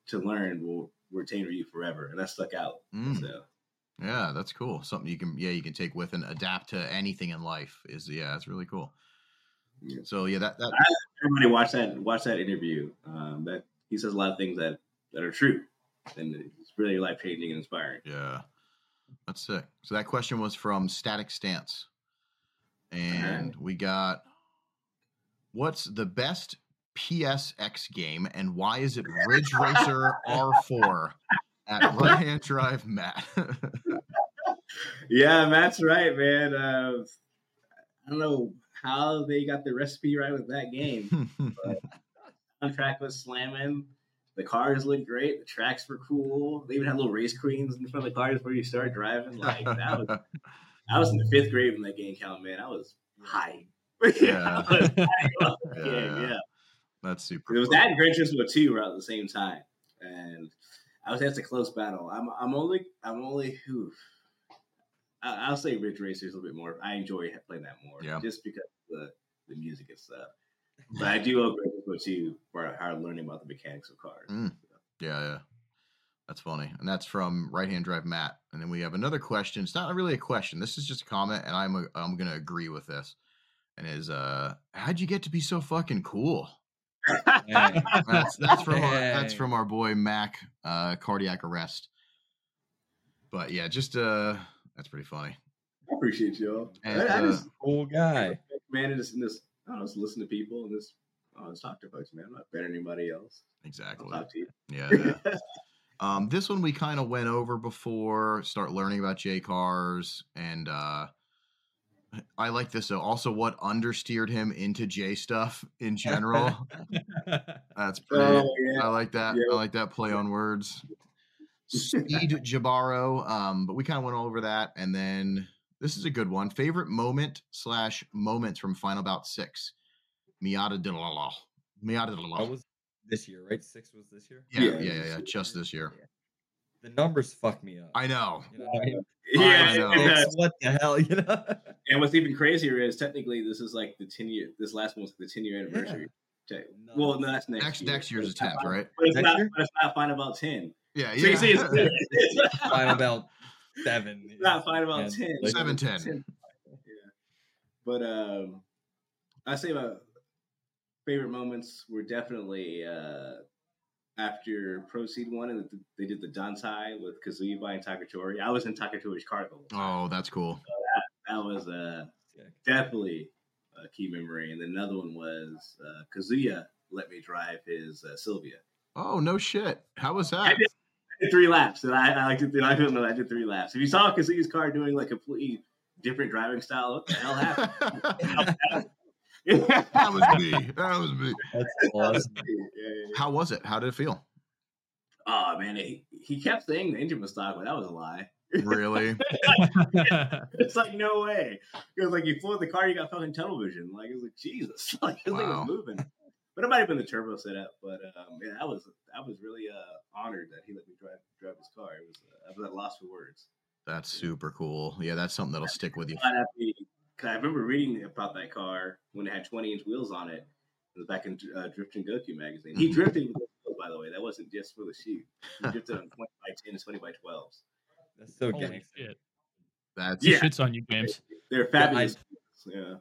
to learn will retain you forever, and that stuck out. So. Yeah, that's cool. Something you can take with and adapt to anything in life it's really cool. Yeah. So yeah, that everybody watch that interview. That he says a lot of things that are true, and it's really life changing and inspiring. Yeah, that's sick. So that question was from Static Stance, and we got, what's the best PSX game and why is it Ridge Racer R4? At right hand drive, Matt. Yeah, Matt's right, man. I don't know how they got the recipe right with that game. But the track was slamming. The cars looked great. The tracks were cool. They even had little race queens in front of the cars where you start driving. Like that was I was in the fifth grade when that game came out, man. I was high. Yeah. Yeah. That's super. It was cool. That and Gran Turismo 2 were out at the same time, and I was that's a close battle. I'll say Ridge Racer is a little bit more. I enjoy playing that more, just because of the music and stuff. But I do love Gran Turismo 2 for our learning about the mechanics of cars. Mm. Yeah. That's funny. And that's from Right Hand Drive Matt. And then we have another question. It's not really a question. This is just a comment, and I'm going to agree with this. And is, how'd you get to be so fucking cool? Hey. That's from our boy Mac, cardiac arrest. But yeah, just that's pretty funny. I appreciate y'all. And, I just old guy, man. And just listen to people and just talk to folks, man. I'm not better than anybody else. Exactly. I'll talk to you. Yeah. This one we kind of went over before. Start learning about J cars, and I like this though. Also, what understeered him into J stuff in general? That's pretty. I like that. Yeah. I like that play on words. Speed Jabaro. But we kind of went all over that, and then this is a good one. Favorite moment/moments from Final Bout 6. Miata de la la. That was this year, right? 6 was this year. Yeah. Just this year. Yeah. The numbers fuck me up. I know. You know what I mean? Yeah, what the hell, you know? And what's even crazier is technically this is like the 10-year. This last one's the 10-year anniversary. Yeah. Well, no, that's next year. Next year's a 10th, right? But it's not Final Bout 10. Yeah, so you see, it's Final Bout 7. It's not Final Bout 10. 7-10. Yeah. But I say my favorite moments were definitely after Proceed 1, and they did the Dantai with Kazuya and Takatori. I was in Takatori's car the whole time. Oh, that's cool. So that was definitely a key memory. And then another one was Kazuya let me drive his Sylvia. Oh, no shit. How was that? I did 3 laps. And I did 3 laps. If you saw Kazuya's car doing like a completely different driving style, what the hell happened? That was me. That's awesome. Yeah. How was it? How did it feel? Oh man, he kept saying the engine was stock, but that was a lie. Really? it's like no way. It was like you floored the car, you got fucking tunnel vision. Like it was like Jesus. Like it was moving. But it might have been the turbo setup. But man, I was really honored that he let me drive his car. It was I was at loss for words. That's super cool. Yeah, that's something that'll stick with you. Because I remember reading about that car when it had 20-inch wheels on it. It was back in Drift and Goku magazine. He drifted with wheels, by the way. That wasn't just for the shoot. He drifted on 20x10 and 20x12s. That's so gangster. That's shit's on you, James. They're fabulous. Yeah.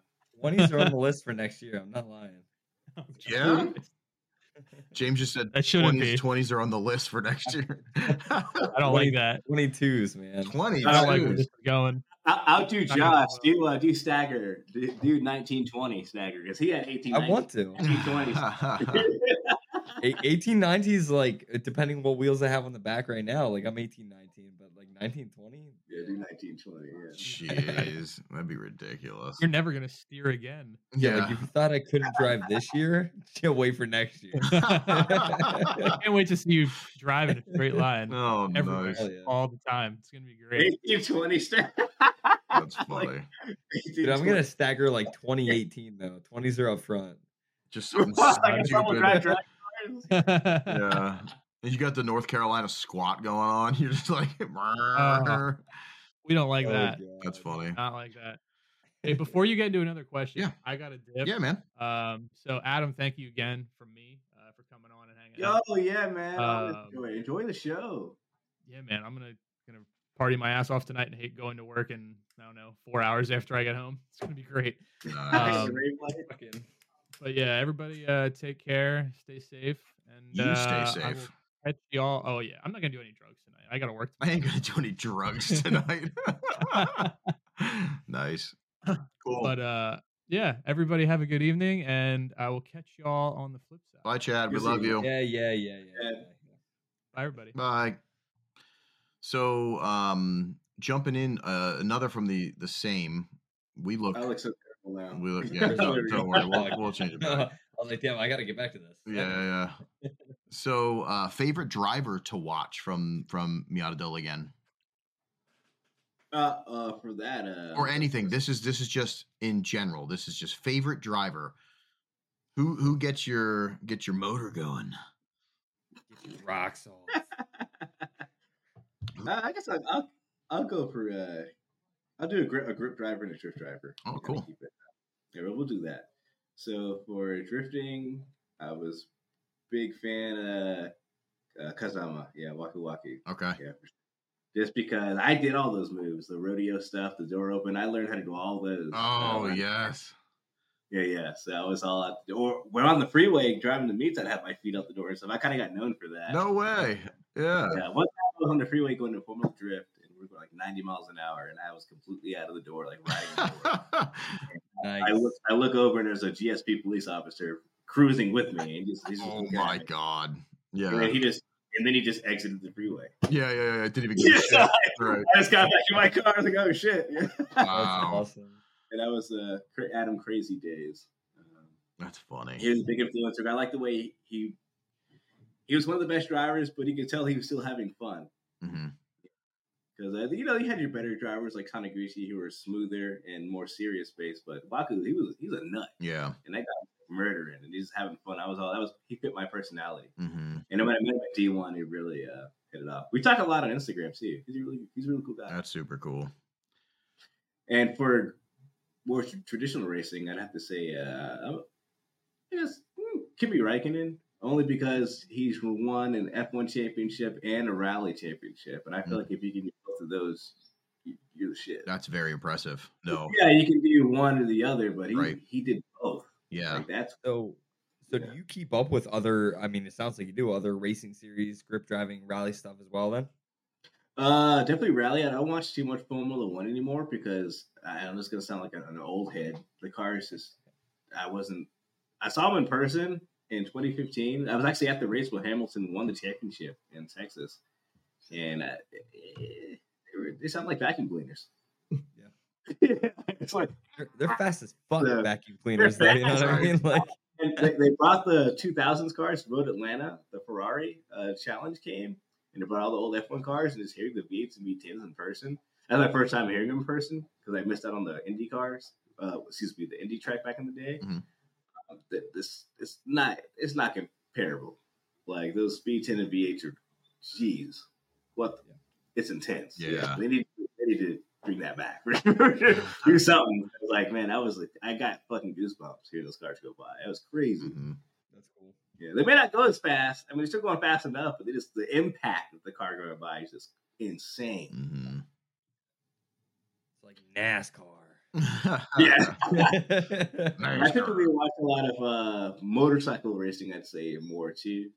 20s are on the list for next year. I'm not lying. Yeah. James just said 20s are on the list for next year. I don't like that. 22s, man. 20s. I don't like where this is going. I'll do Josh. Do Stagger. Do 1920 Stagger because he had 1890. I want to. 1820. 1890 is like depending what wheels I have on the back right now. Like I'm 1819, but like 1920. Yeah, do 1920. Yeah. Jeez, that'd be ridiculous. You're never gonna steer again. Yeah. Like if you thought I couldn't drive this year, can't wait for next year. I can't wait to see you drive in a straight line. Oh, nice. All the time. It's gonna be great. 1820 Stagger. That's funny. Like, dude, I'm gonna stagger like 2018 though. 20s are up front. Just like drive. Yeah, and you got the North Carolina squat going on. You're just like, we don't like that. God. That's funny. Not like that. Hey, before you get into another question, I got a dip. Yeah, man. So Adam, thank you again from me for coming on and hanging out. Oh yeah, man. Enjoy the show. Yeah, man. I'm gonna party my ass off tonight and hate going to work in, I don't know, 4 hours after I get home. It's gonna be great. But yeah, everybody take care, stay safe, and you stay safe. Catch y'all. Oh yeah, I'm not gonna do any drugs tonight. I gotta work tonight. I ain't gonna do any drugs tonight. Nice. Cool. But yeah, everybody have a good evening, and I will catch y'all on the flip side. Bye, Chad. We love you. Yeah. Bye, everybody. Bye. So jumping in another from the same. We look Alex. Now. We look, don't worry. We'll change it back. I was like, damn, I got to get back to this. Yeah. So, favorite driver to watch from Miata Dill again? for that or anything. This is just in general. This is just favorite driver. Who gets your motor going? Get your rocks off. I guess I'll go for I'll do a grip driver and a drift driver. Oh, cool. Yeah, we'll do that. So for drifting, I was big fan Kazama. Yeah, Waku. Okay. Yeah. Just because I did all those moves, the rodeo stuff, the door open, I learned how to do all those. Oh, yes. Yeah. So I was all out the door. We're on the freeway driving the meets. I'd have my feet out the door. So I kind of got known for that. No way. Yeah. One time I was on the freeway going to Formula Drift, and we were going like 90 miles an hour, and I was completely out of the door, like riding the door. Nice. I look over, and there's a GSP police officer cruising with me. And he's just oh, my God. Yeah. And then he just exited the freeway. Yeah. I didn't even get shit. Right. I just got back in my car. I was like, oh, shit. Yeah. Wow. Awesome. And that was Adam Crazy Days. That's funny. He was a big influencer. I like the way he was one of the best drivers, but you could tell he was still having fun. Mm-hmm. Because, you had your better drivers like Taniguchi, who were smoother and more serious-based, but Baku, he's a nut. Yeah. And that guy was murdering, and he's having fun. He fit my personality. Mm-hmm. And then when I met him at D1, he really hit it off. We talk a lot on Instagram, too. He's a really cool guy. That's super cool. And for more traditional racing, I'd have to say, I guess, Kimi Räikkönen. Only because he's won an F1 championship and a rally championship. And I feel like if you can do both of those, you're the shit. That's very impressive. No. Yeah, you can do one or the other, but he did both. Yeah. Like that's cool. So do you keep up with other, it sounds like you do, other racing series, grip driving, rally stuff as well then? Definitely rally. I don't watch too much Formula One anymore because I'm just going to sound like an old head. The car is just, I saw him in person. In 2015, I was actually at the race where Hamilton won the championship in Texas, and they sound like vacuum cleaners. Yeah, it's like they're fast as fuck vacuum cleaners. Though, you know what I mean? Like, and they brought the 2000s cars. Road Atlanta, the Ferrari challenge came, and they brought all the old F1 cars. And just hearing the V8s and V10s in person. That was my first time hearing them in person because I missed out on the Indy cars. The Indy track back in the day. Mm-hmm. It's not comparable. Like those V10 and V8 are, it's intense. Yeah. They need to bring that back. Do something. I was like, man, I got fucking goosebumps hearing those cars go by. That was crazy. Mm-hmm. That's cool. Yeah, they may not go as fast. They're still going fast enough, but the impact of the car going by is just insane. Mm-hmm. It's like NASCAR. Yeah. I typically watch a lot of motorcycle racing, I'd say, more too.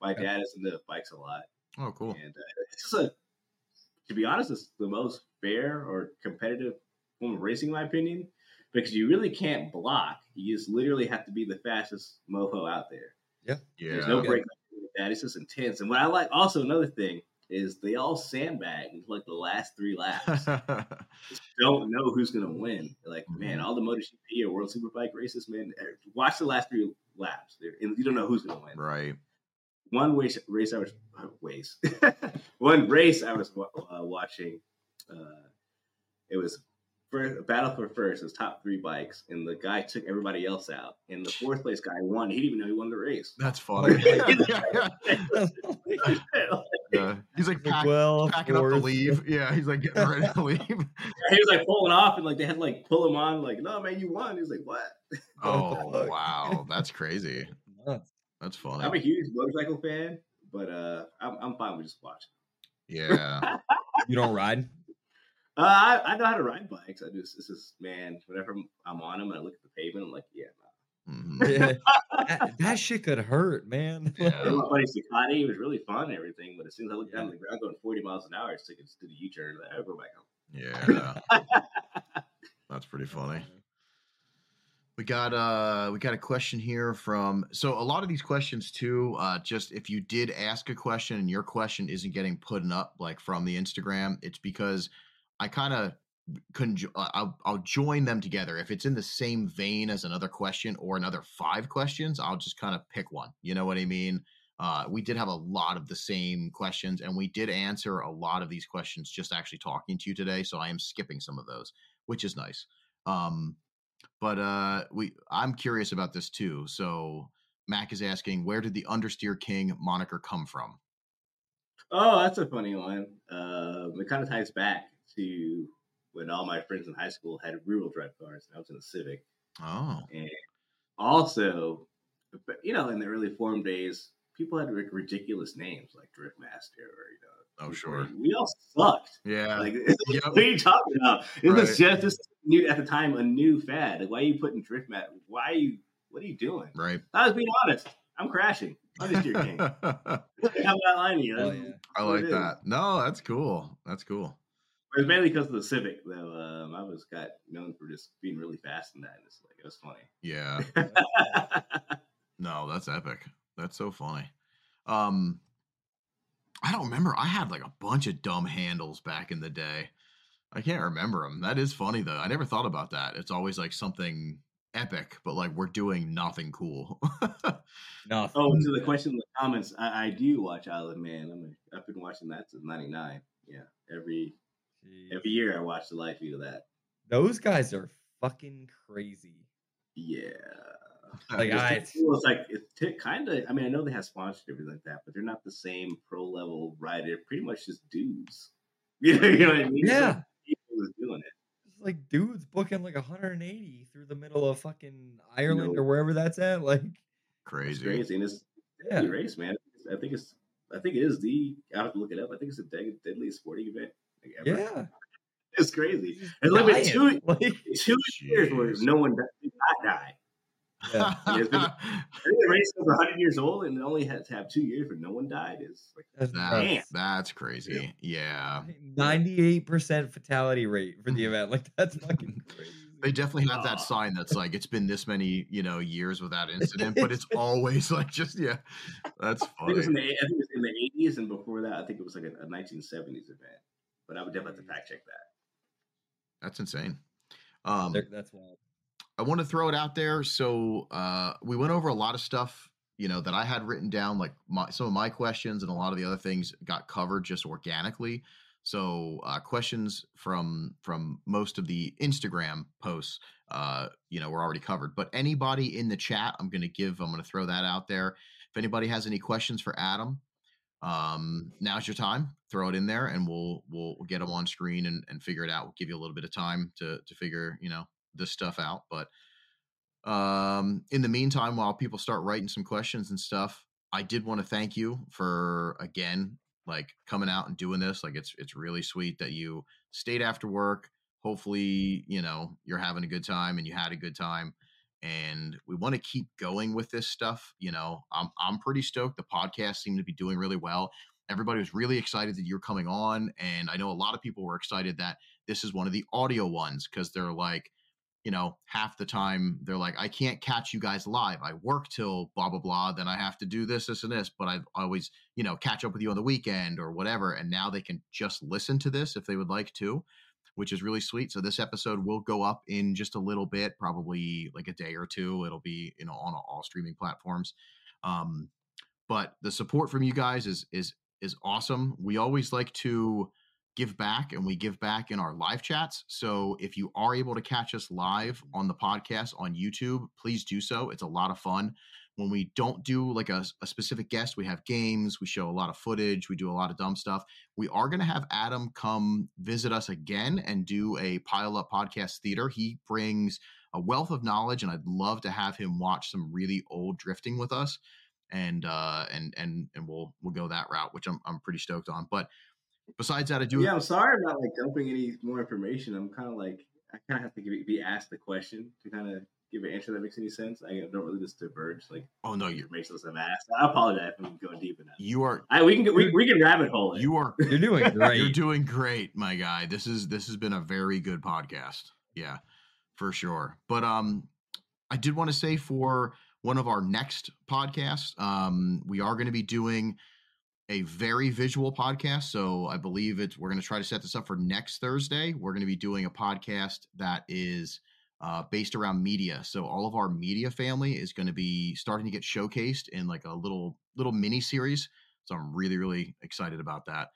My dad is into bikes a lot. Oh, cool. And to be honest, it's the most fair or competitive form of racing, in my opinion, because you really can't block. You just literally have to be the fastest mofo out there. Yeah. There's no break with that. It's just intense. And what I like, also another thing, is they all sandbag until like the last three laps. Just don't know who's going to win. Like, man, all the MotoGP or World Superbike races, man, watch the last three laps. And you don't know who's going to win. Right. One race I was watching, it was a battle for first. It was top three bikes, and the guy took everybody else out. And the fourth place guy won. He didn't even know he won the race. That's funny. He's like packing up to leave. Yeah, he's like getting ready to leave. He was like pulling off, and like they had to like pull him on. Like, no, man, you won. He was like, what? Oh wow, that's crazy. That's funny. I'm a huge motorcycle fan, but I'm fine with just watching. Yeah, you don't ride. I know how to ride bikes. Whenever I'm on them and I look at the pavement, I'm like, nah. Mm-hmm. That shit could hurt, man. Yeah. It was funny, Ducati, it was really fun and everything, but as soon as I looked down on the ground going 40 miles an hour, it's like it's to the U-turn. I go back home. Yeah. That's pretty funny. We got a question here so a lot of these questions too, just if you did ask a question and your question isn't getting put up like from the Instagram, it's because I kind of I'll join them together. If it's in the same vein as another question or another 5 questions, I'll just kind of pick one. You know what I mean? We did have a lot of the same questions, and we did answer a lot of these questions just actually talking to you today. So I am skipping some of those, which is nice. I'm curious about this too. So Mac is asking, where did the Understeer King moniker come from? Oh, that's a funny one. It kind of ties back to when all my friends in high school had rear-wheel drive cars, and I was in a Civic. Oh. And also, you know, in the early forum days, people had ridiculous names like Driftmaster or, you know. Oh, sure. We all sucked. Yeah. Like, yep. What are you talking about? It was just this new, at the time, a new fad. Like, why are you putting Driftmaster? Why are you, what are you doing? Right. I was being honest. I'm crashing. Understeer King. I'm not lying to you. Oh, yeah. I like that. No, that's cool. That's cool. It was mainly because of the Civic, though. I was got known for just being really fast in that. It's like, it was funny. Yeah. No, that's epic. That's so funny. I don't remember. I had like a bunch of dumb handles back in the day. I can't remember them. That is funny, though. I never thought about that. It's always like something epic, but like we're doing nothing cool. Nothing. Oh, to the question in the comments, I do watch Isle of Man. I've been watching that since '99. Yeah, every year I watch the live feed of that. Those guys are fucking crazy. Yeah. Like it's kind of. I mean, I know they have sponsors and everything like that, but they're not the same pro level rider. They're pretty much just dudes. You know what I mean? Yeah. So people are doing it. It's like dudes booking like 180 through the middle of fucking Ireland or wherever that's at. Like crazy. And it's a race, man. I think it is. I have to look it up. I think it's the deadliest sporting event like ever. Yeah. It's crazy. And look at two years where no one did not die. Yeah. The race was 100 years old and it only had to have 2 years where no one died. Is like, that's crazy. Yeah. 98% fatality rate for the event. Like, that's fucking crazy. They definitely have that sign that's like, it's been this many, you know, years without incident, but it's always like just, yeah, that's funny. I think it was in the 80s, and before that, I think it was like a 1970s event, but I would definitely have to fact check that. That's insane. That's wild. I want to throw it out there. So we went over a lot of stuff, you know, that I had written down, like some of my questions, and a lot of the other things got covered just organically. So questions from most of the Instagram posts, you know, were already covered. But anybody in the chat, I'm going to throw that out there. If anybody has any questions for Adam, now's your time. Throw it in there, and we'll get them on screen and figure it out. We'll give you a little bit of time to figure, you know, this stuff out. But in the meantime, while people start writing some questions and stuff, I did want to thank you for, again, like coming out and doing this. Like it's really sweet that you stayed after work. Hopefully, you know, you're having a good time and you had a good time, and we want to keep going with this stuff. You know, I'm pretty stoked. The podcast seemed to be doing really well. Everybody was really excited that you're coming on. And I know a lot of people were excited that this is one of the audio ones, because they're like, you know, half the time they're like, I can't catch you guys live. I work till blah, blah, blah. Then I have to do this, this, and this. But I always, you know, catch up with you on the weekend or whatever. And now they can just listen to this if they would like to, which is really sweet. So this episode will go up in just a little bit, probably like a day or two. It'll be, you know, on all streaming platforms. But the support from you guys is awesome. We always like to give back, and we give back in our live chats. So if you are able to catch us live on the podcast on YouTube, please do so. It's a lot of fun. When we don't do like a specific guest, we have games, we show a lot of footage, we do a lot of dumb stuff. We are going to have Adam come visit us again and do a Pile Up Podcast Theater. He brings a wealth of knowledge, and I'd love to have him watch some really old drifting with us. And we'll go that route, which I'm pretty stoked on. But besides how to do it. Yeah, I'm sorry about like dumping any more information. I'm kind of like, I kind of have to be asked the question to kind of give an answer that makes any sense. I don't really just diverge. Like, oh no, you're making sense. I'm asked. I apologize if I'm going deep enough. You are. We can rabbit hole it. You're doing great. You're doing great, my guy. This has been a very good podcast. Yeah, for sure. But I did want to say for one of our next podcasts, we are going to be doing a very visual podcast. So I believe we're going to try to set this up for next Thursday. We're going to be doing a podcast that is based around media. So all of our media family is going to be starting to get showcased in like a little mini series. So I'm really, really excited about that.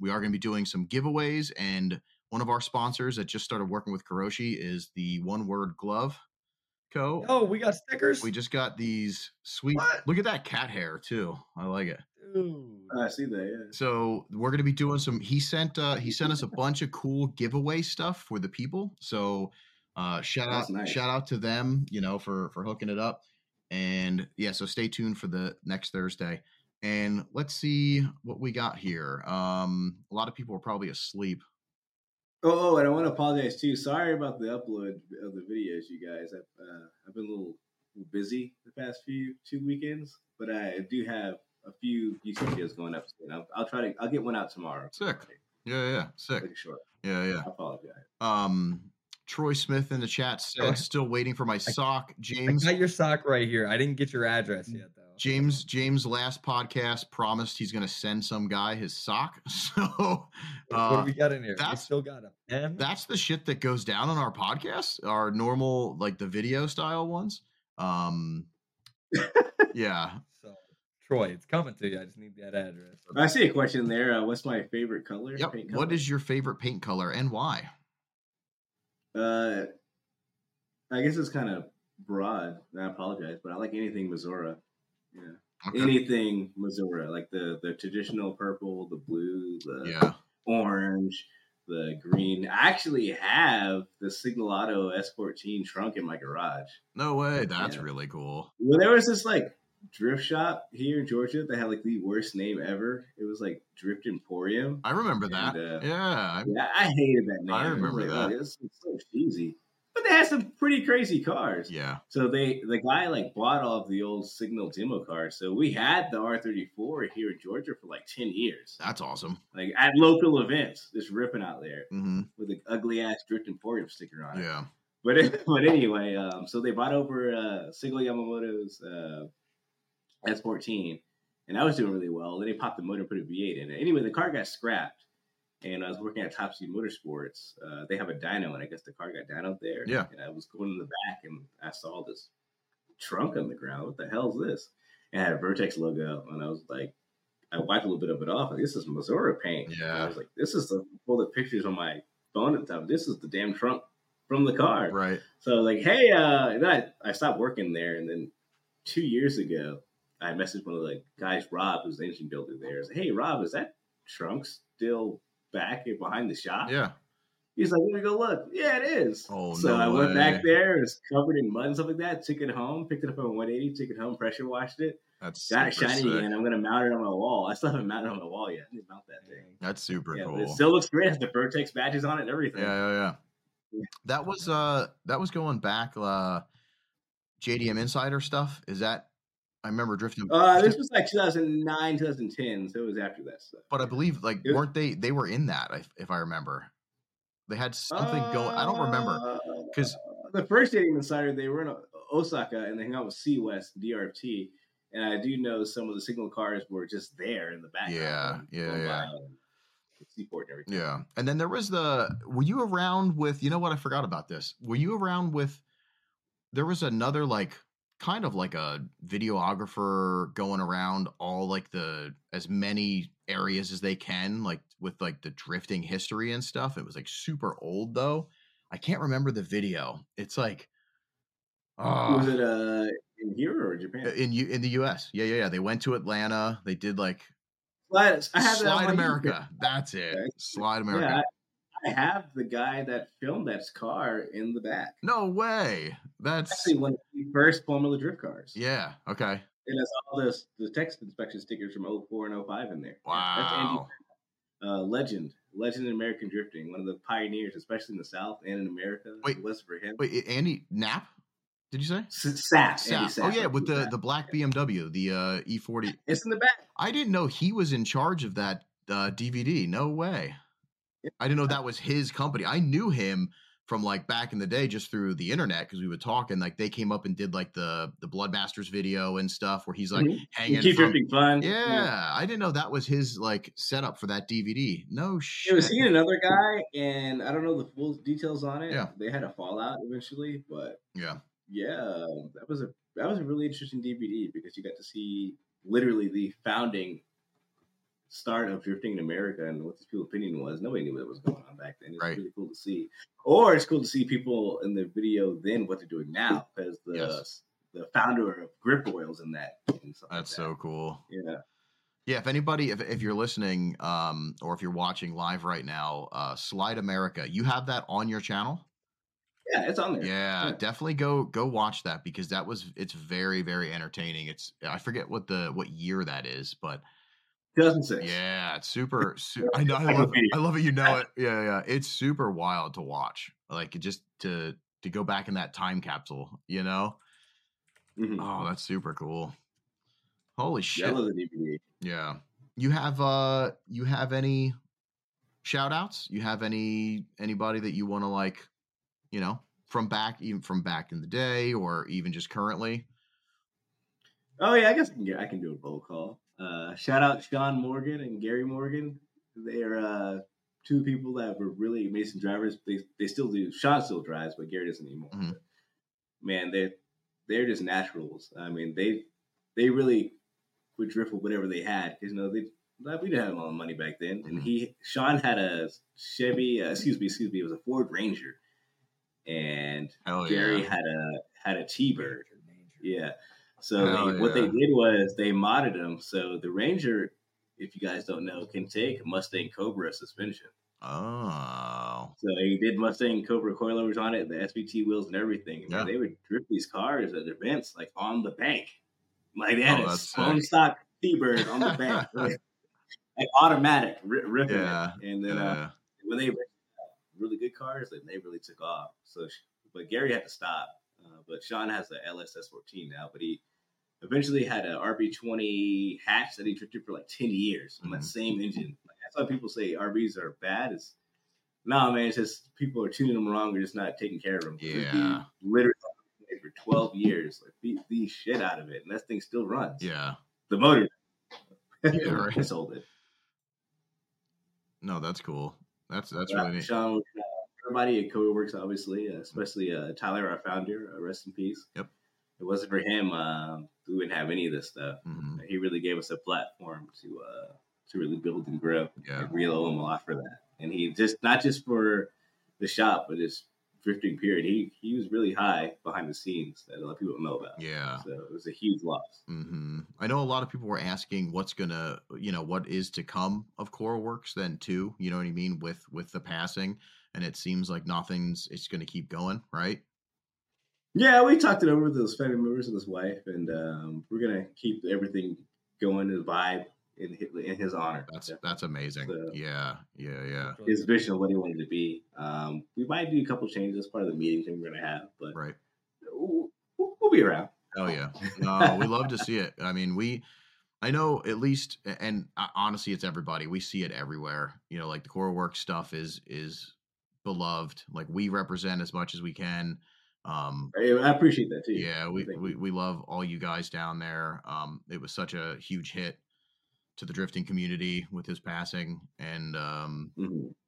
We are going to be doing some giveaways, and one of our sponsors that just started working with Karoshi is the One Word Glove Co. Oh, we got stickers. We just got these sweet. What? Look at that cat hair too. I like it. Ooh. I see that. Yeah. So we're going to be doing some. He sent us a bunch of cool giveaway stuff for the people. So shout out to them, you know, for hooking it up. And yeah, so stay tuned for the next Thursday. And let's see what we got here. A lot of people are probably asleep. Oh, and I want to apologize too. Sorry about the upload of the videos, you guys. I've been a little busy the past two weekends, but I do have a few YouTube videos going up soon. I'll get one out tomorrow. Sick. Yeah. Sick. Pretty short. Yeah. I apologize. Troy Smith in the chat said, "Still waiting for my sock, James." I got your sock right here. I didn't get your address yet, though. James last podcast promised he's going to send some guy his sock. So what do we got in here? We still got him. That's the shit that goes down on our podcast, our normal, like the video style ones. Yeah. So Troy, it's coming to you. I just need that address. I see a question there. What's my favorite color? Yep. Paint color? What is your favorite paint color and why? I guess it's kind of broad. I apologize, but I like anything Mazora. Yeah, okay. Anything Mazora, like the traditional purple, the blue, the orange, the green. I actually have the Signalato S14 trunk in my garage. No way, that's really cool. Well, there was this like drift shop here in Georgia that had like the worst name ever. It was like Drift Emporium. I remember that. I hated that name. I remember that. It's so cheesy. But they had some pretty crazy cars. Yeah. So the guy like bought all of the old Signal demo cars. So we had the R34 here in Georgia for like 10 years. That's awesome. Like at local events, just ripping out there with an ugly ass Drift Emporium sticker on it. Yeah. But anyway, so they bought over Signal Yamamoto's S14, and I was doing really well. Then they popped the motor and put a V8 in it. Anyway, the car got scrapped, and I was working at Topsy Motorsports. They have a dyno, and I guess the car got dynoed there. Yeah. And I was going in the back, and I saw this trunk on the ground. What the hell is this? And I had a Vertex logo, and I was like, I wiped a little bit of it off, and this is Mazora paint. Yeah. And I was like, this is the full of pictures on my phone at the time. This is the damn trunk from the car. Right. So I was like, hey, and then I stopped working there, and then 2 years ago, I messaged one of the guys, Rob, who's the engine builder there. I was like, hey, Rob, is that trunk still back here behind the shop? Yeah. He's like, let me go look. Yeah, it is. Oh, so no I went back there. It was covered in mud and stuff like that. Took it home, picked it up on 180, took it home, pressure washed it. That's got it shiny sick. Again. I'm going to mount it on my wall. I still haven't mounted it on my wall yet. I didn't mount that thing. That's super cool. It still looks great. It has the Vertex badges on it and everything. Yeah. That was going back JDM Insider stuff. Is that? I remember drifting. This was like 2009, 2010, so it was after that stuff. But I believe, weren't they? They were in that, if I remember. They had something going. I don't remember because the first dating insider they were in Osaka and they hung out with C West DRT, and I do know some of the Signal cars were just there in the background. Yeah. Seaport and everything. Yeah, and then there was Were you around with? You know what? I forgot about this. Were you around with? There was another kind of like a videographer going around all as many areas as they can, with the drifting history and stuff. It was super old though. I can't remember the video. It's was it in here or Japan? In the US. Yeah. They went to Atlanta. They did Slide America. That's it. Okay. Slide America. Yeah. I have the guy that filmed that car in the back. No way. That's actually one of the first Formula Drift cars. Yeah. Okay. It has all the text inspection stickers from 04 and 05 in there. Wow. That's Andy, legend in American drifting, one of the pioneers, especially in the South and in America. Wait, Andy Knapp? Did you say? Sapp. Oh yeah, with the black BMW, the E40. It's in the back. I didn't know he was in charge of that DVD. No way. I didn't know that was his company. I knew him from like back in the day just through the internet, because we would talk, and like they came up and did like the Bloodmasters video and stuff where he's like hanging. Keep drifting fun. Yeah, I didn't know that was his like setup for that DVD. No shit. It was he and another guy, and I don't know the full details on it. Yeah, they had a fallout eventually, but yeah, that was a really interesting DVD because you got to see literally the founding start of drifting in America and what these people's opinion was. Nobody knew what was going on back then. It's really cool to see. Or it's cool to see people in the video then what they're doing now, because the founder of Grip Oil's in that. And that's like that. So cool. Yeah. Yeah, if anybody, if you're listening or if you're watching live right now, Slide America, you have that on your channel? Yeah, it's on there. Yeah, definitely go watch that, because that was, it's very, very entertaining. It's, I forget what year that is, but 2006. Yeah, it's super. I know. I love it. You know it. Yeah, yeah. It's super wild to watch. Like just to go back in that time capsule. You know. Mm-hmm. Oh, that's super cool. Holy shit! Yeah, I love the DVD. Yeah. You have any shout outs? You have anybody that you want to like, you know, from back in the day or even just currently? Oh yeah, I guess I can do a bowl call. Shout out Sean Morgan and Gary Morgan. They are two people that were really amazing drivers. They still do. Sean still drives, but Gary doesn't anymore. Mm-hmm. But, man, they're just naturals. I mean, they really would drift with whatever they had. Because, you know, we didn't have a lot of money back then. Mm-hmm. And Sean had a Chevy. Excuse me. It was a Ford Ranger. And Gary had a T-Bird. Yeah. So what they did was they modded them. So the Ranger, if you guys don't know, can take Mustang Cobra suspension. Oh. So they did Mustang Cobra coilovers on it, the SVT wheels and everything. And they would drift these cars at events, like on the bank. Like they had a stone stock T-Bird on the bank. Like automatic, ripping it. And then when they had really good cars, then they really took off. So, but Gary had to stop. But Sean has the LX S14 now, but he eventually had an RB20 hatch that he drifted for like 10 years on that same engine. Like, that's why people say RBs are bad. It's man, it's just people are tuning them wrong or just not taking care of them. Yeah. He literally for 12 years, like beat the shit out of it, and that thing still runs. Yeah. The motor. Yeah, right. He sold it. No, that's cool. That's really neat. Sean, everybody at Koruworks, obviously, especially Tyler, our founder, rest in peace. Yep. If it wasn't for him, we wouldn't have any of this stuff. Mm-hmm. He really gave us a platform to really build and grow. Yeah. I really owe him a lot for that. And he just, not just for the shop, but just drifting period, he was really high behind the scenes that a lot of people don't know about. Yeah. So it was a huge loss. Mm-hmm. I know a lot of people were asking what is to come of Koruworks then too, you know what I mean, with the passing. And it seems like it's going to keep going, right? Yeah, we talked it over with those family members and his wife, and we're going to keep everything going to the vibe in his honor. That's amazing. So, yeah. His vision of what he wanted to be. We might do a couple changes as part of the meetings that we're going to have, but we'll be around. Oh yeah, no, we love to see it. I mean, I know at least, and honestly, it's everybody. We see it everywhere. You know, like the Koruworks stuff is beloved. Like we represent as much as we can. I appreciate that too. Yeah, we love all you guys down there. It was such a huge hit to the drifting community with his passing, and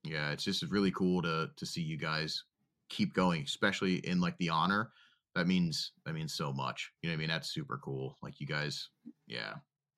it's just really cool to see you guys keep going, especially in like the honor. That means so much. You know what I mean? That's super cool. Like you guys,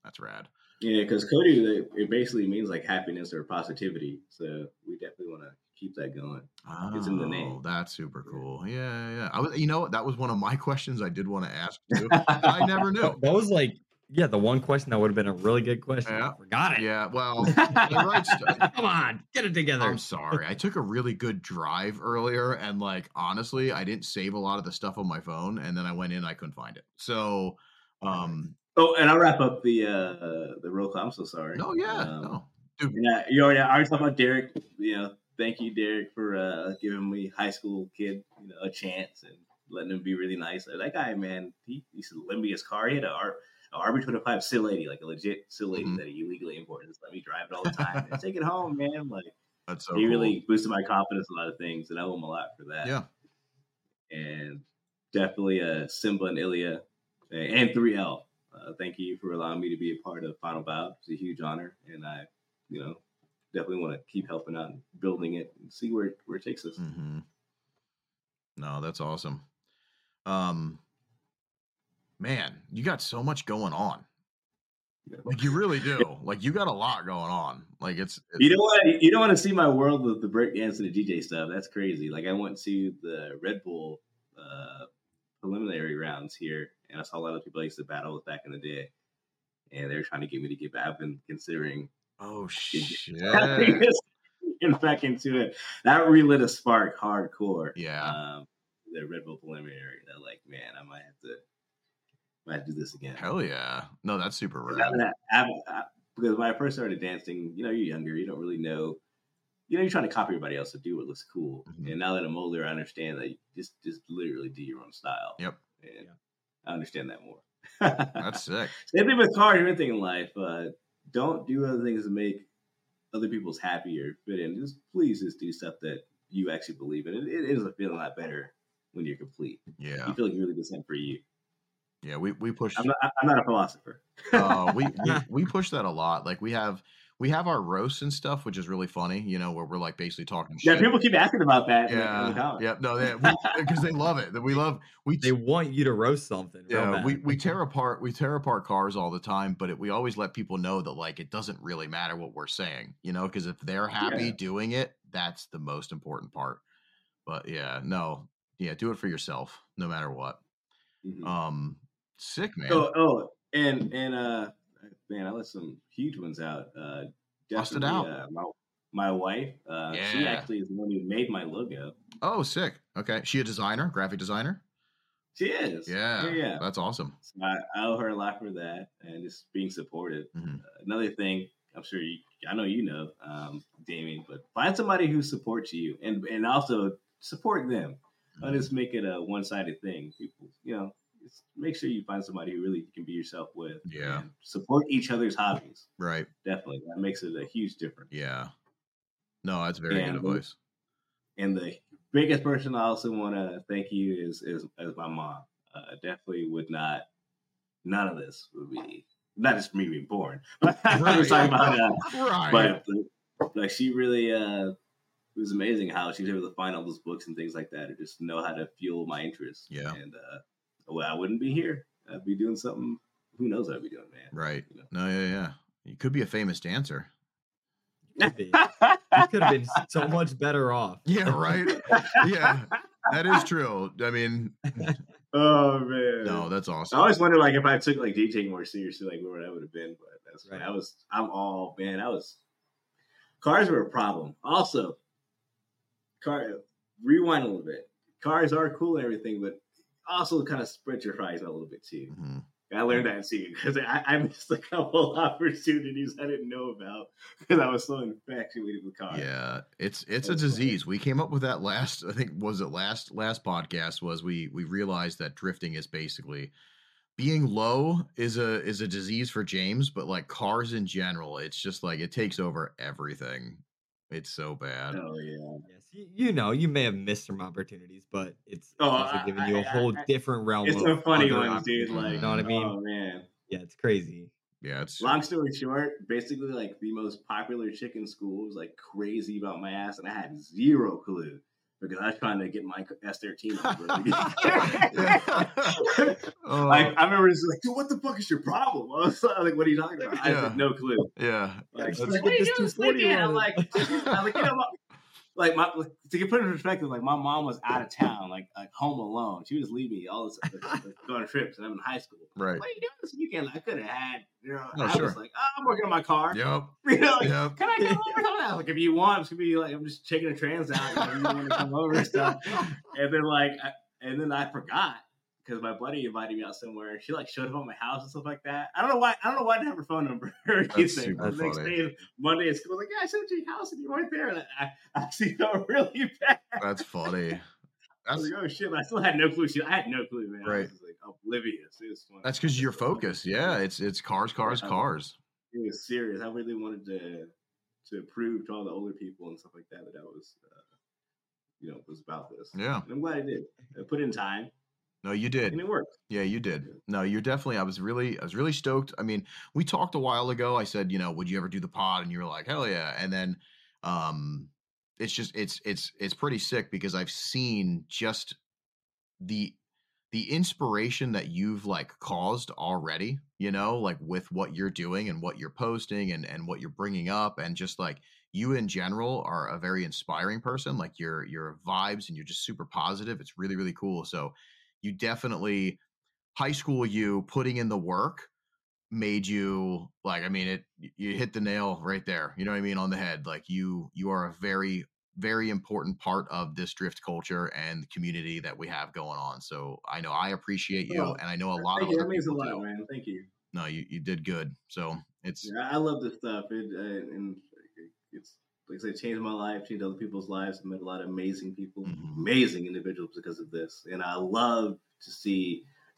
that's rad. Yeah, because Cody, it basically means like happiness or positivity. So we definitely want to keep that going. Oh, it's in the name. That's super cool. Yeah. I was, that was one of my questions I did want to ask too. I never knew. That was like, the one question that would have been a really good question. Yeah. I forgot it. Yeah, well, come on, get it together. I'm sorry. I took a really good drive earlier, and like honestly, I didn't save a lot of the stuff on my phone, and then I went in, I couldn't find it. So, oh, and I'll wrap up the roll call. I'm so sorry. Oh yeah, no. Dude. Yeah, I already talked about Derek. You know. Thank you, Derek, for giving me high school kid, a chance and letting him be really nice. That guy, man, he used to lend me his car. He had a RB25 Sil 80, like a legit Sil 80 that he illegally imported. Just let me drive it all the time. Take it home, man. Like That's so cool. Really boosted my confidence in a lot of things, and I owe him a lot for that. Yeah. And definitely Simba and Ilya and 3L. Thank you for allowing me to be a part of Final Bout. It's a huge honor, and I, definitely want to keep helping out and building it and see where it takes us. Mm-hmm. No, that's awesome. Man, you got so much going on. Like, you really do. Like, you got a lot going on. Like, it's you don't want to see my world with the breakdance and the DJ stuff. That's crazy. Like, I went to the Red Bull preliminary rounds here, and I saw a lot of people I used to battle with back in the day, and they were trying to get me to get back. I've been considering. Oh shit! Getting back into it. That relit a spark hardcore. Yeah. The Red Bull preliminary. They're like, man, I might have to. I do this again. Hell yeah. No, that's super rad. Because when I first started dancing, you're younger. You don't really know. You're trying to copy everybody else to do what looks cool. Mm-hmm. And now that I'm older, I understand that you just literally do your own style. Yep. And I understand that more. That's sick. Same thing with cars or anything in life. Don't do other things to make other people's happy or fit in. Please do stuff that you actually believe in. It is a feeling a lot better when you're complete. Yeah. You feel like you really did something for you. Yeah, we push. I'm not a philosopher. We push that a lot. Like, we have our roasts and stuff, which is really funny. Where we're like basically talking shit. Yeah, people keep asking about that. Yeah, in the comments. Yeah. No, because they love it. They want you to roast something. Yeah, we tear apart cars all the time, but we always let people know that like it doesn't really matter what we're saying. Because if they're happy doing it, that's the most important part. But do it for yourself, no matter what. Mm-hmm. Sick, man. And man, I let some huge ones out. Busted out. My wife, she actually is the one who made my logo. Oh, sick. Okay. She a designer, graphic designer? She is. Yeah. That's awesome. So I owe her a lot for that and just being supportive. Mm-hmm. Another thing, I'm sure I know, Damien, but find somebody who supports you and also support them. Mm-hmm. Don't just make it a one-sided thing. People, make sure you find somebody who really can be yourself with. Yeah. And support each other's hobbies. Right. Definitely. That makes it a huge difference. Yeah. No, that's very good advice. And the biggest person I also want to thank you is my mom. Definitely would not, none of this would be, not just me being born. Right. I was talking about that. But like, she really, it was amazing how she was able to find all those books and things like that and just know how to fuel my interest. Yeah. And, well, I wouldn't be here. I'd be doing something. Who knows what I'd be doing, man. Right. No, yeah. You could be a famous dancer. You could have been so much better off. Yeah, right? Yeah, that is true. I mean... Oh, man. No, that's awesome. I always wonder, like, if I took, like, DJing more seriously, like, where I would have been. But that's right. Cars were a problem. Also, rewind a little bit. Cars are cool and everything, but also kind of spread your horizon a little bit too. Mm-hmm. I learned that too because I missed a couple opportunities I didn't know about because I was so infatuated with cars. Yeah, it's a disease. Funny. We came up with that last podcast was we realized that drifting is basically being low is a disease for James, but like cars in general, it's just like it takes over everything. It's so bad. Oh yeah. Yes, you may have missed some opportunities, but it's also giving you a whole different realm. It's a funny one, dude. Like, you know what I mean? Oh man. Yeah, it's crazy. Yeah, it's long story short. Basically, like the most popular chick in school was like crazy about my ass, and I had zero clue because I was trying to get my S13 number. Like, I remember just like, dude, what the fuck is your problem? I was like, what are you talking about? I had no clue. Yeah. Like, what are you doing sleeping? I'm like, to get put in perspective, like my mom was out of town, like home alone. She was leaving all this, going on trips, and I'm in high school. Right. What are you doing this weekend? I could have had, was like, I'm working on my car. Yep. Can I come over? Come out? Like, if you want, it's gonna be like, I'm just checking the trans out. You want to come over and stuff? And then I forgot. Because my buddy invited me out somewhere, and she like showed up at my house and stuff like that. I don't know why I didn't have her phone number or anything. The next day, Monday, at school, I was like, "Yeah, I showed you your house, and you weren't there." And I actually felt really bad. That's funny. I was like, "Oh shit!" But I still had no clue. I had no clue, man. Right. I was just, like, oblivious. It was funny. That's because you're focused. Yeah, it's cars. It was serious. I really wanted to to prove to all the older people and stuff like that that I was, you know, was about this. Yeah, and I'm glad I did. I put in time. No, you did. And it worked. Yeah, you did. No, you're definitely, I was really stoked. I mean, we talked a while ago. I said, you know, would you ever do the pod? And you were like, hell yeah. And then, it's just, it's pretty sick because I've seen just the inspiration that you've like caused already, you know, like with what you're doing and what you're posting and what you're bringing up, and just like you in general are a very inspiring person. Like your vibes and you're just super positive. It's really, really cool. So you definitely, high school you putting in the work made you like, I mean, you hit the nail right there. You know what I mean? On the head. Like you are a very, very important part of this drift culture and the community that we have going on. So I know I appreciate you, and I know a lot of you. That means a lot, man. Thank you. No, you did good. So it's, yeah, I love this stuff. And it's, like I say, changed my life, changed other people's lives. I met a lot of amazing people, amazing individuals because of this. And I love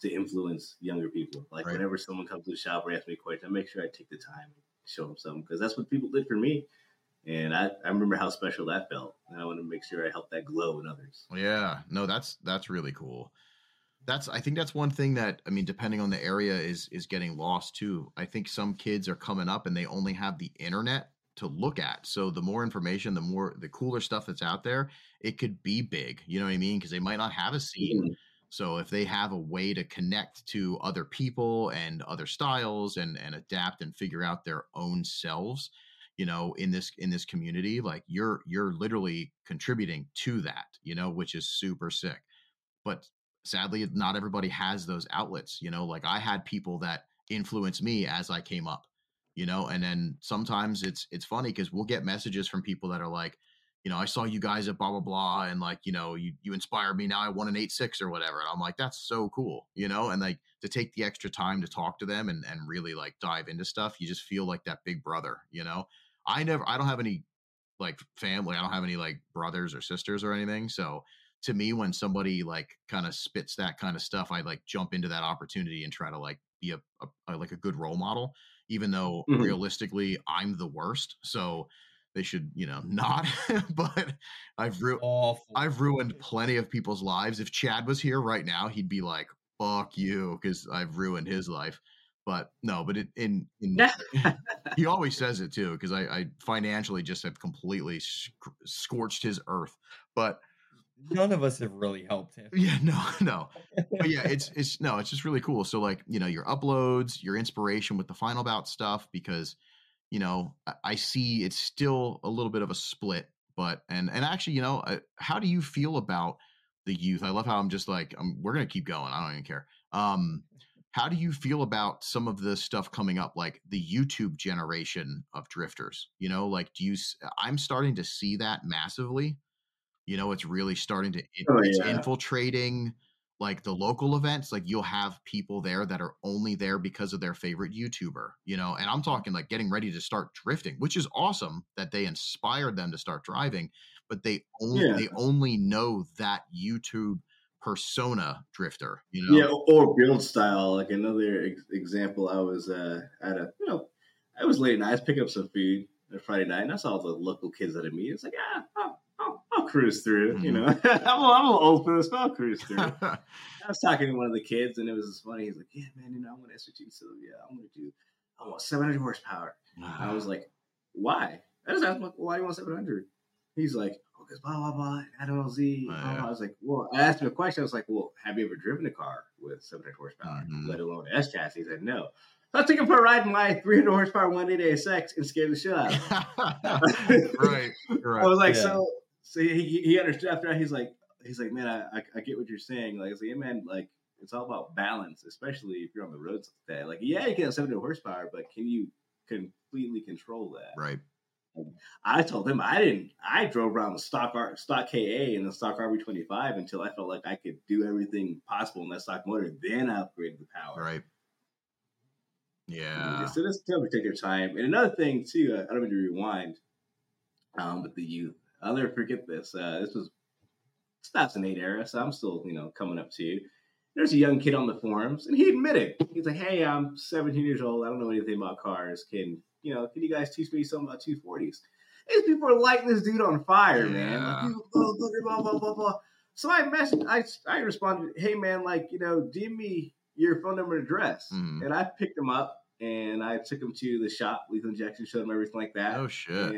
to influence younger people. Like whenever someone comes to the shop or asks me a question, I make sure I take the time and show them something, because that's what people did for me. And I remember how special that felt. And I want to make sure I help that glow in others. Yeah, no, that's really cool. I think that's one thing that, I mean, depending on the area is getting lost too. I think some kids are coming up and they only have the internet to look at. So the more information, the cooler stuff that's out there, it could be big, you know what I mean? Cause they might not have a scene. Mm-hmm. So if they have a way to connect to other people and other styles and adapt and figure out their own selves, you know, in this community, like you're literally contributing to that, you know, which is super sick. But sadly, not everybody has those outlets, you know, like I had people that influenced me as I came up, you know, and then sometimes it's funny because we'll get messages from people that are like, you know, I saw you guys at blah, blah, blah. And like, you know, you inspired me. Now I won an 8.6 or whatever. And I'm like, that's so cool, you know, and like to take the extra time to talk to them and really like dive into stuff. You just feel like that big brother, you know. I don't have any like family. I don't have any like brothers or sisters or anything. So to me, when somebody like kind of spits that kind of stuff, I like jump into that opportunity and try to like be a like a good role model, even though realistically I'm the worst. So they should, you know, not, but I've ruined plenty of people's lives. If Chad was here right now, he'd be like, fuck you, because I've ruined his life. But no, but in he always says it too, because I financially just have completely scorched his earth. But none of us have really helped him. Yeah, no. But yeah, it's just really cool. So like, you know, your uploads, your inspiration with the Final Bout stuff, because, you know, I see it's still a little bit of a split, but and actually, you know, how do you feel about the youth? I love how I'm just like, we're going to keep going. I don't even care. How do you feel about some of the stuff coming up, like the YouTube generation of drifters? You know, like I'm starting to see that massively. You know, it's really starting to, infiltrating like the local events. Like you'll have people there that are only there because of their favorite YouTuber, you know, and I'm talking like getting ready to start drifting, which is awesome that they inspired them to start driving, but they only know that YouTube persona drifter, you know. Yeah, or build style. Like another example, I was at a, you know, I was late and I was picking up some food on Friday night, and I saw all the local kids that I meet. It's like, I'll cruise through, you know. I'm a little old for this, but I'll cruise through. I was talking to one of the kids, and it was just funny. He's like, yeah, man, you know, I want to SVG, so yeah, I want 700 horsepower. I was like, why? I just asked him, why do you want 700? He's like, because blah, blah, blah, I don't know, Z. I was like, well, I asked him a question. I was like, well, have you ever driven a car with 700 horsepower, let alone an S chassis? He said, no. So I took him for a ride in my 300 horsepower 180 ASX and scared the shit out of him. Right. I was like, so he understood after that. He's like, man, I get what you're saying. Like, I was like, yeah, man, like, it's all about balance, especially if you're on the roads like that. Like, yeah, you can have 700 horsepower, but can you completely control that? Right. I told him I drove around the stock KA and the stock RB25 until I felt like I could do everything possible in that stock motor, then I upgraded the power. Right. Yeah. So this will take your time. And another thing too, I don't mean to rewind, with the youth, I'll never forget this. This was 2008 era, so I'm still, you know, coming up to you. There's a young kid on the forums, and he admitted, he's like, hey, I'm 17 years old. I don't know anything about cars. Can you know, can you guys teach me something about 240s? These people are lighting this dude on fire, man. Like, people, blah, blah, blah, blah. So I messaged, I responded, hey, man, like, you know, DM me your phone number and address. Mm. And I picked him up and I took him to the shop. Lethal Injection, showed him everything like that. Oh, shit.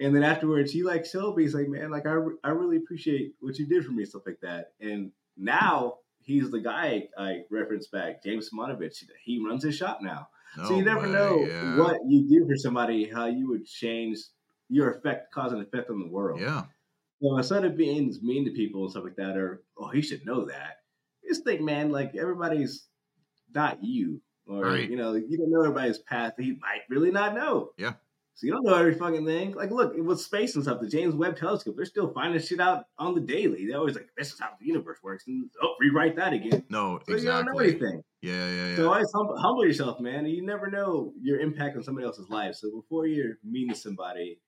And then afterwards, he, like, showed me, he's like, man, like, I really appreciate what you did for me, stuff like that. And now he's the guy I referenced back, James Simonovich. He runs his shop now. No so you never way, know yeah. what you do for somebody, how you would change your effect, cause and effect on the world. Yeah. So instead of being mean to people and stuff like that, or, oh, he should know that. Just think, man, like, everybody's not you. Or, right. you know, you don't know everybody's path. He might really not know. Yeah. So you don't know every fucking thing. Like, look, with space and stuff, the James Webb Telescope, they're still finding shit out on the daily. They're always like, this is how the universe works. And, oh, rewrite that again. No, so exactly. you don't know anything. Yeah. So always humble yourself, man. You never know your impact on somebody else's life. So before you're mean to somebody,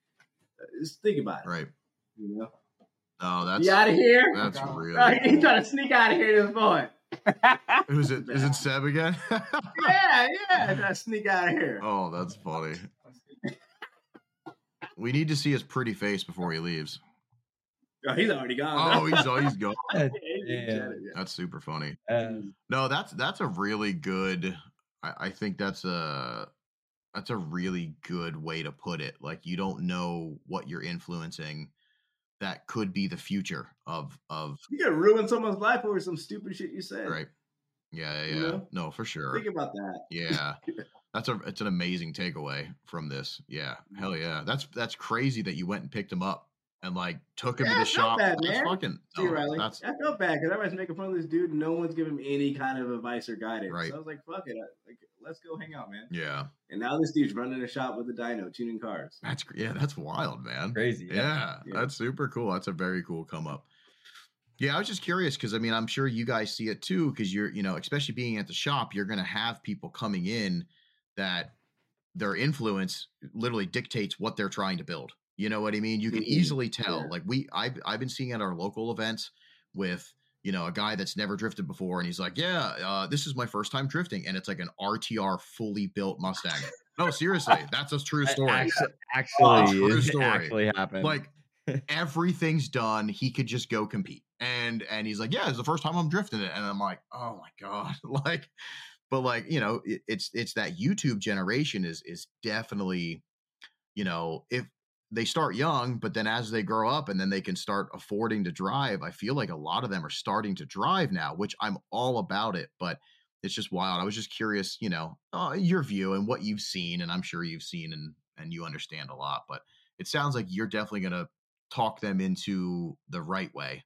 just think about it. Right. You know? Oh, that's... You out of here? That's real. Oh, he's trying to sneak out of here this morning. Who's it? Is it Seb again? yeah. Trying to sneak out of here. Oh, that's funny. We need to see his pretty face before he leaves. Oh, he's already gone. Oh, he's gone. Yeah. That's super funny. No, that's a really good. I think that's a really good way to put it. Like, you don't know what you're influencing. That could be the future of. You could ruin someone's life over some stupid shit you said. Right. Yeah. You know? No, for sure. Think about that. Yeah. It's an amazing takeaway from this. Yeah. Hell yeah. That's crazy that you went and picked him up and like took him to the shop. Bad, that's fucking Riley. That's... I felt bad because everybody's making fun of this dude and no one's giving him any kind of advice or guidance. Right. So I was like, fuck it. Like, let's go hang out, man. Yeah. And now this dude's running a shop with a dyno, tuning cars. That's wild, man. Crazy. Yeah. That's super cool. That's a very cool come up. Yeah, I was just curious because, I mean, I'm sure you guys see it too because you're, you know, especially being at the shop, you're going to have people coming in that their influence literally dictates what they're trying to build. You know what I mean? You can easily tell. Yeah. Like I've been seeing at our local events with, you know, a guy that's never drifted before. And he's like, this is my first time drifting. And it's like an RTR fully built Mustang. No, seriously. That's a true story. Actually happened. Like everything's done. He could just go compete. And he's like, yeah, it's the first time I'm drifting it. And I'm like, oh my God. Like, but like, you know, it's that YouTube generation is definitely, you know, if they start young, but then as they grow up and then they can start affording to drive, I feel like a lot of them are starting to drive now, which I'm all about it, but it's just wild. I was just curious, you know, your view and what you've seen, and I'm sure you've seen and you understand a lot, but it sounds like you're definitely going to talk them into the right way.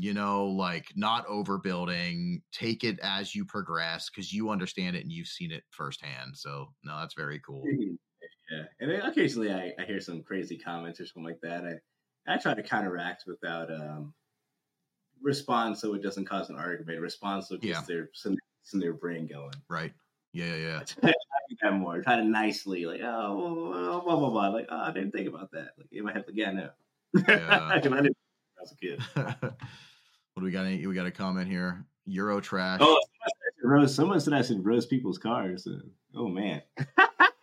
You know, like not overbuilding, take it as you progress because you understand it and you've seen it firsthand. So, no, that's very cool. Yeah. And occasionally I hear some crazy comments or something like that. I try to counteract without respond so it doesn't cause an argument. Respond so it gets their brain going. Right. Yeah. I do that more. Try to nicely, like, oh, blah, blah, blah. Like, oh, I didn't think about that. Like, in my head, like, yeah, no. Yeah. As a kid. What do we got? We got a comment here. Euro trash. Oh, someone said I should roast people's cars. Oh man.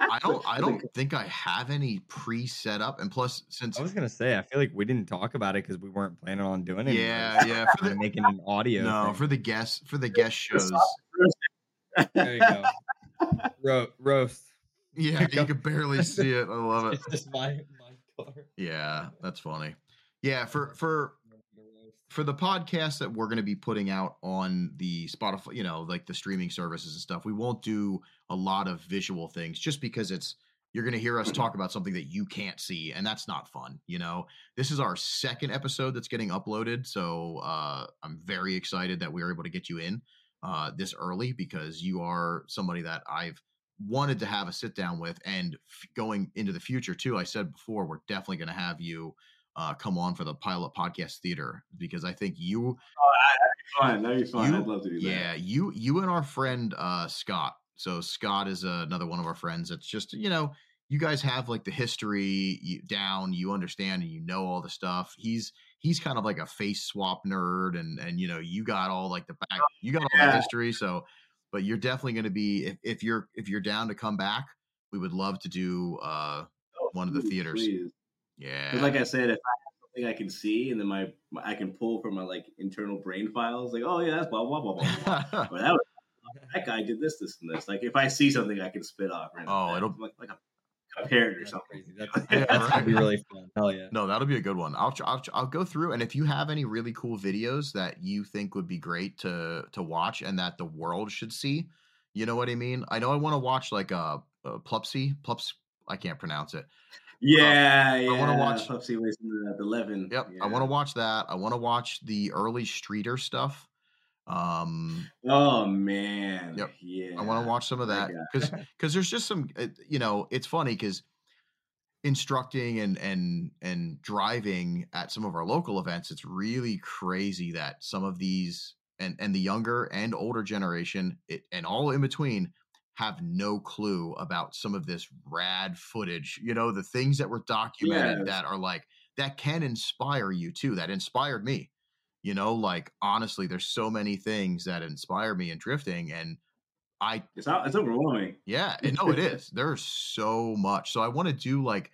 I don't think I have any pre-set up. And plus, since I was gonna say, I feel like we didn't talk about it because we weren't planning on doing it. Yeah. For making an audio. No, thing. for the guest shows. There you go. Roast. Yeah, you can barely see it. I love it. It's just my car. Yeah, that's funny. Yeah, for the podcast that we're going to be putting out on the Spotify, you know, like the streaming services and stuff, we won't do a lot of visual things just because you're going to hear us talk about something that you can't see, and that's not fun, you know. This is our second episode that's getting uploaded, so I'm very excited that we were able to get you in this early because you are somebody that I've wanted to have a sit down with, and going into the future too, I said before, we're definitely going to have you come on for the pilot podcast theater because I think you. Oh, that'd be fun. I'd love to do that. Yeah, you and our friend Scott. So Scott is another one of our friends. It's just, you know, you guys have like the history down. You understand and you know all the stuff. He's kind of like a face swap nerd, and you know you got all like the back. You got all the history. So, but you're definitely going to be if you're down to come back. We would love to do one of the theaters. Please. Yeah. But like I said, if I have something I can see and then I can pull from my like internal brain files, like, oh yeah, that's blah, blah, blah, blah. Or that guy did this, and this. Like if I see something I can spit off. Right? Oh, it'll like a parrot or something. Crazy. That's gonna be really fun. Hell yeah. No, that'll be a good one. I'll go through, and if you have any really cool videos that you think would be great to watch and that the world should see, you know what I mean? I know I want to watch like a Plupsy, I can't pronounce it. Yeah. I want to watch Plupsy was in the 11. Yep. Yeah. I want to watch that. I want to watch the early streeter stuff. Oh man. Yep. Yeah. I want to watch some of that because there's just some, you know, it's funny because instructing and driving at some of our local events, it's really crazy that some of these and the younger and older generation and all in between have no clue about some of this rad footage, you know, the things that were documented that are like, that can inspire you too. That inspired me, you know, like, honestly, there's so many things that inspire me in drifting and it's overwhelming. Yeah. And no, it is. There's so much. So I want to do like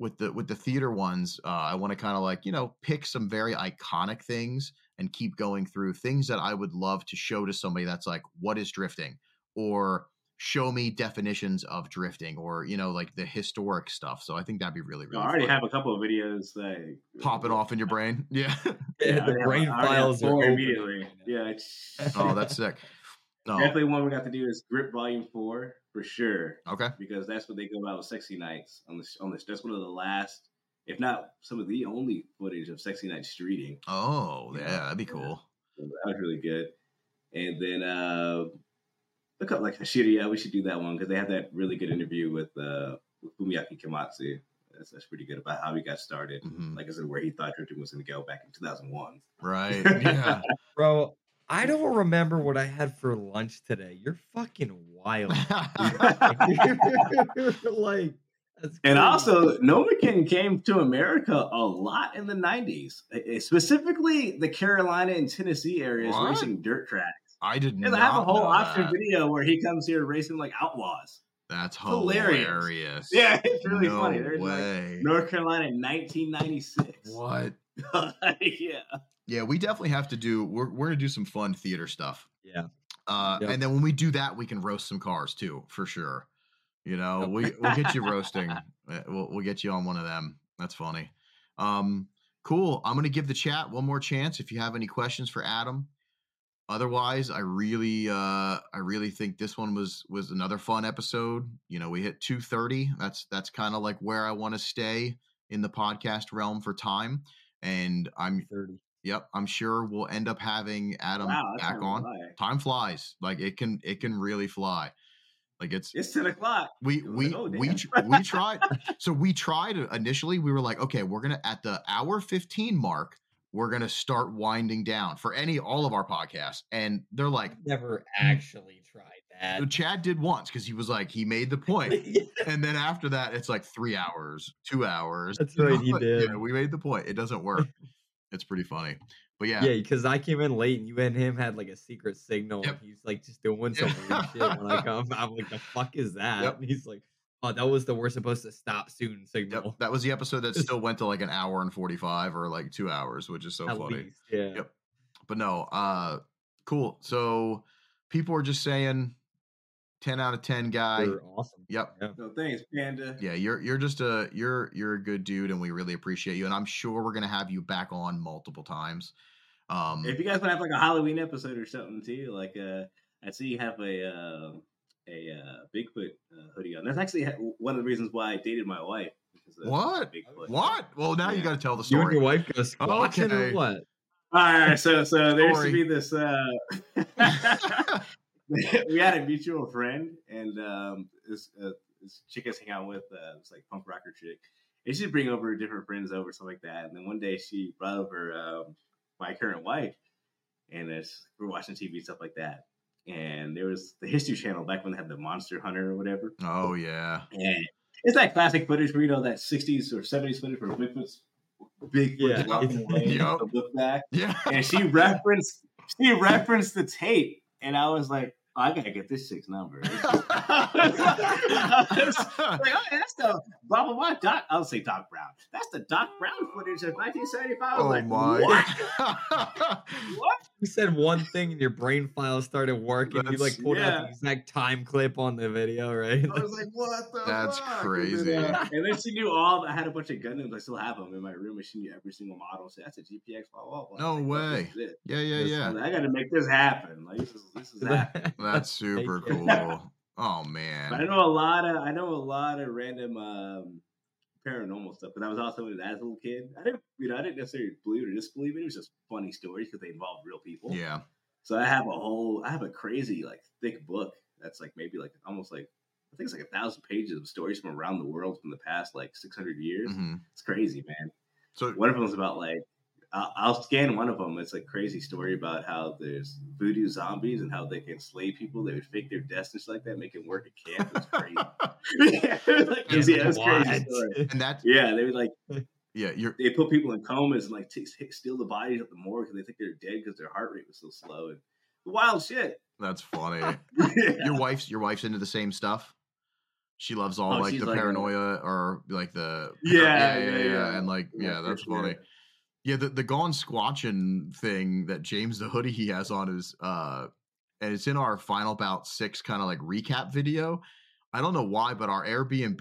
with the theater ones, I want to kind of like, you know, pick some very iconic things and keep going through things that I would love to show to somebody that's like, what is drifting? Or show me definitions of drifting, or you know, like the historic stuff. So I think that'd be really, really. I already have a couple of videos that popping off in your brain. Yeah, the brain files are immediately. Yeah. Oh, that's sick. No. Definitely one we got to do is Grip Volume 4 for sure. Okay, because that's what they go about with Sexy Nights on this. That's one of the last, if not some of the only footage of Sexy Night streeting. Oh yeah, that'd be cool. Yeah. That was really good. And then look up like Hashiri, we should do that one because they had that really good interview with Fumiaki Komatsu. That's pretty good about how he got started. Mm-hmm. Like I said, where he thought drifting was going to go back in 2001. Right. Yeah. Bro, I don't remember what I had for lunch today. You're fucking wild. Like, and also, Nomakin came to America a lot in the 90s, specifically the Carolina and Tennessee areas racing dirt tracks. I did not. I have a whole option video where he comes here racing like outlaws. That's hilarious. Yeah, it's really funny. There's like North Carolina in 1996. What? Yeah. Yeah, we definitely have to do. We're gonna do some fun theater stuff. Yeah. And then when we do that, we can roast some cars too, for sure. You know, we'll get you roasting. We'll get you on one of them. That's funny. Cool. I'm gonna give the chat one more chance if you have any questions for Adam. Otherwise, I really think this one was another fun episode. You know, we hit 2:30. That's kind of like where I want to stay in the podcast realm for time. And I'm sure we'll end up having Adam back on. Time flies. Like it can really fly. Like it's 10 o'clock. We tried. So we tried initially. We were like, okay, we're gonna at the hour 15 mark. We're going to start winding down for all of our podcasts. And they're like, never actually tried that. So Chad did once because he was like, he made the point. Yeah. And then after that, it's like 3 hours, 2 hours. That's right. He did. Yeah, we made the point. It doesn't work. It's pretty funny. But yeah. Yeah, because I came in late and you and him had like a secret signal. Yep. And he's like just doing some weird shit. When I come, I'm like, the fuck is that? Yep. And he's like, oh, that was the we're supposed to stop soon signal. Yep, that was the episode that still went to like an hour and 45 or like 2 hours, which is so at funny. Least, yeah. Yep. But no, cool. So people are just saying 10 out of 10 guy. You're awesome. Yep. Yeah. So thanks, Panda. Yeah, you're a good dude and we really appreciate you. And I'm sure we're gonna have you back on multiple times. If you guys want to have like a Halloween episode or something too, like I see you have a Bigfoot hoodie on. That's actually one of the reasons why I dated my wife. What? Bigfoot. What? Well, now you got to tell the story. You and your wife goes, oh, okay. What? All right, so there used to be this. We had a mutual friend, and this chick I was hanging out with, this like punk rocker chick. And she'd bring over different friends over, something like that. And then one day she brought over my current wife, and we're watching TV and stuff like that. And there was the History Channel back when they had the Monster Hunter or whatever. Oh, yeah. And it's that classic footage where, you know, that 60s or 70s footage where Bigfoot's walking away to look back. Yeah. And she referenced the tape. And I was like, I gotta get this six number. That's the blah blah blah. Doc, I'll say Doc Brown. That's the Doc Brown footage of 1975. Oh like, my! What? What? You said one thing and your brain file started working. You like pulled out the exact time clip on the video, right? I was like, what the? That's fuck? Crazy. And then she knew all. I had a bunch of Gundams. I still have them in my room, and she knew every single model. So that's a GPX. Blah blah blah. No way. Yeah. I gotta make this happen. Like this is happening. That's super cool. Oh man! But I know a lot of random paranormal stuff. Because I was also as a little kid. I didn't necessarily believe it or disbelieve it. It was just funny stories because they involved real people. Yeah. So I have a crazy like thick book that's like maybe like almost like I think it's like 1,000 pages of stories from around the world from the past like 600 years. Mm-hmm. It's crazy, man. So one of them was about like. I'll scan one of them. It's a crazy story about how there's voodoo zombies and how they can slay people. They would fake their deaths and shit like that, make it work at camp. It's crazy. It was crazy story. And that, they would like, they put people in comas and like steal the bodies at the morgue because they think they're dead because their heart rate was so slow and wild shit. That's funny. Your wife's into the same stuff. She loves all like the like paranoia or like the and like that's funny. Yeah. Yeah, the Gone Squatchin' thing that James, the hoodie he has on is, and it's in our Final Bout 6 kind of like recap video. I don't know why, but our Airbnb,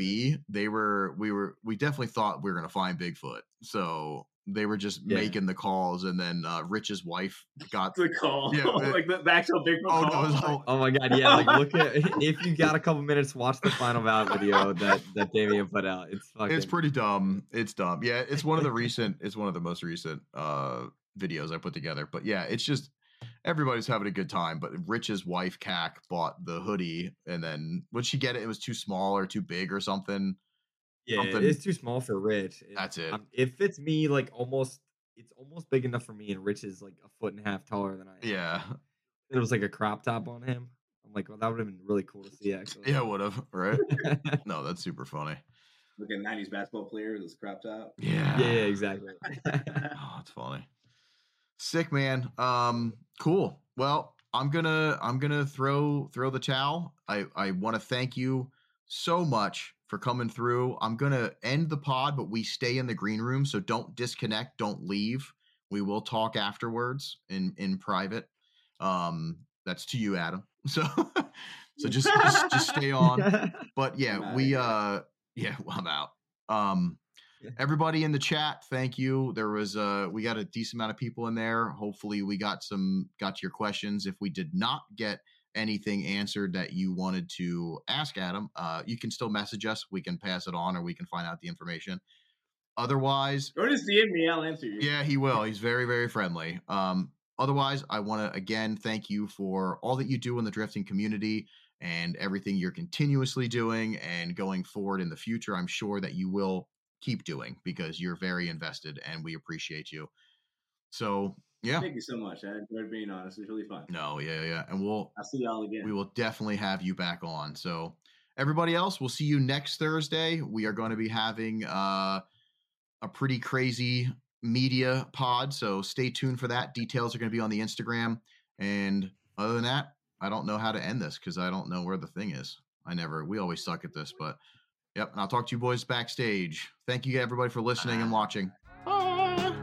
we definitely thought we were going to find Bigfoot. So they were just making the calls, and then Rich's wife got the call. Yeah, like the actual Bigfoot call. No, oh my God, yeah. Like look at if you got a couple minutes, watch the Final Bout video that Damian put out. It's pretty dumb. It's dumb. Yeah, it's one of the most recent videos I put together. But yeah, it's just everybody's having a good time. But Rich's wife Cac bought the hoodie, and then when she get it, it was too small or too big or something. Yeah, it's too small for Rich. That's it. It fits me like almost. It's almost big enough for me, and Rich is like 1.5 feet taller than I am. Yeah, it was like a crop top on him. I'm like, well, that would have been really cool to see. Actually, yeah, would have. Right? No, that's super funny. Look at 90s basketball player with his crop top. Yeah, exactly. Oh, it's funny. Sick, man. Cool. Well, I'm gonna throw the towel. I want to thank you so much for coming through. I'm going to end the pod, but we stay in the green room. So don't disconnect. Don't leave. We will talk afterwards in private. That's to you, Adam. So just stay on. But yeah, well, I'm out. Everybody in the chat, thank you. There was we got a decent amount of people in there. Hopefully we got to your questions. If we did not get anything answered that you wanted to ask Adam, you can still message us. We can pass it on, or we can find out the information. Otherwise, or just DM me, I'll answer you. Yeah, he will. He's very, very friendly. Otherwise, I want to again thank you for all that you do in the drifting community and everything you're continuously doing and going forward in the future. I'm sure that you will keep doing because you're very invested, and we appreciate you. So. Yeah. Thank you so much. I enjoyed being on. It was really fun. No, yeah. And I'll see y'all again. We will definitely have you back on. So everybody else, we'll see you next Thursday. We are going to be having a pretty crazy media pod. So stay tuned for that. Details are going to be on the Instagram. And other than that, I don't know how to end this because I don't know where the thing is. We always suck at this, but yep. And I'll talk to you boys backstage. Thank you everybody for listening and watching. Bye.